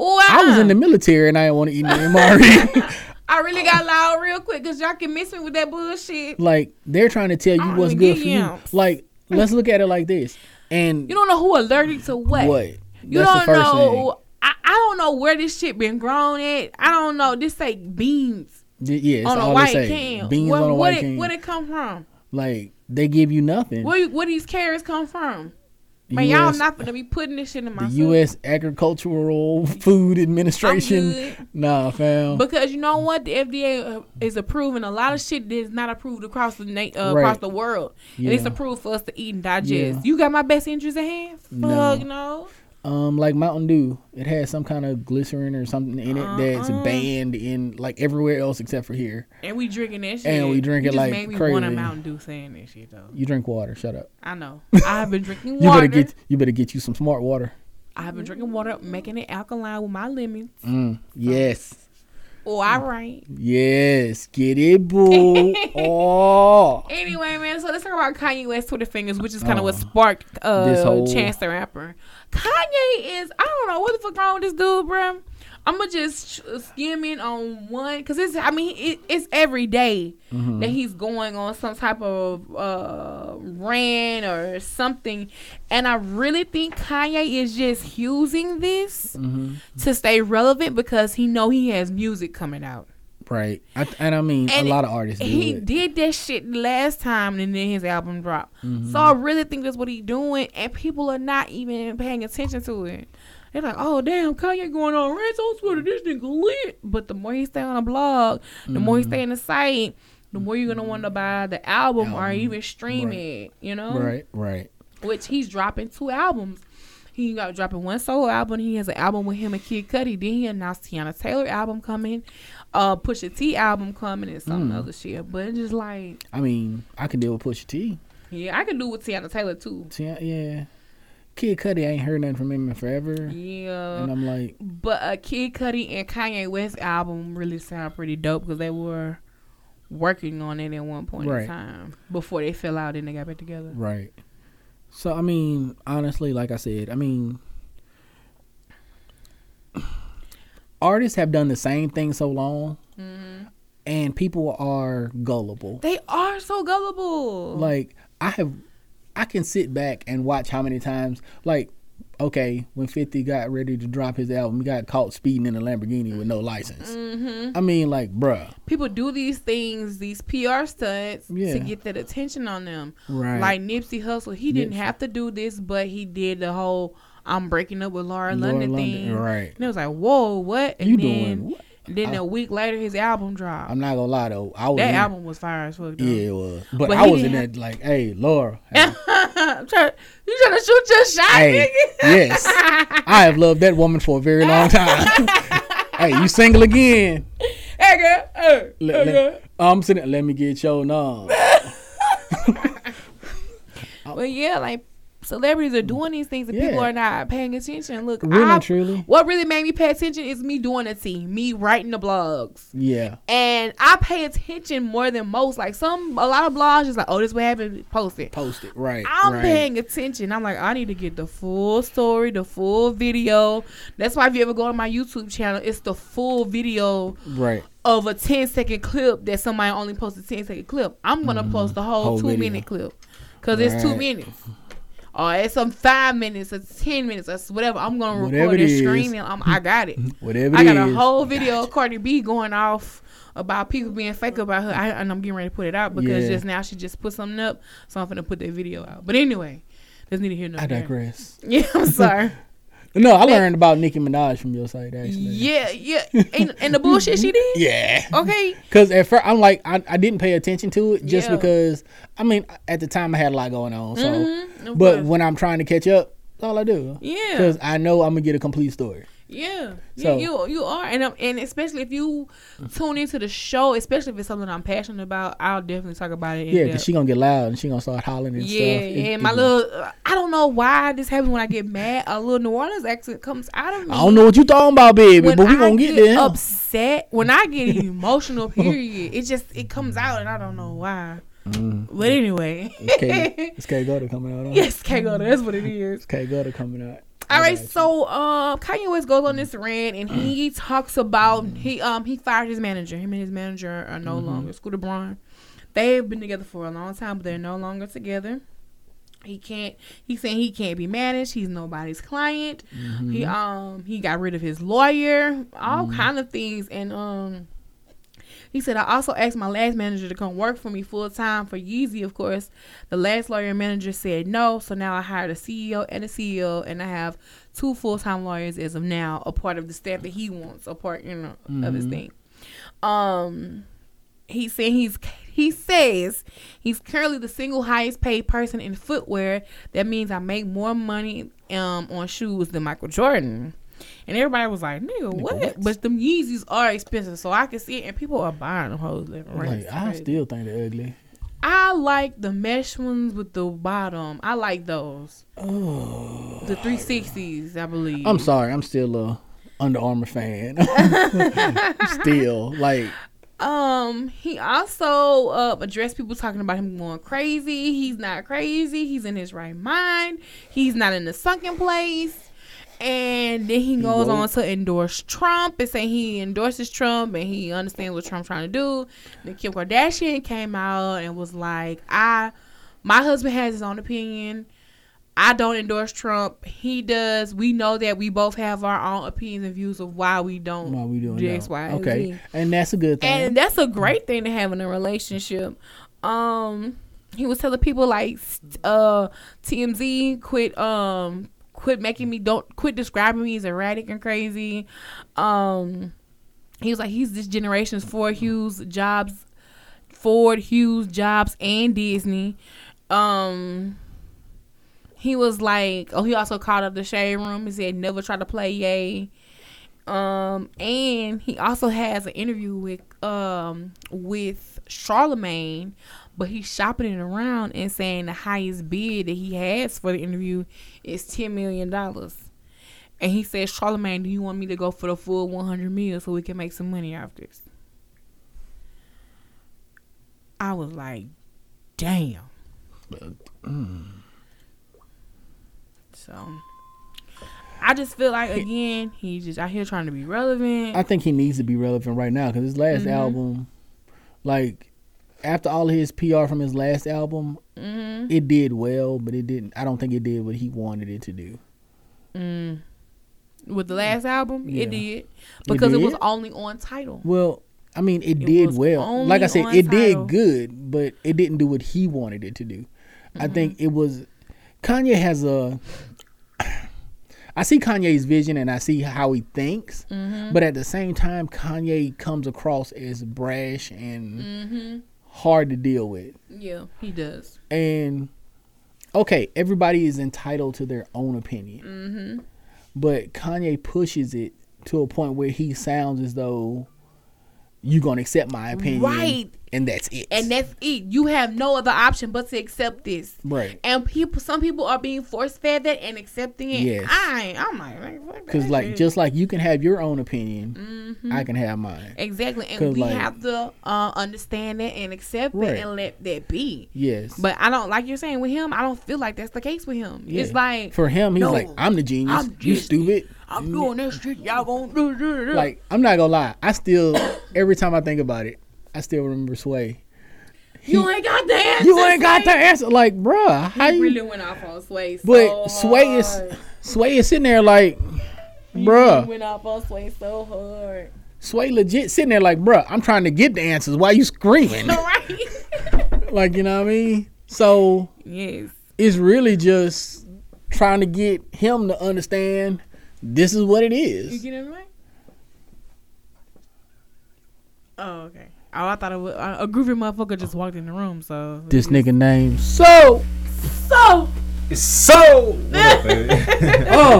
Ooh, I, I was in the military and I didn't want to eat no M R E. I really got loud real quick because y'all can miss me with that bullshit. Like they're trying to tell you what's good for yams. you. Like let's look at it like this. And you don't know who allergic to what. What? You That's don't the first know. Thing. I, I don't know where this shit been grown at. I don't know. This say like beans yeah, on a white can. Beans where, on a white it, can. Where it come from? Like, they give you nothing. Where, where these carrots come from? Man, U S, y'all not gonna be putting this shit in my The food. U S Agricultural Food Administration. Nah, fam. Because you know what? The F D A is approving a lot of shit that is not approved across the na- uh, right. across the world. Yeah. And it's approved for us to eat and digest. Yeah. You got my best interest at hand? Fuck no. no. Um, like Mountain Dew, it has some kind of glycerin or something in it uh-uh. that's banned in like everywhere else except for here. And we drinking that shit. And we drink you it just like made me crazy. Want a Mountain Dew saying that shit though. You drink water. Shut up. I know. I've been drinking water. You better get. You better get you some smart water. I've been drinking water, making it alkaline with my lemons. Mm, yes. Oh, all right. Yes, get it, boo. Oh. Anyway, man, so let's talk about Kanye West Twitter fingers, which is kind of oh, what sparked uh, this whole... Chance the Rapper. Kanye is, I don't know what the fuck wrong with this dude, bro. I'm gonna just skim in on one because it's, I mean, it, it's every day mm-hmm. that he's going on some type of uh, rant or something, and I really think Kanye is just using this mm-hmm. to stay relevant because he know he has music coming out. Right, I, and I mean and a lot of artists. Do he it. did that shit last time, and then his album dropped. Mm-hmm. So I really think that's what he's doing, and people are not even paying attention to it. They're like, oh, damn, Kanye going on rants on Twitter. This nigga lit. But the more he stay on a blog, the mm-hmm. more he stay in the site, the more you're going to want to buy the album or even stream right. it, you know? Right, right. Which he's dropping two albums. He got dropping one solo album. He has an album with him and Kid Cudi. Then he announced Tiana Taylor album coming, uh, Pusha T album coming, and some mm. other shit. But it's just like. I mean, I can deal with Pusha T. Yeah, I can do with Tiana Taylor, too. T- yeah. Kid Cudi, I ain't heard nothing from him in forever. Yeah. And I'm like. But a Kid Cudi and Kanye West album really sound pretty dope because they were working on it at one point right. in time before they fell out and they got back together. Right. So, I mean, honestly, like I said, I mean, artists have done the same thing so long mm-hmm. and people are gullible. They are so gullible. Like, I have. I can sit back and watch how many times, like, okay, when fifty got ready to drop his album, he got caught speeding in a Lamborghini with no license. Mm-hmm. I mean, like, bruh. People do these things, these P R stunts, yeah. to get that attention on them. Right. Like Nipsey Hussle, he Nipsey. didn't have to do this, but he did the whole I'm breaking up with Laura, Laura London, London thing. Right. And it was like, whoa, what? And you then, doing what? Then I, a week later, his album dropped. I'm not gonna lie though, I was that in, album was fire as fuck. Though. Yeah, it was. But, but I was in that like, hey, Laura, hey. I'm trying, you trying to shoot your shot, hey, nigga? Yes, I have loved that woman for a very long time. Hey, you single again? Hey girl, hey, let, hey girl. Let, I'm sitting. Let me get your numb. Well, yeah, like. Celebrities are doing these things and yeah. people are not paying attention. Look, really I, truly. What really made me pay attention is me doing a tea, me writing the blogs. Yeah. And I pay attention more than most. Like some, a lot of blogs just like, oh, this what happened, post it. Post it, right. I'm right. paying attention. I'm like, I need to get the full story, the full video. That's why if you ever go on my YouTube channel, it's the full video. Right. Of a ten second clip that somebody only posted ten second clip. I'm going to mm, post the whole, whole two video. minute clip because right. it's two minutes. Or it's some five minutes or ten minutes or whatever. I'm going to record it screaming. I'm, I got it. Whatever I got it a whole is. video of Cardi B going off about people being fake about her. I, and I'm getting ready to put it out because yeah. just now she just put something up. So I'm going to put that video out. But anyway, doesn't need to hear no I there. digress. Yeah, I'm sorry. No, I learned about Nicki Minaj from your site, actually. Yeah, yeah. And, and the bullshit she did? Yeah. Okay. Because at first, I'm like, I, I didn't pay attention to it just yeah. because, I mean, at the time I had a lot going on. So, mm-hmm. But course. when I'm trying to catch up, that's all I do. Yeah. Because I know I'm going to get a complete story. Yeah. So, yeah, you you are. And, um, and especially if you tune into the show, especially if it's something I'm passionate about, I'll definitely talk about it. Yeah, because she's going to get loud and she's going to start hollering and yeah, stuff. Yeah, and my it, little... Uh, I don't know why this happens when I get mad. A little New Orleans accent comes out of me. I don't know what you talking about, baby, when but we gonna get, get there. Upset when I get emotional. Period. It just it comes out, and I don't know why. Mm. But anyway, it's K Goda coming out. Yes, K Goda. That's what it is. It's K Goda coming out. All right, so uh, Kanye West goes on this rant, and he talks about he um he fired his manager. Him and his manager are no mm-hmm. longer. Scooter Braun. They've been together for a long time, but they're no longer together. He can't. He's saying he can't be managed. He's nobody's client. Mm-hmm. He um he got rid of his lawyer. All mm-hmm. kind of things. And um he said, I also asked my last manager to come work for me full time for Yeezy. Of course, the last lawyer and manager said no. So now I hired a C E O and a C E O, and I have two full time lawyers as of now, a part of the staff that he wants, a part you know mm-hmm. of his thing. Um, he said he's. He says he's currently the single highest paid person in footwear. That means I make more money um, on shoes than Michael Jordan. And everybody was like, nigga, what? Nigga, what? But them Yeezys are expensive, so I can see it. And people are buying them hoes. Like, right. I still think they're ugly. I like the mesh ones with the bottom. I like those. Oh. The three sixties, I believe. I'm sorry. I'm still a Under Armour fan. Still. Like. Um, he also uh, addressed people talking about him going crazy. He's not crazy. He's in his right mind. He's not in the sunken place. And then he goes Whoa. on to endorse Trump and say he endorses Trump and he understands what Trump's trying to do. Then Kim Kardashian came out and was like, I, my husband has his own opinion. I don't endorse Trump. He does. We know that we both have our own opinions and views of why we don't why we doing do X, Y, and Z. Okay. And that's a good thing. And that's a great thing to have in a relationship. Um, he was telling people like uh, T M Z quit... Um, Quit making me don't quit describing me as erratic and crazy. Um, he was like, he's this generation's Ford Hughes Jobs, Ford Hughes Jobs, and Disney. Um, he was like, oh, he also called up the Shade Room. He said, never try to play Ye. Um, and he also has an interview with um with Charlemagne, but he's shopping it around and saying the highest bid that he has for the interview is ten million dollars. And he says, Charlamagne, do you want me to go for the full one hundred million so we can make some money off this? I was like, damn. So, I just feel like, again, he's just out here trying to be relevant. I think he needs to be relevant right now because his last mm-hmm. album, like, after all of his P R from his last album, mm-hmm. it did well, but it didn't. I don't think it did what he wanted it to do. Mm. With the last album, yeah. it did because it, did? it was only on Tidal. Well, I mean, it, it did well. Like I said, it Tidal. did good, but it didn't do what he wanted it to do. Mm-hmm. I think it was. Kanye has a. I see Kanye's vision and I see how he thinks, mm-hmm. but at the same time, Kanye comes across as brash and. Mm-hmm. Hard to deal with. Yeah, he does. And okay, everybody is entitled to their own opinion, mm-hmm. but Kanye pushes it to a point where he sounds as though you're gonna accept my opinion, right? And that's it. And that's it. You have no other option but to accept this, right? And people, some people are being force fed that and accepting it. Yes. I, I'm like, because like, like just like you can have your own opinion, mm-hmm. I can have mine. Exactly, and we like, have to uh, understand that and accept right. it and let that be. Yes, but I don't like you're saying with him. I don't feel like that's the case with him. Yeah. It's like for him, he's no, like, I'm the genius. I'm you stupid. I'm mm-hmm. doing this shit. Y'all gonna do this. Like I'm not gonna lie. I still every time I think about it. I still remember Sway. He, you ain't got the answer. You ain't Sway. got the answer. Like, bruh. How he you, really went off on Sway so But Sway hard. is Sway is sitting there like, bruh. He went off on Sway so hard. Sway legit sitting there like, bruh, I'm trying to get the answers. Why you screaming? No, right? Like, you know what I mean? So yes. It's really just trying to get him to understand this is what it is. You get it right? Oh, okay. Oh, I thought it was, uh, a groovy motherfucker just walked in the room, so. This nigga name. So. So. It's So. What up, baby? Oh.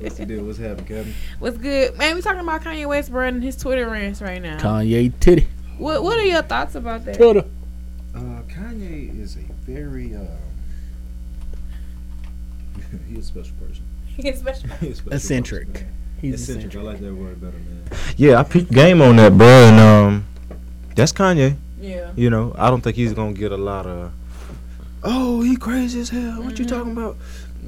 What's the deal? What's happening, Kevin? What's good? Man, we talking about Kanye West, bro, and his Twitter rants right now. Kanye titty. What What are your thoughts about that? Twitter. Uh, Kanye is a very, um, he's a special person. He's a special person. He's a special Eccentric. Person, He's eccentric. eccentric. I like that word better, man. Yeah, I peaked game on that, bro, and um, that's Kanye. Yeah. You know, I don't think he's gonna get a lot of. Oh, he crazy as hell. What mm-hmm. you talking about?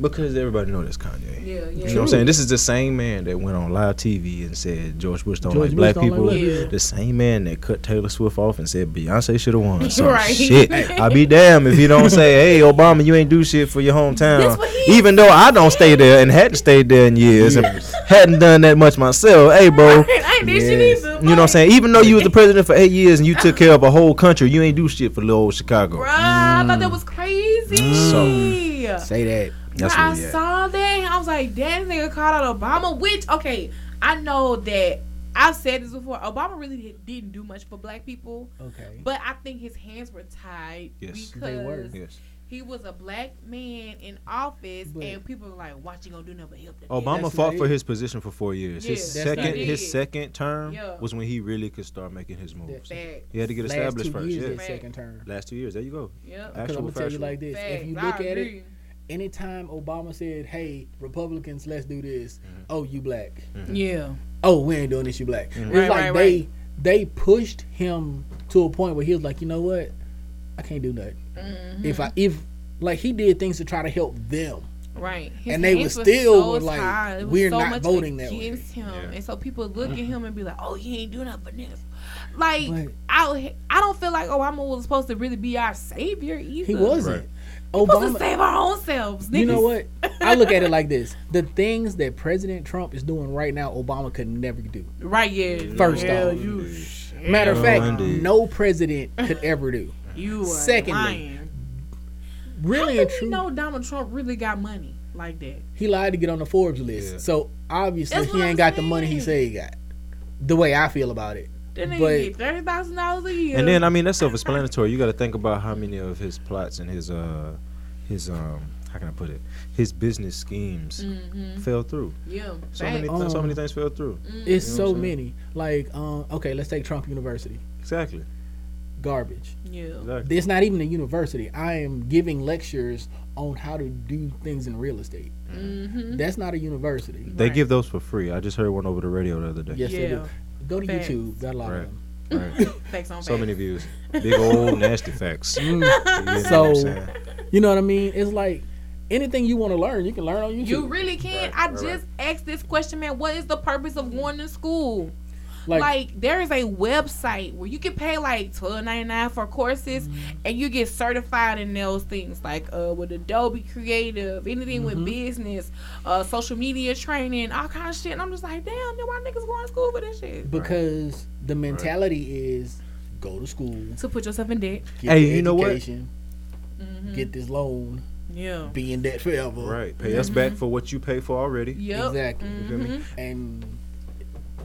Because everybody knows that's Kanye. Yeah, yeah. You know True. what I'm saying? This is the same man that went on live T V and said George Bush don't George like Bush black don't people. Like yeah. The same man that cut Taylor Swift off and said Beyonce should have won. So right. shit. I'll be damned if you don't say, hey, Obama, you ain't do shit for your hometown. Even though I don't stay there and hadn't stayed there in years and hadn't done that much myself. Hey, bro. I ain't did shit either. You know what I'm saying? Even though you was the president for eight years and you took care of a whole country, you ain't do shit for little old Chicago. Bruh, mm. I thought that was crazy. Mm. So, say that. That's I saw that. I was like, that nigga called out Obama, which, okay, I know that I've said this before. Obama really didn't do much for black people. Okay. But I think his hands were tied. Yes, because they were. Yes. He was a black man in office, but and people were like, "What you gonna do? Never help." Obama fought for his position for four years. Yeah. His That's second, his second term yeah. was when he really could start making his moves. Fact. He had to get Last established two first. Years, yeah. his second term. Last two years. There you go. Yeah. Because I'm gonna tell you like this: fact. If you look at it, anytime Obama said, "Hey, Republicans, let's do this," mm-hmm. oh, you black. Mm-hmm. Yeah. Oh, we ain't doing this, you black. Mm-hmm. It's right, like right, they right. they pushed him to a point where he was like, you know what? I can't do nothing. Mm-hmm. If I if like he did things to try to help them, right? His and they were still so like, was we're so not voting that way. Him. Yeah. And so people look mm-hmm. at him and be like, oh, he ain't doing nothing for this. Like right. I I don't feel like Obama was supposed to really be our savior either. He wasn't. Right. We're supposed to save our own selves, niggas. You know what? I look at it like this. The things that President Trump is doing right now, Obama could never do. Right, yeah. First yeah, off. You matter of fact, dude. no president could ever do. You are Secondly, lying. Really and truly. How do we know Donald Trump really got money like that? He lied to get on the Forbes list. Yeah. So, obviously, That's he ain't got the money he said he got. The way I feel about it. Then he get thirty thousand dollars a year. And then, I mean, that's self-explanatory. You got to think about how many of his plots and his, uh, his um, how can I put it? His business schemes mm-hmm. fell through. Yeah. So many, th- um, so many things fell through. Mm-hmm. It's you know so many. Like, um, okay, let's take Trump University. Exactly. Garbage. Yeah. Exactly. It's not even a university. I am giving lectures on how to do things in real estate. Mm-hmm. That's not a university. They right. give those for free. I just heard one over the radio the other day. Yes, yeah. they do. Go to facts. YouTube. Got a lot right. of them. Right. Facts on so facts. Many views. Big old nasty facts. Mm. You so, you know what I mean? It's like anything you want to learn, you can learn on YouTube. You really can. Right. I right. just asked this question, man. What is the purpose of going to school? Like, like there is a website where you can pay like twelve ninety-nine for courses, mm-hmm. and you get certified in those things, like uh, with Adobe Creative, anything mm-hmm. with business, uh, social media training, all kind of shit. And I'm just like, damn, then why niggas going to school for this shit? Because right. the mentality right. is go to school to put yourself in debt. Get hey, you know what? Mm-hmm. Get this loan. Yeah. Be in debt forever. Right. Pay mm-hmm. us back for what you pay for already. Yep. Exactly. Mm-hmm. You feel me? And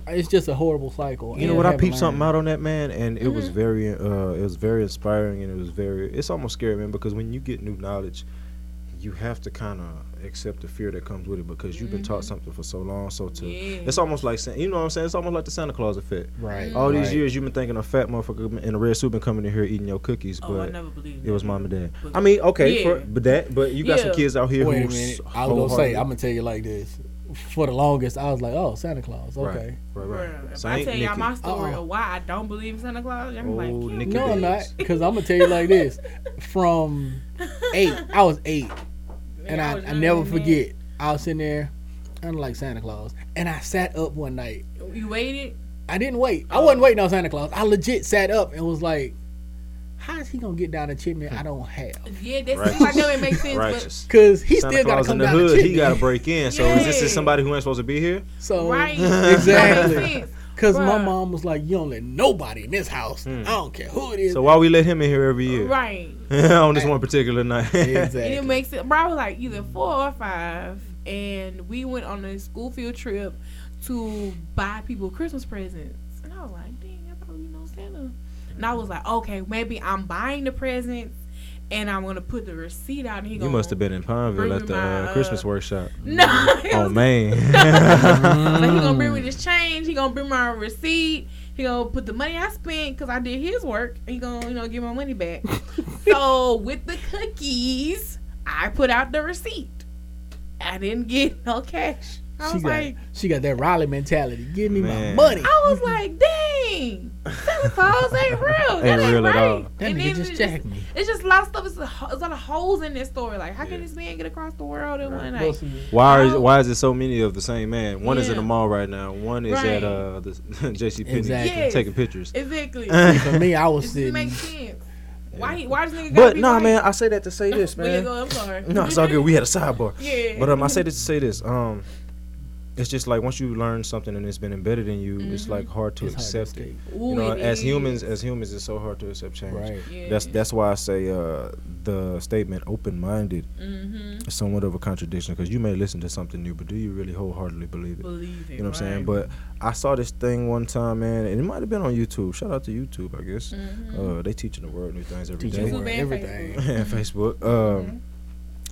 it's just a horrible cycle. You know what? I peeped something out on that, man, and it mm-hmm. was very, uh, it was very inspiring, and it was very, it's almost scary, man, because when you get new knowledge, you have to kind of accept the fear that comes with it because you've been taught something for so long. So to, yeah. it's almost like, you know what I'm saying? It's almost like the Santa Claus effect. Right. All right. these years, you've been thinking a fat motherfucker in a red suit been coming in here eating your cookies, oh, but I never believed it was mom and dad. But I mean, okay, yeah. for, but that, but you got yeah. some kids out here. Wait who a minute. I was gonna say, I'm gonna tell you like this. For the longest, I was like, "Oh, Santa Claus." Okay, right, right. right. If I tell Nikki. y'all my story uh-uh. of why I don't believe in Santa Claus, I'm oh, like, Nikki "No, I'm not," because I'm gonna tell you like this: from eight, I was eight, and I, I, I never forget. Man. I was sitting there, I don't like Santa Claus, and I sat up one night. You waited? I didn't wait. Oh. I wasn't waiting on Santa Claus. I legit sat up and was like, how is he gonna get down the chimney I don't have? Yeah, that's right. I know it makes sense, Righteous. but because he Santa still Claus gotta come in the down hood, the chimney. He gotta break in. So yeah. is this is somebody who ain't supposed to be here? So right, exactly. Because my mom was like, "You don't let nobody in this house. Mm. I don't care who it is." So why we let him in here every year? Right. On this right. one particular night. Exactly. And it makes it. Bro, I was like either four or five, and we went on a school field trip to buy people Christmas presents, and I was like, "Dang, I thought you know Santa." And I was like, okay, maybe I'm buying the presents, and I'm gonna put the receipt out. And he you must have been in Pineville at the my, uh, Christmas workshop. No, oh man. Like he gonna bring me this change. He gonna bring my receipt. He gonna put the money I spent because I did his work. He gonna you know give my money back. So with the cookies, I put out the receipt. I didn't get no cash. I she was got, like, she got that Raleigh mentality. Give me man. my money. I was like, dang, Santa Claus ain't real. That ain't, ain't real right. at all. That and nigga just jacked me. It's just a lot of stuff. It's a, it's a lot of holes in this story. Like, how yeah. can this man get across the world in right. one night? Why is why is there so many of the same man? One yeah. is in the mall right now. One is right. at uh the J C Penney exactly. yes. taking pictures. Exactly. For me, I was sitting. It makes sense. Why, why does nigga got But nah, right? man, I say that to say this, man. Go, I'm sorry. No, it's all good. We had a sidebar. Yeah. But um, I say this to say this. Um, it's just like once you learn something and it's been embedded in you, mm-hmm. it's like hard to it's accept hard to it. Ooh, you know, it as is. humans, as humans, it's so hard to accept change. Right. Yeah. That's that's why I say uh, the statement open-minded mm-hmm. is somewhat of a contradiction, because you may listen to something new, but do you really wholeheartedly believe it? Believe it, you know what right. I'm saying? But I saw this thing one time, man, and it might have been on YouTube. Shout out to YouTube, I guess. Mm-hmm. Uh, they teaching the world new things every teaching day. YouTube and everything. And Facebook. Um, mm-hmm.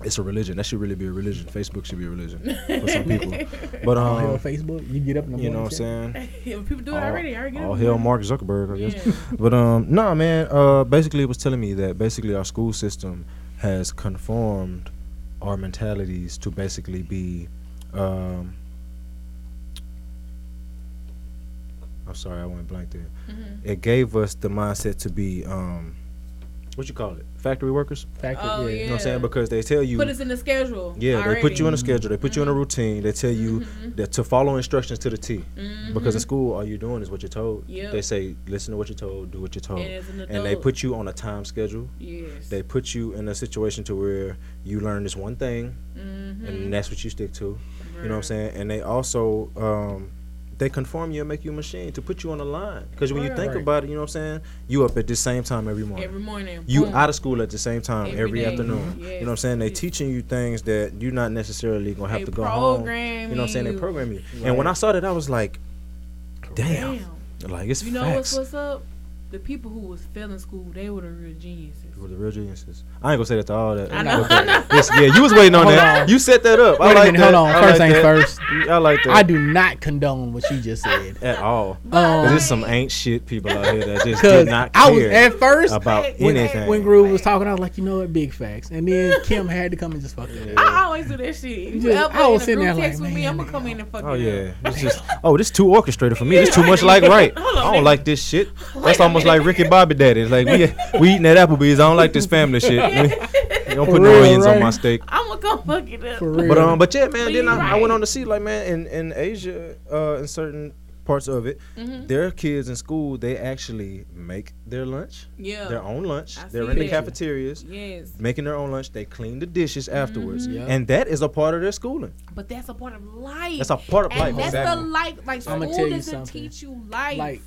It's a religion. That should really be a religion. Facebook should be a religion for some people. But um, all hell Facebook, you get up in the morning. You know what I'm saying? Yeah, people do it all, already. I already get all up hell Mark Zuckerberg, I guess. Yeah. But um, no, nah, man. Uh, basically, it was telling me that basically our school system has conformed our mentalities to basically be. Um, I'm sorry, I went blank there. Mm-hmm. It gave us the mindset to be. Um, What you call it? Factory workers? Factory, oh, yeah. You know what I'm saying? Because they tell you... Put us in the schedule. Yeah, already. They put you in a schedule. They put mm-hmm. you in a routine. They tell you mm-hmm. that to follow instructions to the T. Mm-hmm. Because in school, all you're doing is what you're told. Yep. They say, listen to what you're told, do what you're told. And, as an adult, and they put you on a time schedule. Yes. They put you in a situation to where you learn this one thing, mm-hmm. and that's what you stick to. Right. You know what I'm saying? And they also... Um, they conform you and make you a machine to put you on the line. Because when you think about it, you know what I'm saying? You up at the same time every morning. Every morning. You boom. Out of school at the same time every, every afternoon. Yes. You know what I'm saying? They teaching you things that you're not necessarily going to have to go home. You know what I'm saying? They program you. Right. And when I saw that, I was like, damn. damn. Like, it's you know facts. What's, what's up? The people who was failing school, they were the real geniuses. They were the real geniuses. I ain't gonna say that to all that. I know. Okay. Yeah, you was waiting on hold that. On. You set that up. Wait I like a minute, that. Hold on. First things like first. I like that. I do not condone what you just said at all. Um, there's some ain't shit people out here that just did not care I was, at first, about when, anything. When Groove was talking, I was like, you know what, big facts. And then Kim had to come and just fuck it yeah. up. I always do that shit. You just, I was sitting there like, man, me, I'm gonna come in and fuck oh, it yeah. up. Just, oh, this too orchestrated for me. This too much like right. I don't like this shit. That's almost. Like Ricky Bobby Daddy. It's like we we eating at Applebee's. I don't like this family shit. We, don't put no onions right. on my steak. I'm gonna go fuck it up. But um, but yeah, man. Please then I, right. I went on to see like man in in Asia, uh, in certain parts of it, mm-hmm. their kids in school they actually make their lunch. Yeah. Their own lunch. I They're in the cafeterias. Yes. Making their own lunch. They clean the dishes afterwards, mm-hmm. yeah. and that is a part of their schooling. But that's a part of life. That's a part of and life. That's exactly. the life. Like school doesn't teach you life. Like,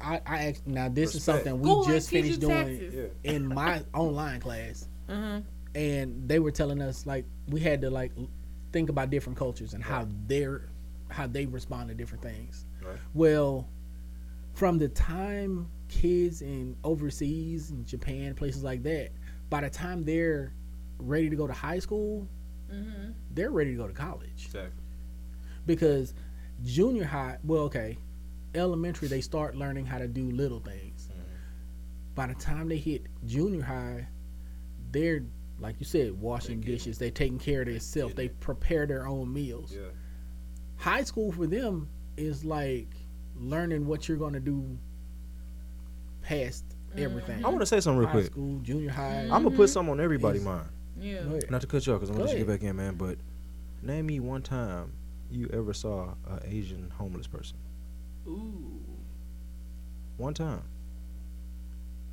I, I act, now this Respect. Is something we Go just finished doing yeah. in my online class, mm-hmm. and they were telling us like we had to like think about different cultures and how they're how they respond to different things. Right. Well, from the time kids in overseas in Japan places like that, by the time they're ready to go to high school, mm-hmm. they're ready to go to college. Exactly. Because junior high, well, okay. elementary they start learning how to do little things mm-hmm. by the time they hit junior high they're like you said washing they dishes they're taking care of themselves they prepare their own meals yeah. High school for them is like learning what you're going to do past mm-hmm. everything. I want to say something real high quick school, junior high mm-hmm. I'm going to put something on everybody's mind yeah. not to cut you off because I'm going to let you get back in man but name me one time you ever saw an Asian homeless person. Ooh. One time.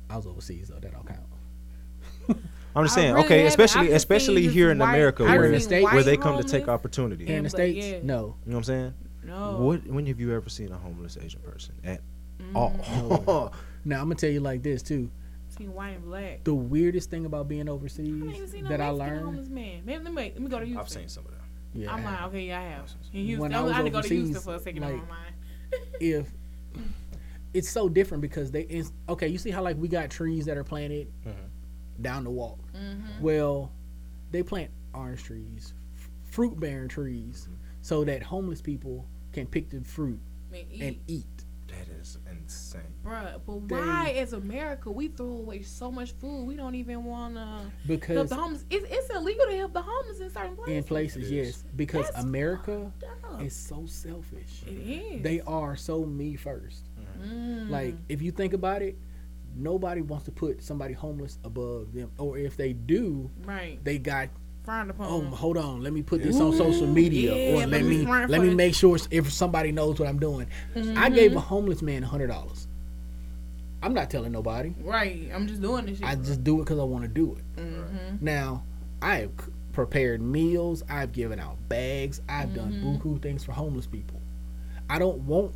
I was overseas though, that don't count. I'm just saying, really okay, especially especially here in white, America where, where they come homeless? To take opportunity. In the States? Yeah. No. You know what I'm saying? No. What when have you ever seen a homeless Asian person at mm-hmm. all? No. Now I'm gonna tell you like this too. Seen white and black. The weirdest thing about being overseas I seen no that I learned. Homeless man. Maybe, let, me, let me go to Houston. I've seen some of them. Yeah. I'm like, okay, yeah, I have. In Houston. When I, was I had to go to Houston for a second like, on my mind. If it's so different because they it's, okay you see how like we got trees that are planted mm-hmm. down the walk mm-hmm. well they plant orange trees f- fruit bearing trees mm-hmm. so that homeless people can pick the fruit and eat, and eat. That is insane bruh but they, why as America we throw away so much food we don't even want to because help the homeless it's, it's illegal to help the homeless in certain places in places yes because that's America is so selfish it is. They are so me first mm. like if you think about it nobody wants to put somebody homeless above them or if they do right they got frowned upon oh hold on let me put this Ooh. On social media yeah, or let me let me, me make sure if somebody knows what I'm doing mm-hmm. I gave a homeless man a hundred dollars. I'm not telling nobody right I'm just doing this shit. I just do it because I want to do it mm-hmm. now I have prepared meals, I've given out bags, I've mm-hmm. done buku things for homeless people. I don't want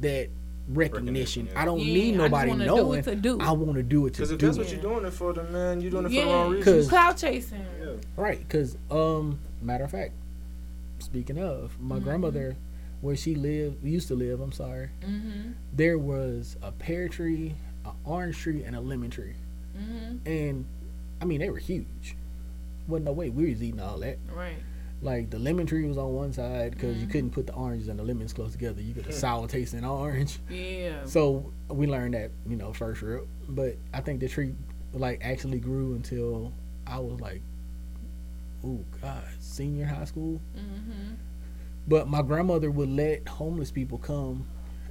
that recognition. Yeah. I don't yeah, need nobody I knowing. Do do. I want to do it to do. Because if that's what you're doing it for, then man, you're doing it yeah. for the wrong reason. Cloud chasing. Yeah. Right. Because, um, matter of fact, speaking of, my mm-hmm. grandmother, where she lived, used to live, I'm sorry, mm-hmm. there was a pear tree, an orange tree, and a lemon tree. Mm-hmm. And, I mean, they were huge. Wasn't no way we was eating all that. Right. Like, the lemon tree was on one side because mm-hmm. you couldn't put the oranges and the lemons close together. You got the sour tasting orange. Yeah. So we learned that, you know, first real. But I think the tree, like, actually grew until I was like, oh, God, senior high school. Mm-hmm. But my grandmother would let homeless people come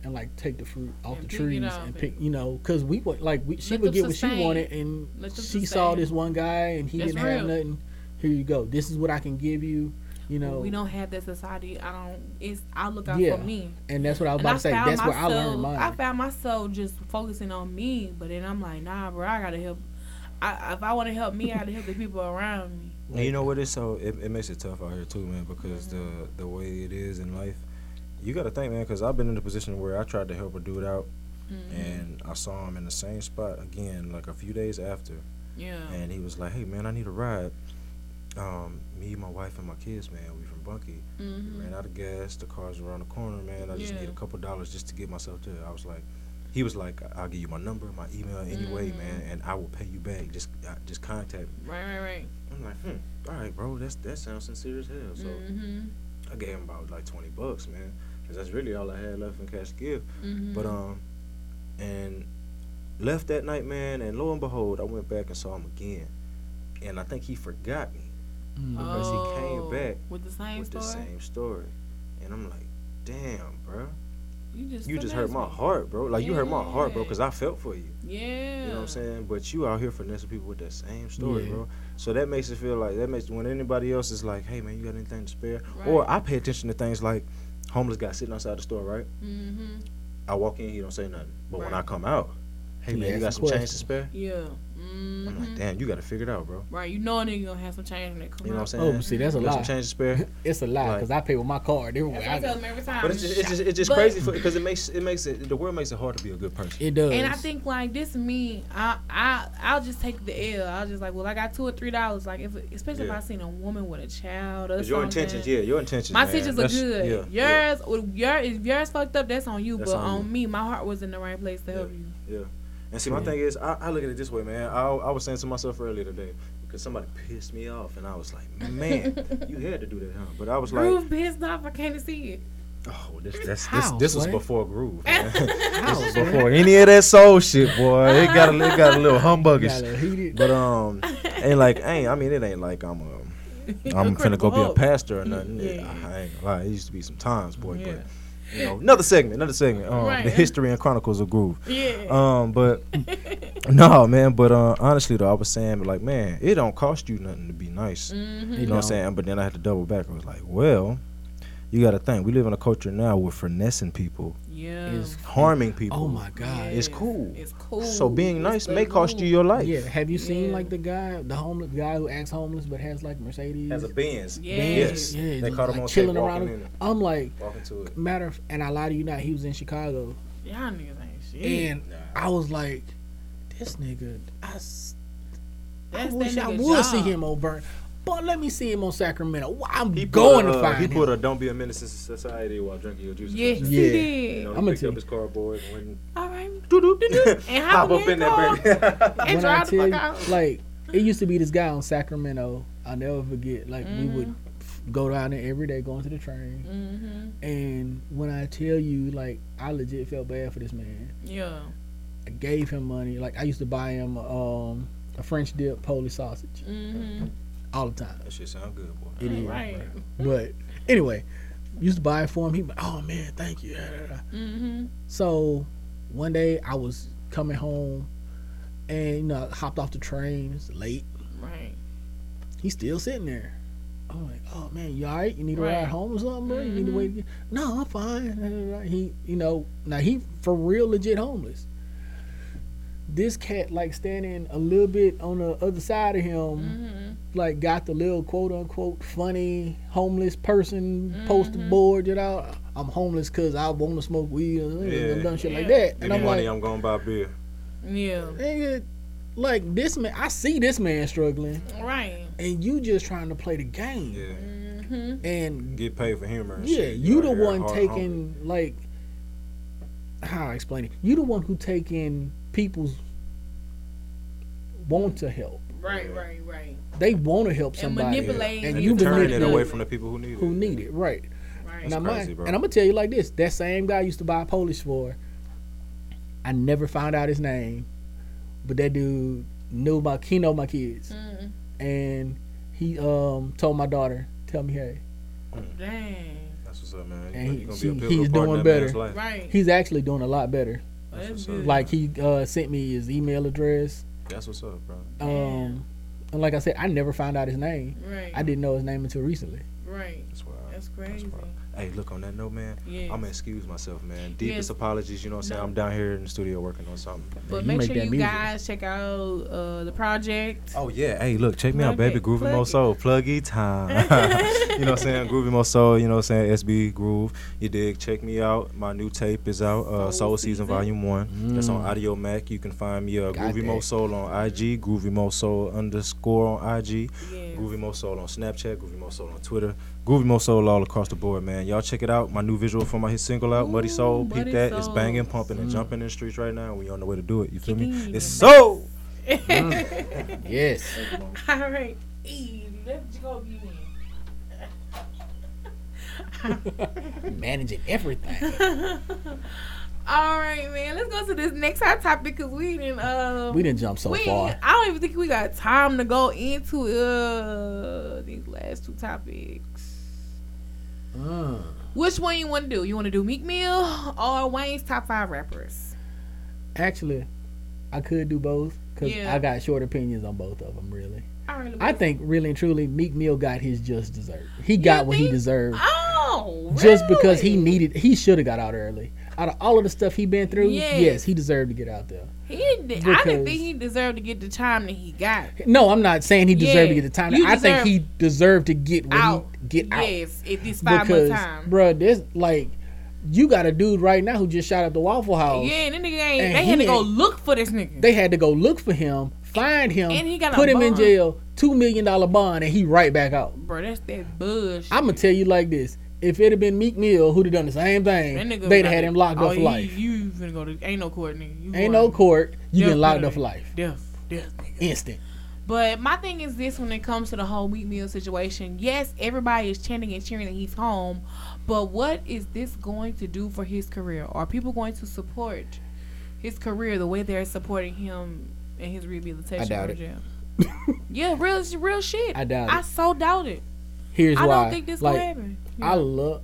and, like, take the fruit off and the trees and pick, you know, because we would, like, we, she let would get sustain. What she wanted. And she sustain. Saw this one guy and he That's didn't real. Have nothing. Here you go. This is what I can give you. You know, we don't have that society. I don't. It's I look out yeah. for me, and that's what I was about I to say. That's where I learned mine. I found myself just focusing on me, but then I'm like, nah, bro. I gotta help. I, if I want to help me, I gotta help the people around me. And you know what? It's so it, it makes it tough out here too, man. Because mm-hmm. the the way it is in life, you gotta think, man. Because I've been in a position where I tried to help a dude out, mm-hmm. and I saw him in the same spot again, like a few days after. Yeah. And he was like, hey, man, I need a ride. Um, me, my wife, and my kids, man, we from Bunkie. Mm-hmm. We ran out of gas. The car's around the corner, man. I just yeah. need a couple dollars just to get myself there. I was like, he was like, I'll give you my number, my email, anyway, mm-hmm. man, and I will pay you back. Just, uh, just contact me. Right, right, right. I'm like, hmm, all right, bro. That's that sounds sincere as hell. So mm-hmm. I gave him about like twenty bucks, man, because that's really all I had left in cash to give. Mm-hmm. But um, and left that night, man, and lo and behold, I went back and saw him again, and I think he forgot me. Because oh, he came back with the same with story? The same story, and I'm like, damn, bro, you just you just hurt my heart, bro. Like yeah. you hurt my heart, bro, because I felt for you. Yeah, you know what I'm saying. But you out here finessing people with that same story, yeah. bro. So that makes it feel like that makes when anybody else is like, hey, man, you got anything to spare? Right. Or I pay attention to things like homeless guy sitting outside the store, right? Mm-hmm. I walk in, he don't say nothing, but right. when I come out, hey, man, yeah, you got some change to spare? Yeah. Mm-hmm. I'm like, damn, you got to figure it out, bro. Right, you know a nigga gonna have some change when they come. You know what I'm saying? Oh, see, that's a lie. Some change to spare. It's a lie because like, I pay with my card. I tell them every time. But it's just, it's just, it's just but, crazy because it makes it makes it the world makes it hard to be a good person. It does. And I think like this me, I I I'll just take the L. I'll just like, well, I got two or three dollars. Like if especially yeah. if I seen a woman with a child or something. Your intentions, yeah, your intentions. My intentions are good. Yeah, yours, yeah. your if yours fucked up, that's on you. That's but on, on me, my heart was in the right place to yeah, help you. Yeah. And see, my yeah. thing is, I, I look at it this way, man. I, I was saying to myself earlier today because somebody pissed me off, and I was like, man, you had to do that, huh? But I was like, Groove pissed off. I can't see it. Oh, this that's, How, this this was before Groove, man. How, this was before any of that soul shit, boy. It got a, it got a little humbuggish, but um, and like, ain't I mean, it ain't like I'm a, I'm finna go be a pastor or nothing. Yeah. Yeah, I ain't gonna lie. It used to be some times, boy, yeah. but. You know, another segment, another segment. Um, right. The history and chronicles of Groove. Yeah. Um, but no, man. But uh, honestly, though, I was saying, like, man, it don't cost you nothing to be nice. Mm-hmm. You know don't. What I'm saying? But then I had to double back. I was like, well, you got to think. We live in a culture now where finessing people, yeah, is harming people. Oh my God, yes. It's cool. It's cool. So being it's nice so may cool. cost you your life. Yeah. Have you seen yeah. like the guy, the homeless guy who acts homeless but has like Mercedes? Has a Benz. Yeah. Yes. Yeah, they, they caught him like on chilling tape, around. In. I'm like, walking to it. Matter of, and I lie to you not, he was in Chicago. Y'all niggas ain't shit. And nah. I was like, this nigga, I, I wish I would job. see him on Burn. Boy, let me see him on Sacramento. I'm he going a, to find he him. He put a "Don't be a menace to society" while drinking your juice. Yes, yeah, yeah. You know, I'm gonna pick up his cardboard. All right, do do do do, and hop up in that bed and drive the fuck out. Like it used to be, this guy on Sacramento. I'll never forget. Like mm-hmm. we would go down there every day, going to the train. Mm-hmm. And when I tell you, like I legit felt bad for this man. Yeah, I gave him money. Like I used to buy him um, a French dip Polish sausage. Mm-hmm. All the time. That shit sound good, boy. It is. Right. But anyway, used to buy it for him. He, oh man, thank you. Mm-hmm. So one day I was coming home, and you know, I hopped off the train. It's late. Right. He's still sitting there. I'm like, oh man, you all right? You need right. a ride home or something, bro? Mm-hmm. You need to wait. Again? No, I'm fine. He, you know, now he for real legit homeless. This cat like standing a little bit on the other side of him. Mm-hmm. like got the little quote unquote funny homeless person mm-hmm. poster board, you know, I'm homeless cause I want to smoke weed and yeah. done shit yeah. like that. And Any I'm money like, I'm gonna buy beer. Yeah, nigga, like this man, I see this man struggling, right? And you just trying to play the game, yeah. Mm-hmm. And get paid for humor. And yeah, shit. you, you the one taking hungry. like how I explain it. You the one who taking people's want to help. Right, yeah. right, right. They want to help somebody, and, manipulate yeah. and you turn it away from the people who need it. Who need it, right? Right. Now crazy, my, and I'm gonna tell you like this: that same guy I used to buy Polish for. I never found out his name, but that dude knew my he know my kids, mm. and he um told my daughter, "Tell me hey." Mm. Dang. That's what's up, man. And he, gonna she, be a he's doing better. Right. He's actually doing a lot better. That's what's up. Like he uh, sent me his email address. That's what's up, bro. Um, and like I said, I never found out his name. Right. I didn't know his name until recently. Right. That's wild. That's crazy. That's wild. Hey, look, on that note, man, yes. I'm going to excuse myself, man. Deepest yes. apologies, you know what I'm no. saying? I'm down here in the studio working on something. But man, make sure you music. guys check out uh, the project. Oh, yeah. Hey, look, check me plug out, baby. It. Groovy Mo Soul. Pluggy time. You know what I'm saying? Groovy Mo Soul, you know what I'm saying? S B Groove. You dig? Check me out. My new tape is out, uh, Soul, Soul Season, Season Volume one. Mm. That's on Audio Mac. You can find me uh, Groovy that. Mo Soul on I G, Groovy Mo Soul underscore on I G, yes. Groovy Mo Soul on Snapchat, Groovy Mo Soul on Twitter. Groovy Mo Soul all across the board, man. Y'all check it out. My new visual for my his single out, Ooh, Muddy Soul. Peep that. Soul. It's banging, pumping, mm. and jumping in the streets right now. We on the way to do it. You feel me? It's soul. mm. Yes. All right. Eve, let's go be in. Managing everything. All right, man. Let's go to this next hot topic because we didn't. Uh, we didn't jump so we, far. I don't even think we got time to go into uh, these last two topics. Mm. Which one you want to do? You want to do Meek Mill or Wayne's top five rappers? Actually, I could do both because yeah. I got short opinions on both of them, really. I, really I think, really and truly, Meek Mill got his just dessert. He got what he deserved. Oh, really? Just because he needed, he should have got out early. Out of all of the stuff he been through, yes, yes he deserved to get out there. He didn't, I didn't think he deserved to get the time that he got. No, I'm not saying he deserved yes. to get the time. That, I think he deserved to get what out. he get yes, out. Yes, at least five because, more time. Bro, this like you got a dude right now who just shot up the Waffle House. Yeah, and that nigga ain't. And they had to go look for this nigga. They had to go look for him, find him, and he got put a him bond. in jail, two million dollar bond, and he right back out. Bro, that's that bullshit. I'm gonna tell you like this. If it had been Meek Mill who'd have done the same thing, they'd have had him locked up for life. You finna go to ain't no court, nigga. You ain't no court. You been locked up for life. Death, death, nigga. Instant. But my thing is this: when it comes to the whole Meek Mill situation, yes, everybody is chanting and cheering that he's home, but what is this going to do for his career? Are people going to support his career the way they're supporting him in his rehabilitation program? I doubt it. Yeah, real, real shit. I doubt it. I so doubt it. Here's why. I don't think this will happen. Yeah. I love,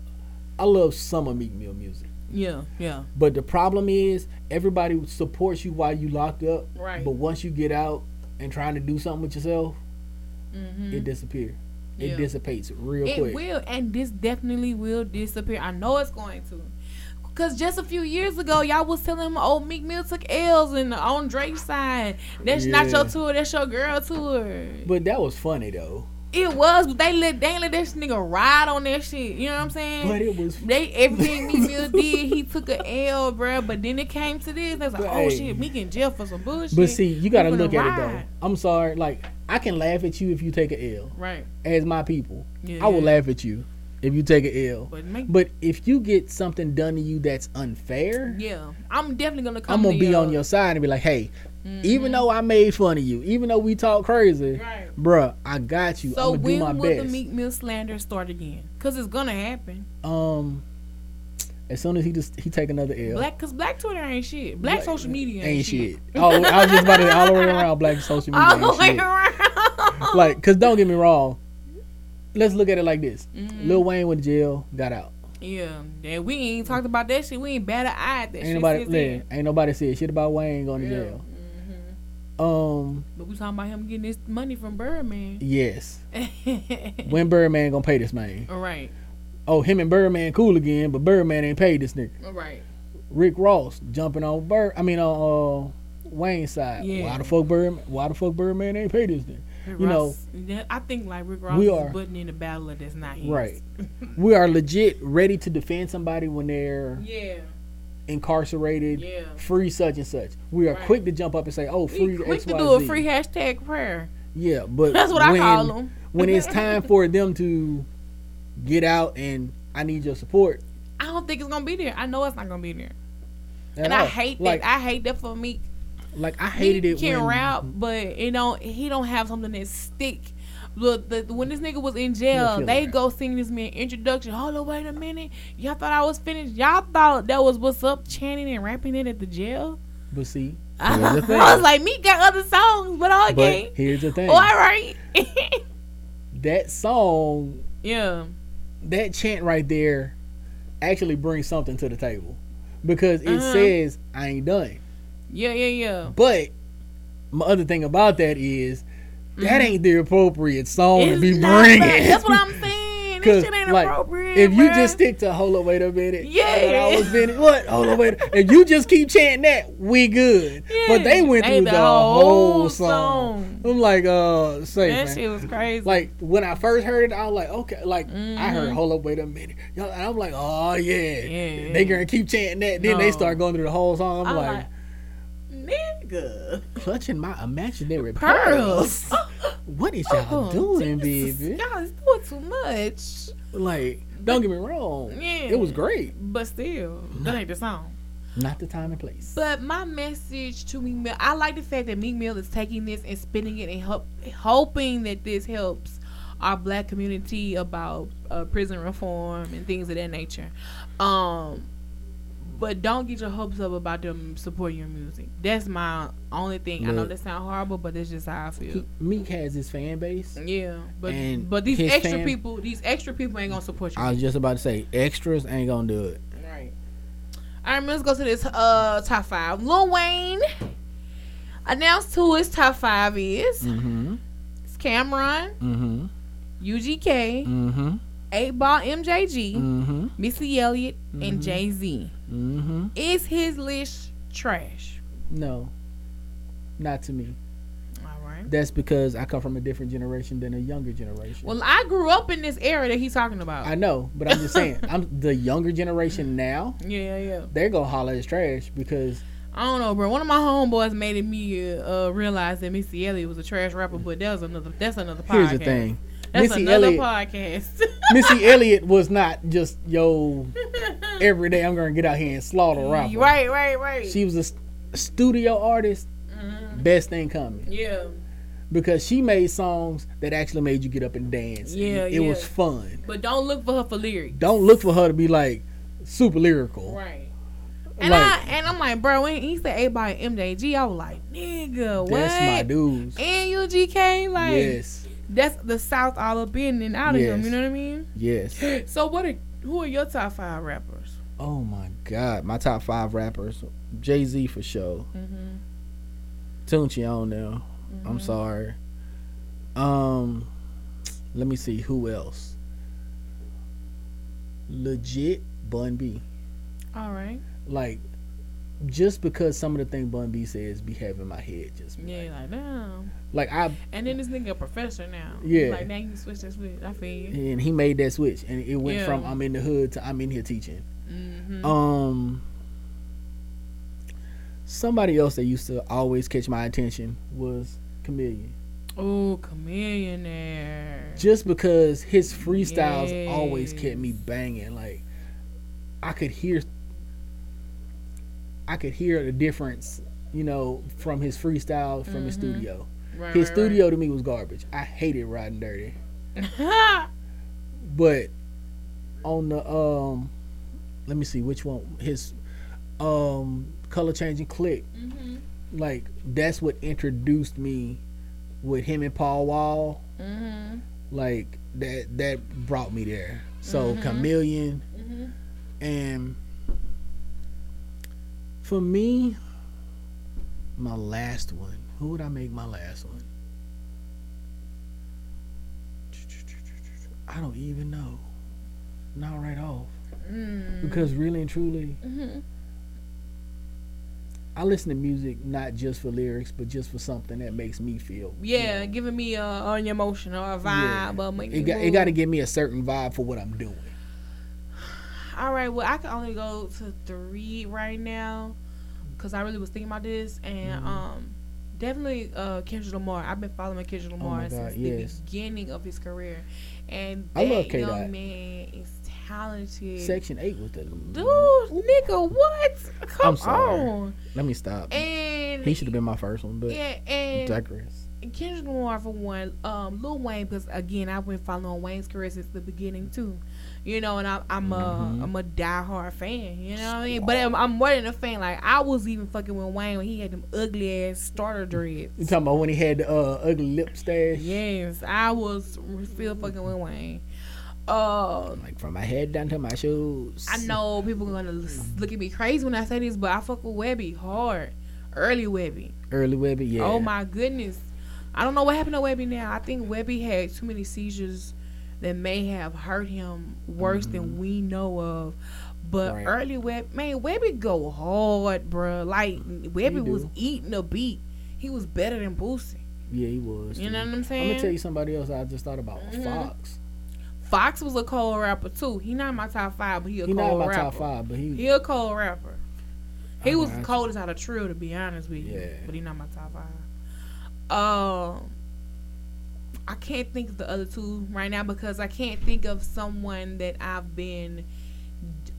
I love some of Meek Mill music. Yeah, yeah. But the problem is everybody supports you while you locked up. Right. But once you get out and trying to do something with yourself, mm-hmm. it disappears. Yeah. It dissipates real it quick. It will, and this definitely will disappear. I know it's going to. Because just a few years ago, y'all was telling him, oh, Meek Mill took L's and on Drake's side. That's yeah. not your tour. That's your girl tour. But that was funny, though. It was, but they let they let this nigga ride on that shit. You know what I'm saying? But it was they everything Meek Mill did, he took an L, bro. But then it came to this, they was like, but, oh hey, shit, Meek in jail for some bullshit. But see, you gotta look at it though. I'm sorry, like I can laugh at you if you take an L, right? As my people, yeah. I will laugh at you if you take an L. But, make, but if you get something done to you that's unfair, yeah, I'm definitely gonna come. I'm gonna to be you. on your side and be like, hey. Mm-hmm. Even though I made fun of you, even though we talk crazy, right. bruh, I got you. So I'm gonna do my best. So when will the Meek Mill slander start again? Cause it's gonna happen. Um, as soon as he just he take another L. Black, cause black Twitter ain't shit. Black, black social media ain't, ain't shit. shit. Oh, I was just about to all the way around. Black social media all the way around. Like, cause don't get me wrong. Let's look at it like this: mm-hmm. Lil Wayne went to jail, got out. Yeah, and we ain't talked about that shit. We ain't bad eyed that ain't shit. Nobody, man, ain't nobody said shit about Wayne going yeah. to jail. Um, but we talking about him getting his money from Birdman. Yes. When Birdman gonna pay this man? All right. Oh, him and Birdman cool again, but Birdman ain't paid this nigga. All right. Rick Ross jumping on Bird. I mean on uh, Wayne's side. Yeah. Why the fuck Birdman? Why the fuck Birdman ain't paid this nigga? Rick you Ross, know, I think like Rick Ross we are, is butting in a battle that's not his. Right. We are legit ready to defend somebody when they're yeah. incarcerated, yeah. free such and such. We are right. quick to jump up and say, "Oh, free X Y Z." Quick to do a free hashtag prayer. Yeah, but that's what when, I call them. When it's time for them to get out and I need your support, I don't think it's gonna be there. I know it's not gonna be there, and all. I hate like, that. I hate that for Meek. Like I hated he it. He can when, rap, but you know he don't have something that stick. Look, the, when this nigga was in jail, they right. go sing this man introduction. Hold on, wait a minute. Y'all thought I was finished. Y'all thought that was what's up, chanting and rapping it at the jail. But see, I was like, Meek got other songs, but all okay. But here's the thing. All right, that song, yeah, that chant right there, actually brings something to the table because it uh-huh. says I ain't done. Yeah, yeah, yeah. But my other thing about that is that mm-hmm. ain't the appropriate song it's to be bringing. That's what I'm saying. This shit ain't like, appropriate. If you bruh. just stick to hold up, wait a minute. Yeah. I was finished. What? Hold up, wait. If you just keep chanting that, we good. Yeah. But they went through the, the whole, whole song. song. I'm like, uh, say that man. shit was crazy. Like when I first heard it, I was like, okay. Like mm-hmm. I heard, hold up, wait a minute. And I'm like, oh yeah. yeah. They gonna keep chanting that. Then no. they start going through the whole song. I'm, I'm like. like Nigga, clutching my imaginary pearls. pearls. What is y'all oh, doing, Jesus, baby? Y'all is doing too much. Like, don't get me wrong. Yeah, it was great, but still, that ain't the song. Not the time and place. But my message to Meek Mill, I like the fact that Meek Mill is taking this and spinning it and help, hoping that this helps our black community about uh, prison reform and things of that nature. Um. But don't get your hopes up about them supporting your music. That's my only thing. Look, I know that sounds horrible, but that's just how I feel. He, Meek has his fan base. Yeah, but but these extra fan, people, these extra people ain't gonna support you. I was just about to say, extras ain't gonna do it. Right. All right, man, let's go to this uh, top five. Lil Wayne announced who his top five is. Mm-hmm. It's Cameron. Mm-hmm. U G K. Mm-hmm. eight ball M J G, mm-hmm. Missy Elliott, mm-hmm. and Jay-Z. Mm-hmm. Is his list trash? No, not to me. All right. That's because I come from a different generation than a younger generation. Well, I grew up in this era that he's talking about. I know, but I'm just saying, I'm the younger generation now. Yeah, yeah. They're going to holler as trash because... I don't know, bro. One of my homeboys made me uh, realize that Missy Elliott was a trash rapper, but that was another, that's another podcast. Here's the thing. That's Missy another Elliott, podcast. Missy Elliott was not just, yo, every day I'm going to get out here and slaughter rapper. Right, right, right. She was a st- studio artist, mm-hmm. best thing coming. Yeah. Because she made songs that actually made you get up and dance. Yeah, and it yeah. was fun. But don't look for her for lyrics. Don't look for her to be, like, super lyrical. Right. And like, I and I'm like, bro, when he said everybody M J G, I was like, nigga, what? That's my dudes. And U G K, like. Yes. That's the South all up in and out yes. of them. You know what I mean? Yes. So what? Are, who are your top five rappers? Oh my God, my top five rappers: Jay-Z for sure. Mm-hmm. Tunchi on there. Mm-hmm. I'm sorry. Um, let me see who else. Legit Bun B. All right. Like, just because some of the thing Bun B says be having my head just be yeah, like, like damn. Like I and then this nigga a professor now. Yeah. Like now you switch that switch. I feel you. And he made that switch, and it went yeah. from I'm in the hood to I'm in here teaching. Mm-hmm. Um. Somebody else that used to always catch my attention was Chameleon. Oh, Chameleonaire. Just because his freestyles yes. always kept me banging. Like I could hear. I could hear the difference, you know, from his freestyle, from mm-hmm. his studio. Right, his right, studio right. to me was garbage. I hated Riding Dirty. But on the, um, let me see which one, his um, Color Changing Click. Mm-hmm. Like, that's what introduced me with him and Paul Wall. Mm-hmm. Like, that that brought me there. So, mm-hmm. Chameleon mm-hmm. and... For me, my last one. Who would I make my last one? I don't even know. Not right off. Mm. Because really and truly, mm-hmm. I listen to music not just for lyrics, but just for something that makes me feel. Yeah, you know, giving me a, an emotion or a vibe. Yeah. Or make it got, it got to give me a certain vibe for what I'm doing. All right, well, I can only go to three right now because I really was thinking about this. And mm-hmm. um, definitely uh, Kendrick Lamar. I've been following Kendrick Lamar oh God, since yes. the beginning of his career. And that I love K. young man is talented. Section eight with the dude, nigga, what? Come I'm sorry. on. Let me stop. And he should have been my first one, but yeah, and digress. Kendrick Lamar for one, um, Lil Wayne, because again, I've been following Wayne's career since the beginning too, you know. And I, I'm mm-hmm. a, I'm a diehard fan, you know what I mean. But I'm, I'm more than a fan. Like I was even fucking with Wayne when he had them ugly ass starter dreads. You talking about when he had the uh, ugly lip stash? Yes, I was still fucking with Wayne. Uh, like from my head down to my shoes. I know people are gonna look at me crazy when I say this, but I fuck with Webbie hard. Early Webbie. Early Webbie, yeah. Oh my goodness, I don't know what happened to Webbie now. I think Webbie had too many seizures that may have hurt him worse mm-hmm. than we know of. But right. early Web, man, Webbie go hard, bro. Like Webbie was eating a beat. He was better than Boosie. Yeah, he was. You too. know what I'm saying? I'm gonna tell you somebody else I just thought about. Mm-hmm. Fox. Fox was a cold rapper too. He not in my top five, but he a he cold not my rapper. Top five, but he, he a cold rapper. He I'm was the coldest out of trio, to be honest with you. Yeah. But he not my top five. Um, uh, I can't think of the other two right now because I can't think of someone that I've been.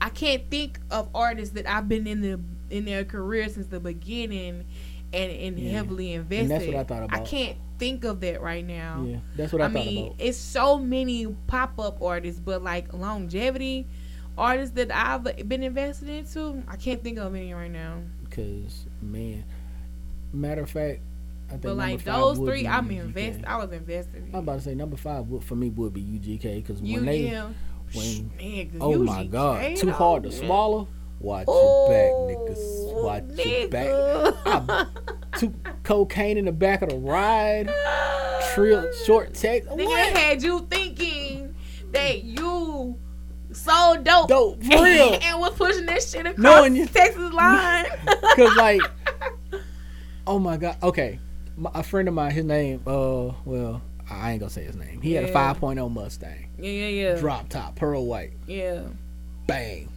I can't think of artists that I've been in the in their career since the beginning, and and yeah. heavily invested. And that's what I thought about. I can't. think of that right now. Yeah, that's what I, I mean. About. It's so many pop up artists, but like longevity artists that I've been invested into, I can't think of any right now. Cause man, matter of fact, I think. But like those three, I'm invested. I was invested. In. I'm about to say number five would, for me would be U G K because when U G M, they, when man, oh U G K, my God, too hard to swallow. Watch Ooh, your back, niggas. Watch nigga. your back. I'm too cocaine in the back of the ride. Trill, short text. Nigga what? Had you thinking that you so dope, dope for real, and was pushing that shit across Knowing the Texas line. Cause like, oh my God. Okay, my, a friend of mine. His name. Uh, well, I ain't gonna say his name. He yeah. had a five point oh Mustang. Yeah, yeah, yeah. Drop top, pearl white. Yeah. Bang.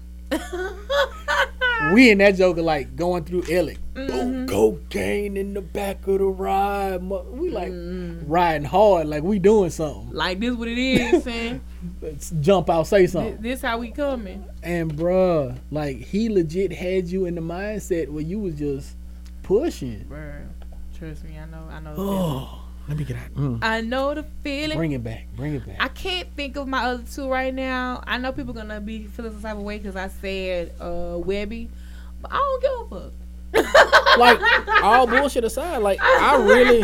We and that joker like going through Ellick. Mm-hmm. Boom, cocaine in the back of the ride. We like mm-hmm. riding hard, like we doing something. Like this, what it is, man. Let's jump out, say something. This, this how we coming. And bruh, like he legit had you in the mindset where you was just pushing. Bruh, trust me, I know, I know. Oh, let me get out. Mm. I know the feeling. Bring it back. Bring it back. I can't think of my other two right now. I know people gonna be feeling some type of way because I said uh, Webbie, but I don't give a fuck. Like all bullshit aside, like I really,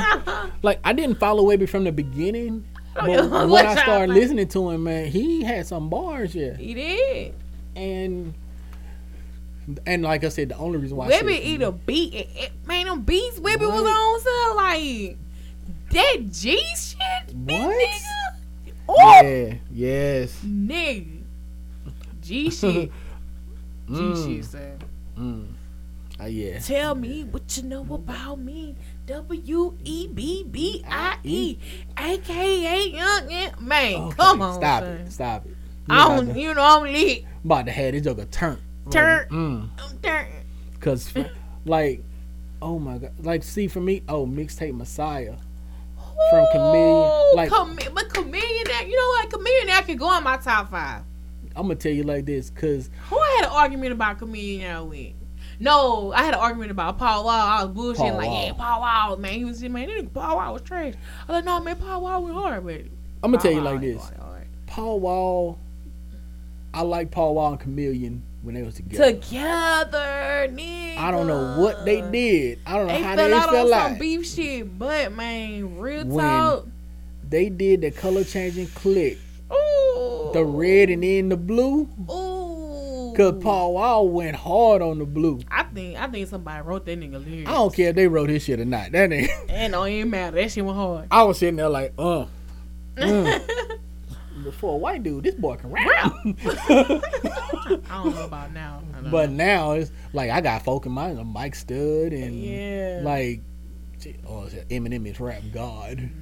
like I didn't follow Webbie from the beginning, but when I started listening to him, man, he had some bars. Yeah, he did. And. And like I said, the only reason why Webbie I said, eat a beat, it, it, man, them beats Webbie was on, so like. That G shit? What? Nigga? Oh! Yeah, yes. Nigga. G shit. G mm. shit, sir. Mm. Uh, yeah. Tell me what you know about me. W E B B I E. A K A Young and Man. Okay, come on, Stop son. it. Stop it. You I don't, to, you know, I'm lit. About to have this joke a turn. Turn. Mm. I'm turn. Because, like, oh my God. Like, see, for me, oh, mixtape Messiah. From Chameleon, like Com- but Chameleon, that you know what, Chameleon that could go in my top five. I'm gonna tell you like this, cause who I had an argument about Chameleon with? No, I had an argument about Paul Wall. I was bullshitting Paul like, Wall. yeah, Paul Wall, man, he was man, that nigga Paul Wall was trash. I was like, no, man, Paul Wall was hard, but I'm gonna Paul tell you Wall like this, hard. Paul Wall. I like Paul Wall and Chameleon when they was together. Together, nigga. I don't know what they did. I don't know they how fell they out fell on out. Some beef shit, but man, real when talk. They did the color changing click. Ooh. The red and then the blue. Ooh. Cause Paul Wall went hard on the blue. I think I think somebody wrote that nigga lyrics. I don't care if they wrote his shit or not. That nigga. It don't even matter. That shit went hard. I was sitting there like, uh. uh. but for a white dude, this boy can rap. I don't know about now. But know. Now it's like I got folk in mind, a Mike Stud and yeah. like, oh, Eminem is rap god. Mm.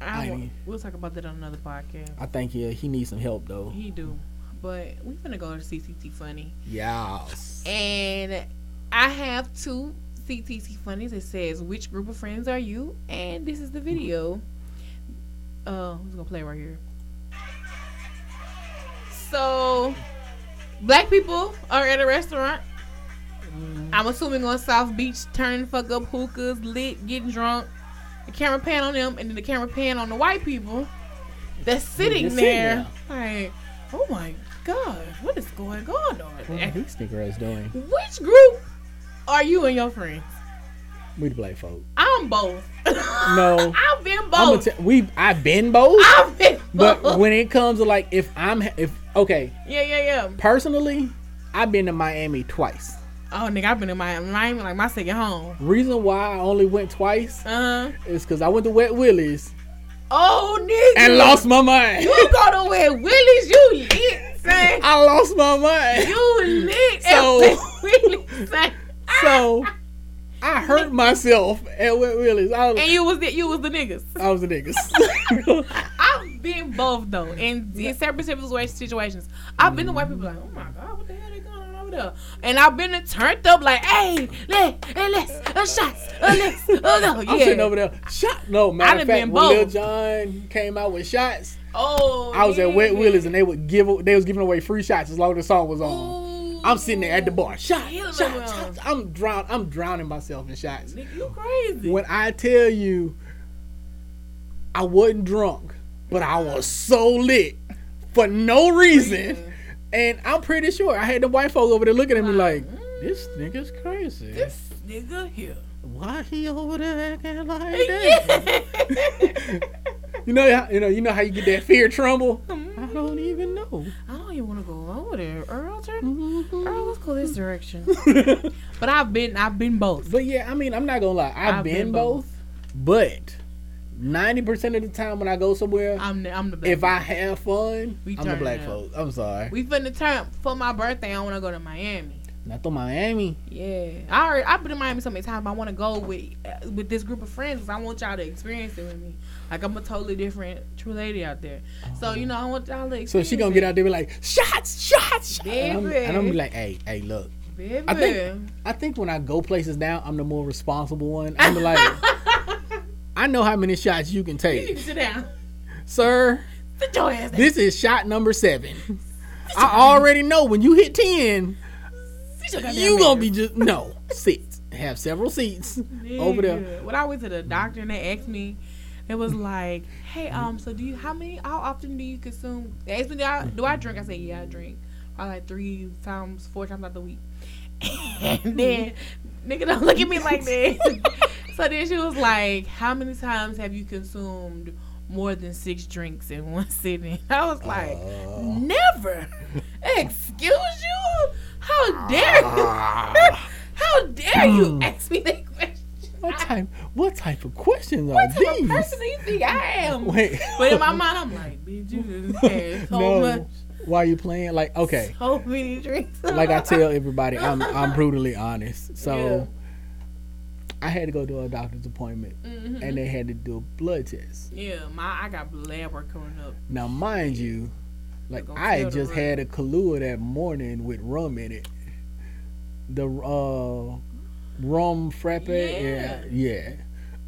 I, I mean, we'll talk about that on another podcast. I think yeah, he needs some help though. He do, but we finna go to C C T Funny. Yes. And I have two C T T Funnies. It says, "Which group of friends are you?" And this is the video. Uh, I'm just gonna play right here. So, black people are at a restaurant. Mm-hmm. I'm assuming on South Beach, turning fuck up hookahs, lit, getting drunk. The camera pan on them, and then the camera pan on the white people that's sitting You're there. Sitting like, oh my god, what is going on? What are these niggas doing? Which group are you and your friends? We the black folk. I'm both. No, I've been both. T- we, I've been both. I've been both. But when it comes to like, if I'm, if okay, yeah, yeah, yeah. Personally, I've been to Miami twice. Oh, nigga, I've been to Miami like my second home. Reason why I only went twice uh-huh. is because I went to Wet Willie's. Oh, nigga, and lost my mind. You go to Wet Willie's, you lit, son. I lost my mind. You lit, so at Wet Willie's, son. So, I hurt myself at Wet Willie's. I was, and you was the you was the niggas. I was the niggas. I've been both though, in, in separate situations. I've been to white people like, oh my god, what the hell they going on over there? And I've been to turned up like, hey, let, hey, let's, uh, shots, uh, let's, uh, no, yeah. I'm sitting over there, shot. No, matter of fact, when both. Lil Jon came out with shots, oh, I was yeah. at Wet Willie's and they would give they was giving away free shots as long as the song was on. Ooh. I'm sitting there at the bar. Shot, shot, shot. I'm drown. I'm drowning myself in shots. Nigga, you crazy. When I tell you, I wasn't drunk, but I was so lit for no reason, yeah. and I'm pretty sure I had the white folk over there looking at me like, "This nigga's crazy. This nigga here. Why he over there acting like that?" Yeah. You know, how, you know, you know how you get that fear tremble. I don't even know. I don't even want to go over there, Earl. Mm-hmm. Earl, let's go this direction. But I've been, I've been both. But yeah, I mean, I'm not gonna lie, I've, I've been, been both. But ninety percent of the time when I go somewhere, I'm the, I'm the black. If I have fun, we I'm the black folks. I'm sorry. We finna turn for my birthday. I want to go to Miami. Not to Miami. Yeah, I already, I've been to Miami so many times. But I want to go with uh, with this group of friends. I want y'all to experience it with me. Like I'm a totally different true lady out there. Uh-huh. So you know I want y'all to experience. So she gonna get out there and be like shots, shots, shots. And I'm, and I'm be like, hey, hey, look. Baby. I think I think when I go places now, I'm the more responsible one. I'm like, I know how many shots you can take. You can sit down, sir. Sit your ass down. This is shot number seven. I already know when you hit ten. You gonna be just no seats. Have several seats nigga. Over there. When I went to the doctor and they asked me, it was like, "Hey, um, so do you? How many? How often do you consume?" They asked me, "Do I, do I drink?" I said, "Yeah, I drink. Probably like three times, four times out the week." And then, nigga, don't look at me like that. So then she was like, "How many times have you consumed more than six drinks in one sitting?" I was like, uh, "Never." Excuse you. How dare you? How dare you ask me that question? What type? What type of questions are these? What type of person do you think I am? Wait. But in my mind, I'm like, bitch, you just had so no. much. Why are you playing? Like, okay. So many drinks. Like I tell everybody, I'm I'm brutally honest. So yeah. I had to go to a doctor's appointment, mm-hmm. and they had to do a blood test. Yeah, my I got lab work coming up. Now, mind you. Like I had just had a Kahlua that morning with rum in it. The uh, rum frappe. Yeah. yeah, yeah.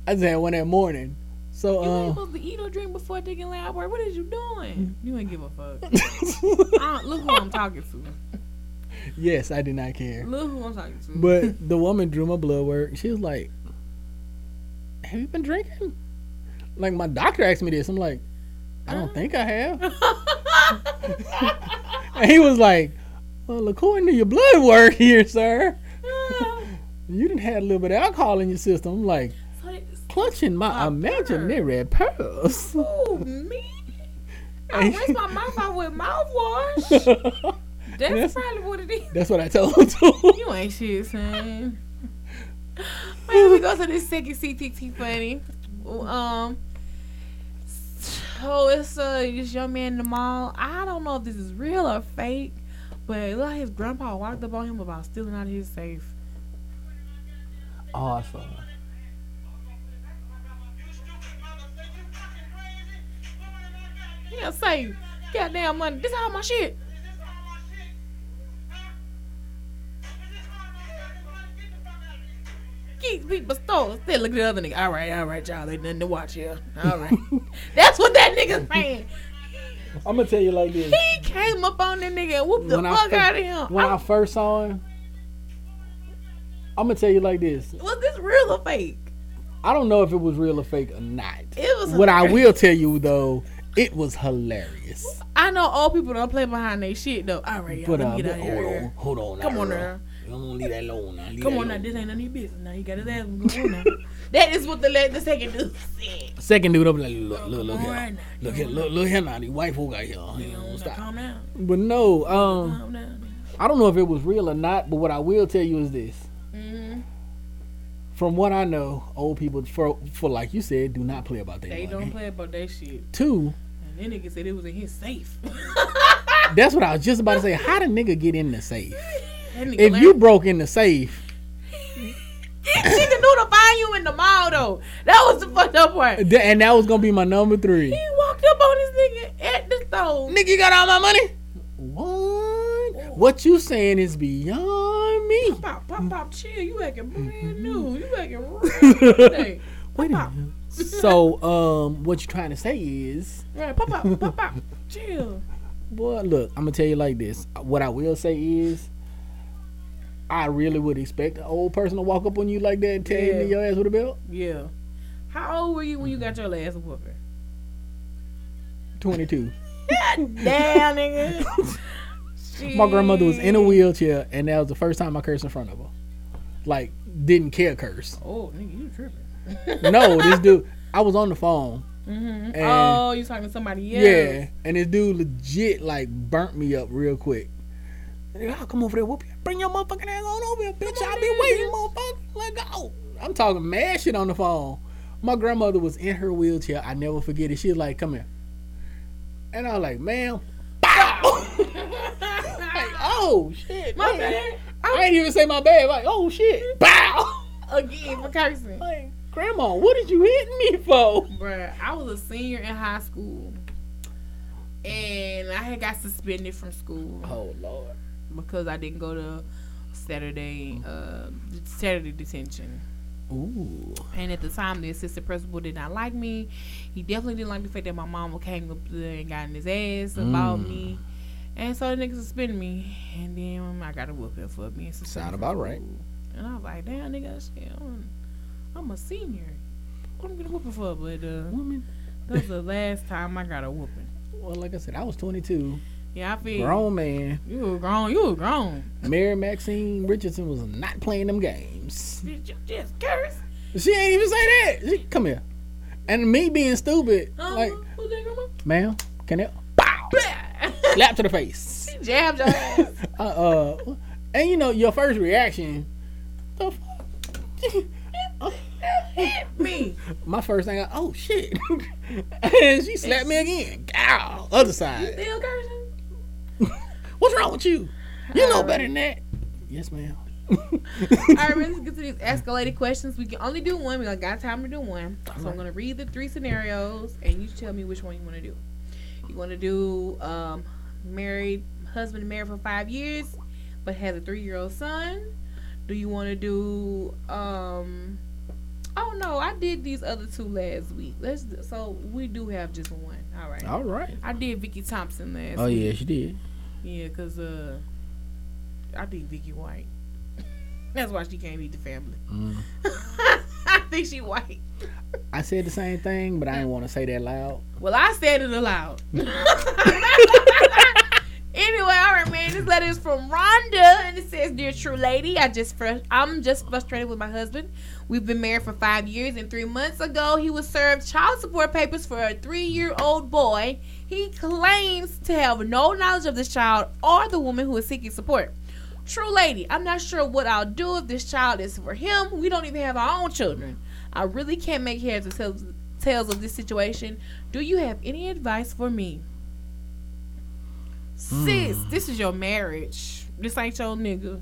I just had one that morning. So you uh, ain't supposed to eat or drink before taking lab work. What is you doing? You ain't give a fuck. I don't, look who I'm talking to. Yes, I did not care. Look who I'm talking to. But the woman drew my blood work. She was like, "Have you been drinking?" Like my doctor asked me this. I'm like, "I don't uh-huh. think I have." And he was like, "Well, according to your blood work here, sir, uh, you done had a little bit of alcohol in your system." I'm like, clutching my imaginary pearls. Ooh, me? I rinse my mouth out with mouthwash. That's, that's probably what it is. That's what I told him. You ain't shit, son. Wait, we go to this second C T T funny. Um, oh, it's uh, this young man in the mall. I don't know if this is real or fake, but it looked like his grandpa walked up on him about stealing out of his safe. Oh, I saw that. Yeah, say, goddamn money. This is all my shit. Keep people stole. Still look at the other nigga. All right, all right, y'all. They nothing to watch here. All right. That's what that nigga's saying. I'm going to tell you like this. He came up on that nigga and whooped when the I fuck fir- out of him. When I, I first saw him, I'm going to tell you like this. Was this real or fake? I don't know if it was real or fake or not. It was What hilarious. I will tell you, though, it was hilarious. I know old people don't play behind their shit, though. All right, y'all. But, uh, get but, out hold here. on. Hold on. Come on now. I'm gonna leave that alone now. Leave Come that on alone. now, this ain't none of your business now. You got his ass going on now. That is what the, the second dude said. Second dude, I'm like, look, look, look here, look here, look, look here now. These white folk out here, you know, stop. Calm down. But no, um, calm down. I don't know if it was real or not. But what I will tell you is this: mm-hmm. from what I know, old people, for for like you said, do not play about their money. They don't play about their shit. Two. And then nigga said it was in his safe. That's what I was just about to say. How did nigga get in the safe? If you broke in the safe, she can do to find you in the mall though. That was the fucked up part. And that was gonna be my number three. He walked up on this nigga at the store. Nigga, you got all my money? What? What you saying is beyond me. Pop, pop, pop, chill. You acting brand new. You acting real. Wait a minute. So, um, what you trying to say is? Right, pop, pop, pop, pop, chill. Boy, look, I'm gonna tell you like this. What I will say is, I really would expect an old person to walk up on you like that and tell yeah. you to your ass with a belt. Yeah. How old were you when you got your last whooping? twenty-two Damn, nigga. My grandmother was in a wheelchair, and that was the first time I cursed in front of her. Like, didn't care curse. Oh, nigga, you tripping. No, this dude, I was on the phone. Mm-hmm. Oh, you talking to somebody else. Yeah, and this dude legit, like, burnt me up real quick. I'll come over there, whoop you. Bring your motherfucking ass on over here, bitch. I'll be waiting, motherfucker. Let go. I'm talking mad shit on the phone. My grandmother was in her wheelchair. I never forget it. She was like, come here. And I was like, ma'am. Like, oh, shit. My man. bad. I, I ain't even say my bad. Like, oh, shit. Bow. Again, for cursing. Like, grandma, what did you hit me for? Bruh, I was a senior in high school. And I had got suspended from school. Oh, Lord. Because I didn't go to Saturday uh, Saturday detention. Ooh. And at the time, the assistant principal did not like me. He definitely didn't like the fact that my mama came up there and got in his ass mm. about me. And so the niggas suspended me. And then I got a whooping for being suspended. Sound about right. And I was like, damn, nigga, shit, I'm, I'm a senior. What am I getting a whooping for? But uh, woman, that was the last time I got a whooping. Well, like I said, I was twenty-two Yeah, I feel grown man. You were grown. You were grown. Mary Maxine Richardson was not playing them games. Did you just curse? She ain't even say that. She, come here. And me being stupid, um, like, who's that, grandma? Ma'am, can it? Bow. Slap to the face. She jabbed your ass. uh, uh, and you know your first reaction. The fuck? Hit me. My first thing, I, oh shit, and she slapped me again. Ow, other side. You still cursing? What's wrong with you? You know right. better than that. Yes, ma'am. All right, let's get to these escalated questions. We can only do one. We got time to do one. All so right. I'm going to read the three scenarios, and you tell me which one you want to do. You want to do um, married, husband married for five years, but has a three-year-old son? Do you want to do, um, oh, no, I did these other two last week. Let's do, so we do have just one. All right. All right. I did Vicky Thompson last oh, week. Oh, yeah, she did. Yeah, because uh, I think Vicky white. That's why she can't eat the family. Mm. I think she white. I said the same thing, but I didn't want to say that loud. Well, I said it aloud. Anyway, all right, man. This letter is from Rhonda, and it says, "Dear True Lady, I just fr- I'm just frustrated with my husband. We've been married for five years, and three months ago, he was served child support papers for a three-year-old boy. He claims to have no knowledge of the child or the woman who is seeking support. True Lady, I'm not sure what I'll do if this child is for him. We don't even have our own children. I really can't make heads or details of this situation. Do you have any advice for me? Mm. Sis, this is your marriage. This ain't your nigga.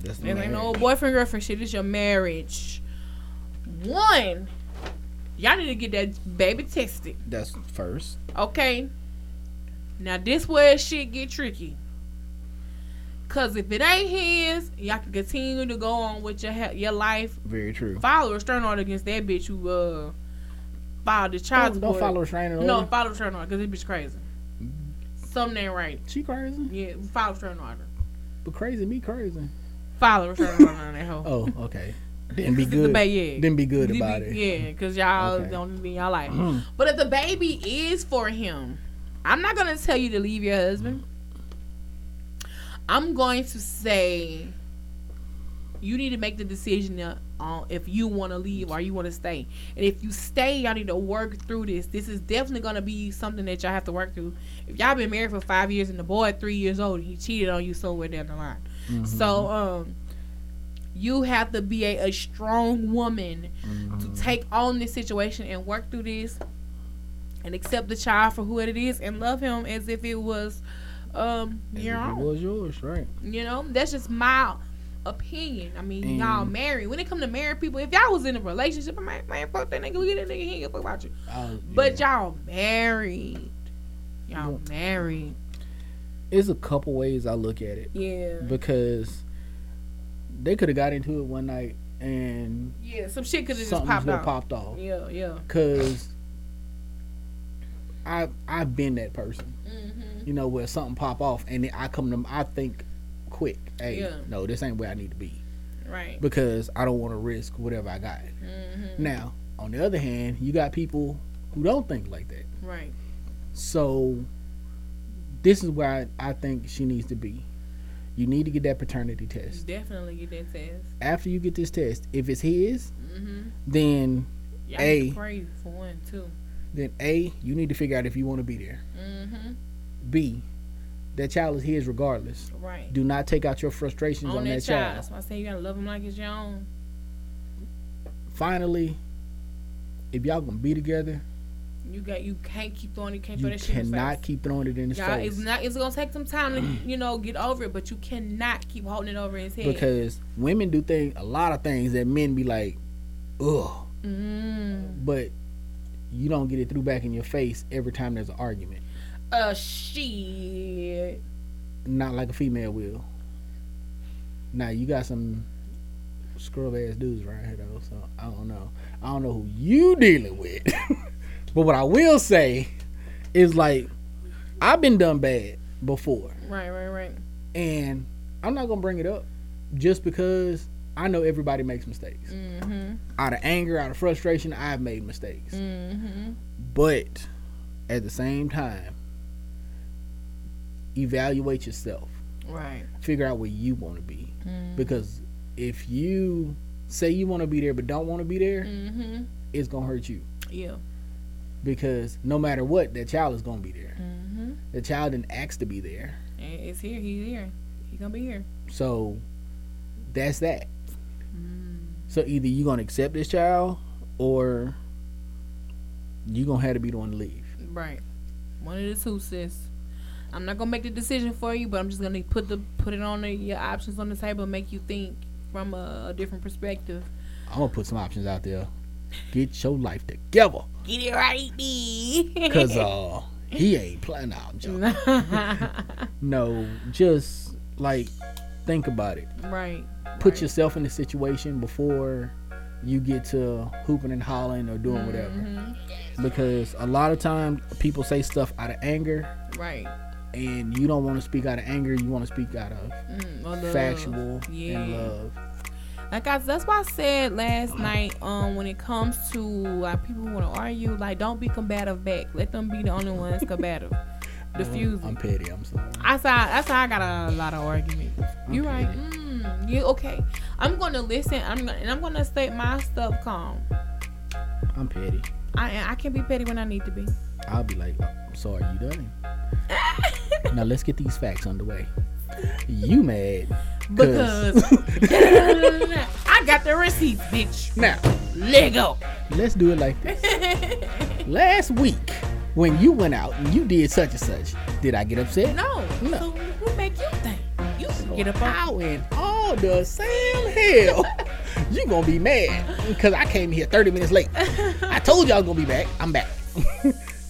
This ain't no boyfriend, girlfriend shit. This your marriage. One, y'all need to get that baby tested. That's first. Okay. Now, this where shit get tricky. Because if it ain't his, y'all can continue to go on with your your life. Very true. Follow a restraining order against that bitch who uh, filed the child support. Don't follow a restraining order. No, follow a restraining order because this bitch crazy. Something ain't right. She crazy? Yeah, follow a restraining order. But crazy, me crazy. Follow a restraining order on that hoe. Oh, okay. Didn't be good. The ba- yeah. Didn't be good about be, it. Yeah, because y'all okay. don't be in y'all life. Mm. But if the baby is for him, I'm not going to tell you to leave your husband. I'm going to say you need to make the decision on if you want to leave or you want to stay. And if you stay, y'all need to work through this. This is definitely going to be something that y'all have to work through. If y'all been married for five years and the boy three years old, he cheated on you somewhere down the line. Mm-hmm. So, um, you have to be a, a strong woman mm-hmm. to take on this situation and work through this and accept the child for who it is and love him as if it was um, your own. It was yours, right? You know, that's just my opinion. I mean, and y'all married. When it come to married people, if y'all was in a relationship, I'm like, man, fuck that nigga. Look at that nigga. He ain't gonna fuck about you. Uh, yeah. But y'all married. Y'all well, married. There's a couple ways I look at it. Yeah. Because they could have got into it one night and yeah, some shit could have just popped off. popped off. Yeah, yeah. Because I I've been that person, mm-hmm. you know, where something pop off and then I come to I think quick. Hey, yeah. no, this ain't where I need to be, right? Because I don't want to risk whatever I got. Mm-hmm. Now, on the other hand, you got people who don't think like that, right? So this is where I, I think she needs to be. You need to get that paternity test. You definitely get that test. After you get this test, if it's his, mm-hmm. then y'all a need to pray for one too. Then A, you need to figure out if you want to be there. Mm-hmm. B, that child is his regardless. Right. Do not take out your frustrations on, on that, that child. child. That's why I say you gotta love him like it's your own. Finally, if y'all gonna be together, you got you can't keep throwing it. Can't you throw that shit in his face. You cannot keep throwing it in his y'all, face. It's not. It's gonna take some time to you know get over it, but you cannot keep holding it over his head. Because women do things, a lot of things that men be like, ugh. Mm. But you don't get it through back in your face every time there's an argument. Uh, shit. Not like a female will. Now, you got some scrub-ass dudes right here, though, so I don't know. I don't know who you dealing with. But what I will say is, like, I've been done bad before. Right, right, right. And I'm not going to bring it up just because I know everybody makes mistakes. Mm-hmm. Out of anger, out of frustration, I've made mistakes. Mm-hmm. But at the same time, evaluate yourself. Right. Figure out where you want to be. Mm-hmm. Because if you say you want to be there but don't want to be there, mm-hmm. it's going to hurt you. Yeah. Because no matter what, that child is going to be there. Mm-hmm. The child didn't ask to be there. It's here. He's here. He's going to be here. So that's that. So either you're going to accept this child or you're going to have to be the one to leave. Right. One of the two, sis. I'm not going to make the decision for you, but I'm just going to put the put it on the, your options on the table and make you think from a, a different perspective. I'm going to put some options out there. Get your life together. Get it right, B. Because uh, he ain't playing out, John. No, just like think about it. Right. Put yourself in the situation before you get to hooping and hollering or doing whatever. Mm-hmm. Because a lot of times people say stuff out of anger. Right. And you don't want to speak out of anger. You want to speak out of mm, factual yeah. and love. Like I, that's why I said last night um, when it comes to like people who want to argue, like don't be combative back. Let them be the only ones combative. Diffuse. Um, I'm petty. I'm sorry. I saw, that's how I got a, a lot of arguments. I'm you right. Mm. You okay? I'm gonna listen. I'm gonna, and I'm gonna state my stuff calm. I'm petty. I I can be petty when I need to be. I'll be like, I'm sorry, you done. Now let's get these facts underway. You mad because I got the receipts, bitch. Now Lego. Let's do it like this. Last week, when you went out and you did such and such, did I get upset? No. No. So who make you think? You so get up out in all the same hell. You gonna be mad because I came here thirty minutes late. I told you I was gonna be back. I'm back.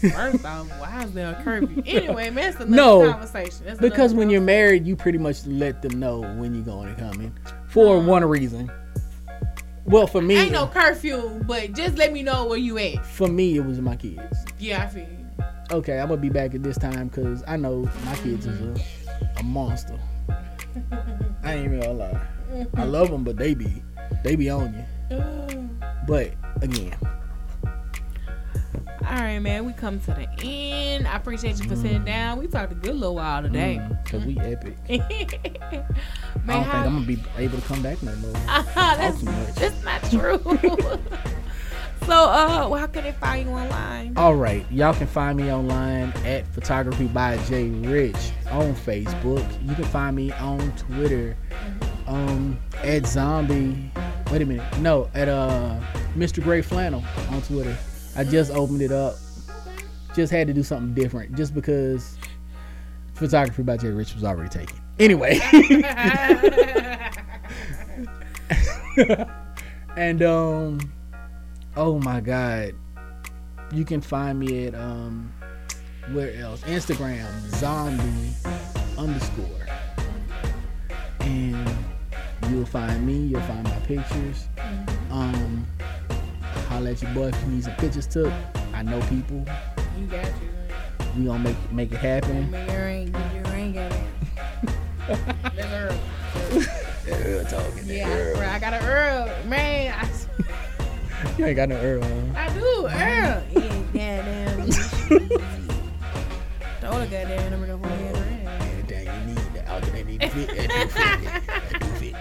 First off, why is there a curfew? Anyway, man, that's another no, conversation. That's because another when conversation. You're married, you pretty much let them know when you're going to come in for um, one reason. Well, for me, ain't no curfew, but just let me know where you at. For me, it was my kids. Yeah, I feel you. Okay, I'm gonna be back at this time because I know my kids is a, a monster. I ain't even gonna lie. I love them, but they be they be on you. But again. All right, man, we come to the end. I appreciate you for mm. sitting down. We talked a good little while today. Mm, Cause we epic. Man, I don't how... think I'm gonna be able to come back no more. Uh-huh, that's, that's not true. So, uh, how can they find you online? All right, y'all can find me online at Photography by Jay Rich on Facebook. You can find me on Twitter, um, at Zombie. Wait a minute, no, at uh, Mister Gray Flannel on Twitter. I just opened it up. Just had to do something different. Just because Photography by Jay Rich was already taken. Anyway. And, um, oh my God. You can find me at, um, where else? Instagram, zombie underscore. And you'll find me. You'll find my pictures. Um... Holla at your boy if you need some pictures took. I know people. You got you. We gonna make make it happen. Make your ring, get your ring at it. That Earl. That Earl talking. Yeah, Earl. I, I got an Earl, man. I... You ain't got no Earl. Huh? I do, Earl. Yeah, goddamn. Throw the goddamn number up on the other end. Yeah, dang, you need that. I think they need fit. That do fit.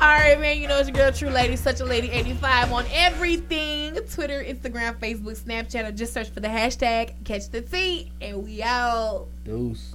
Alright, man, you know it's your girl, True Lady, Such a Lady eighty-five on everything. Twitter, Instagram, Facebook, Snapchat, or just search for the hashtag Catch the Tea, and we out. Deuce.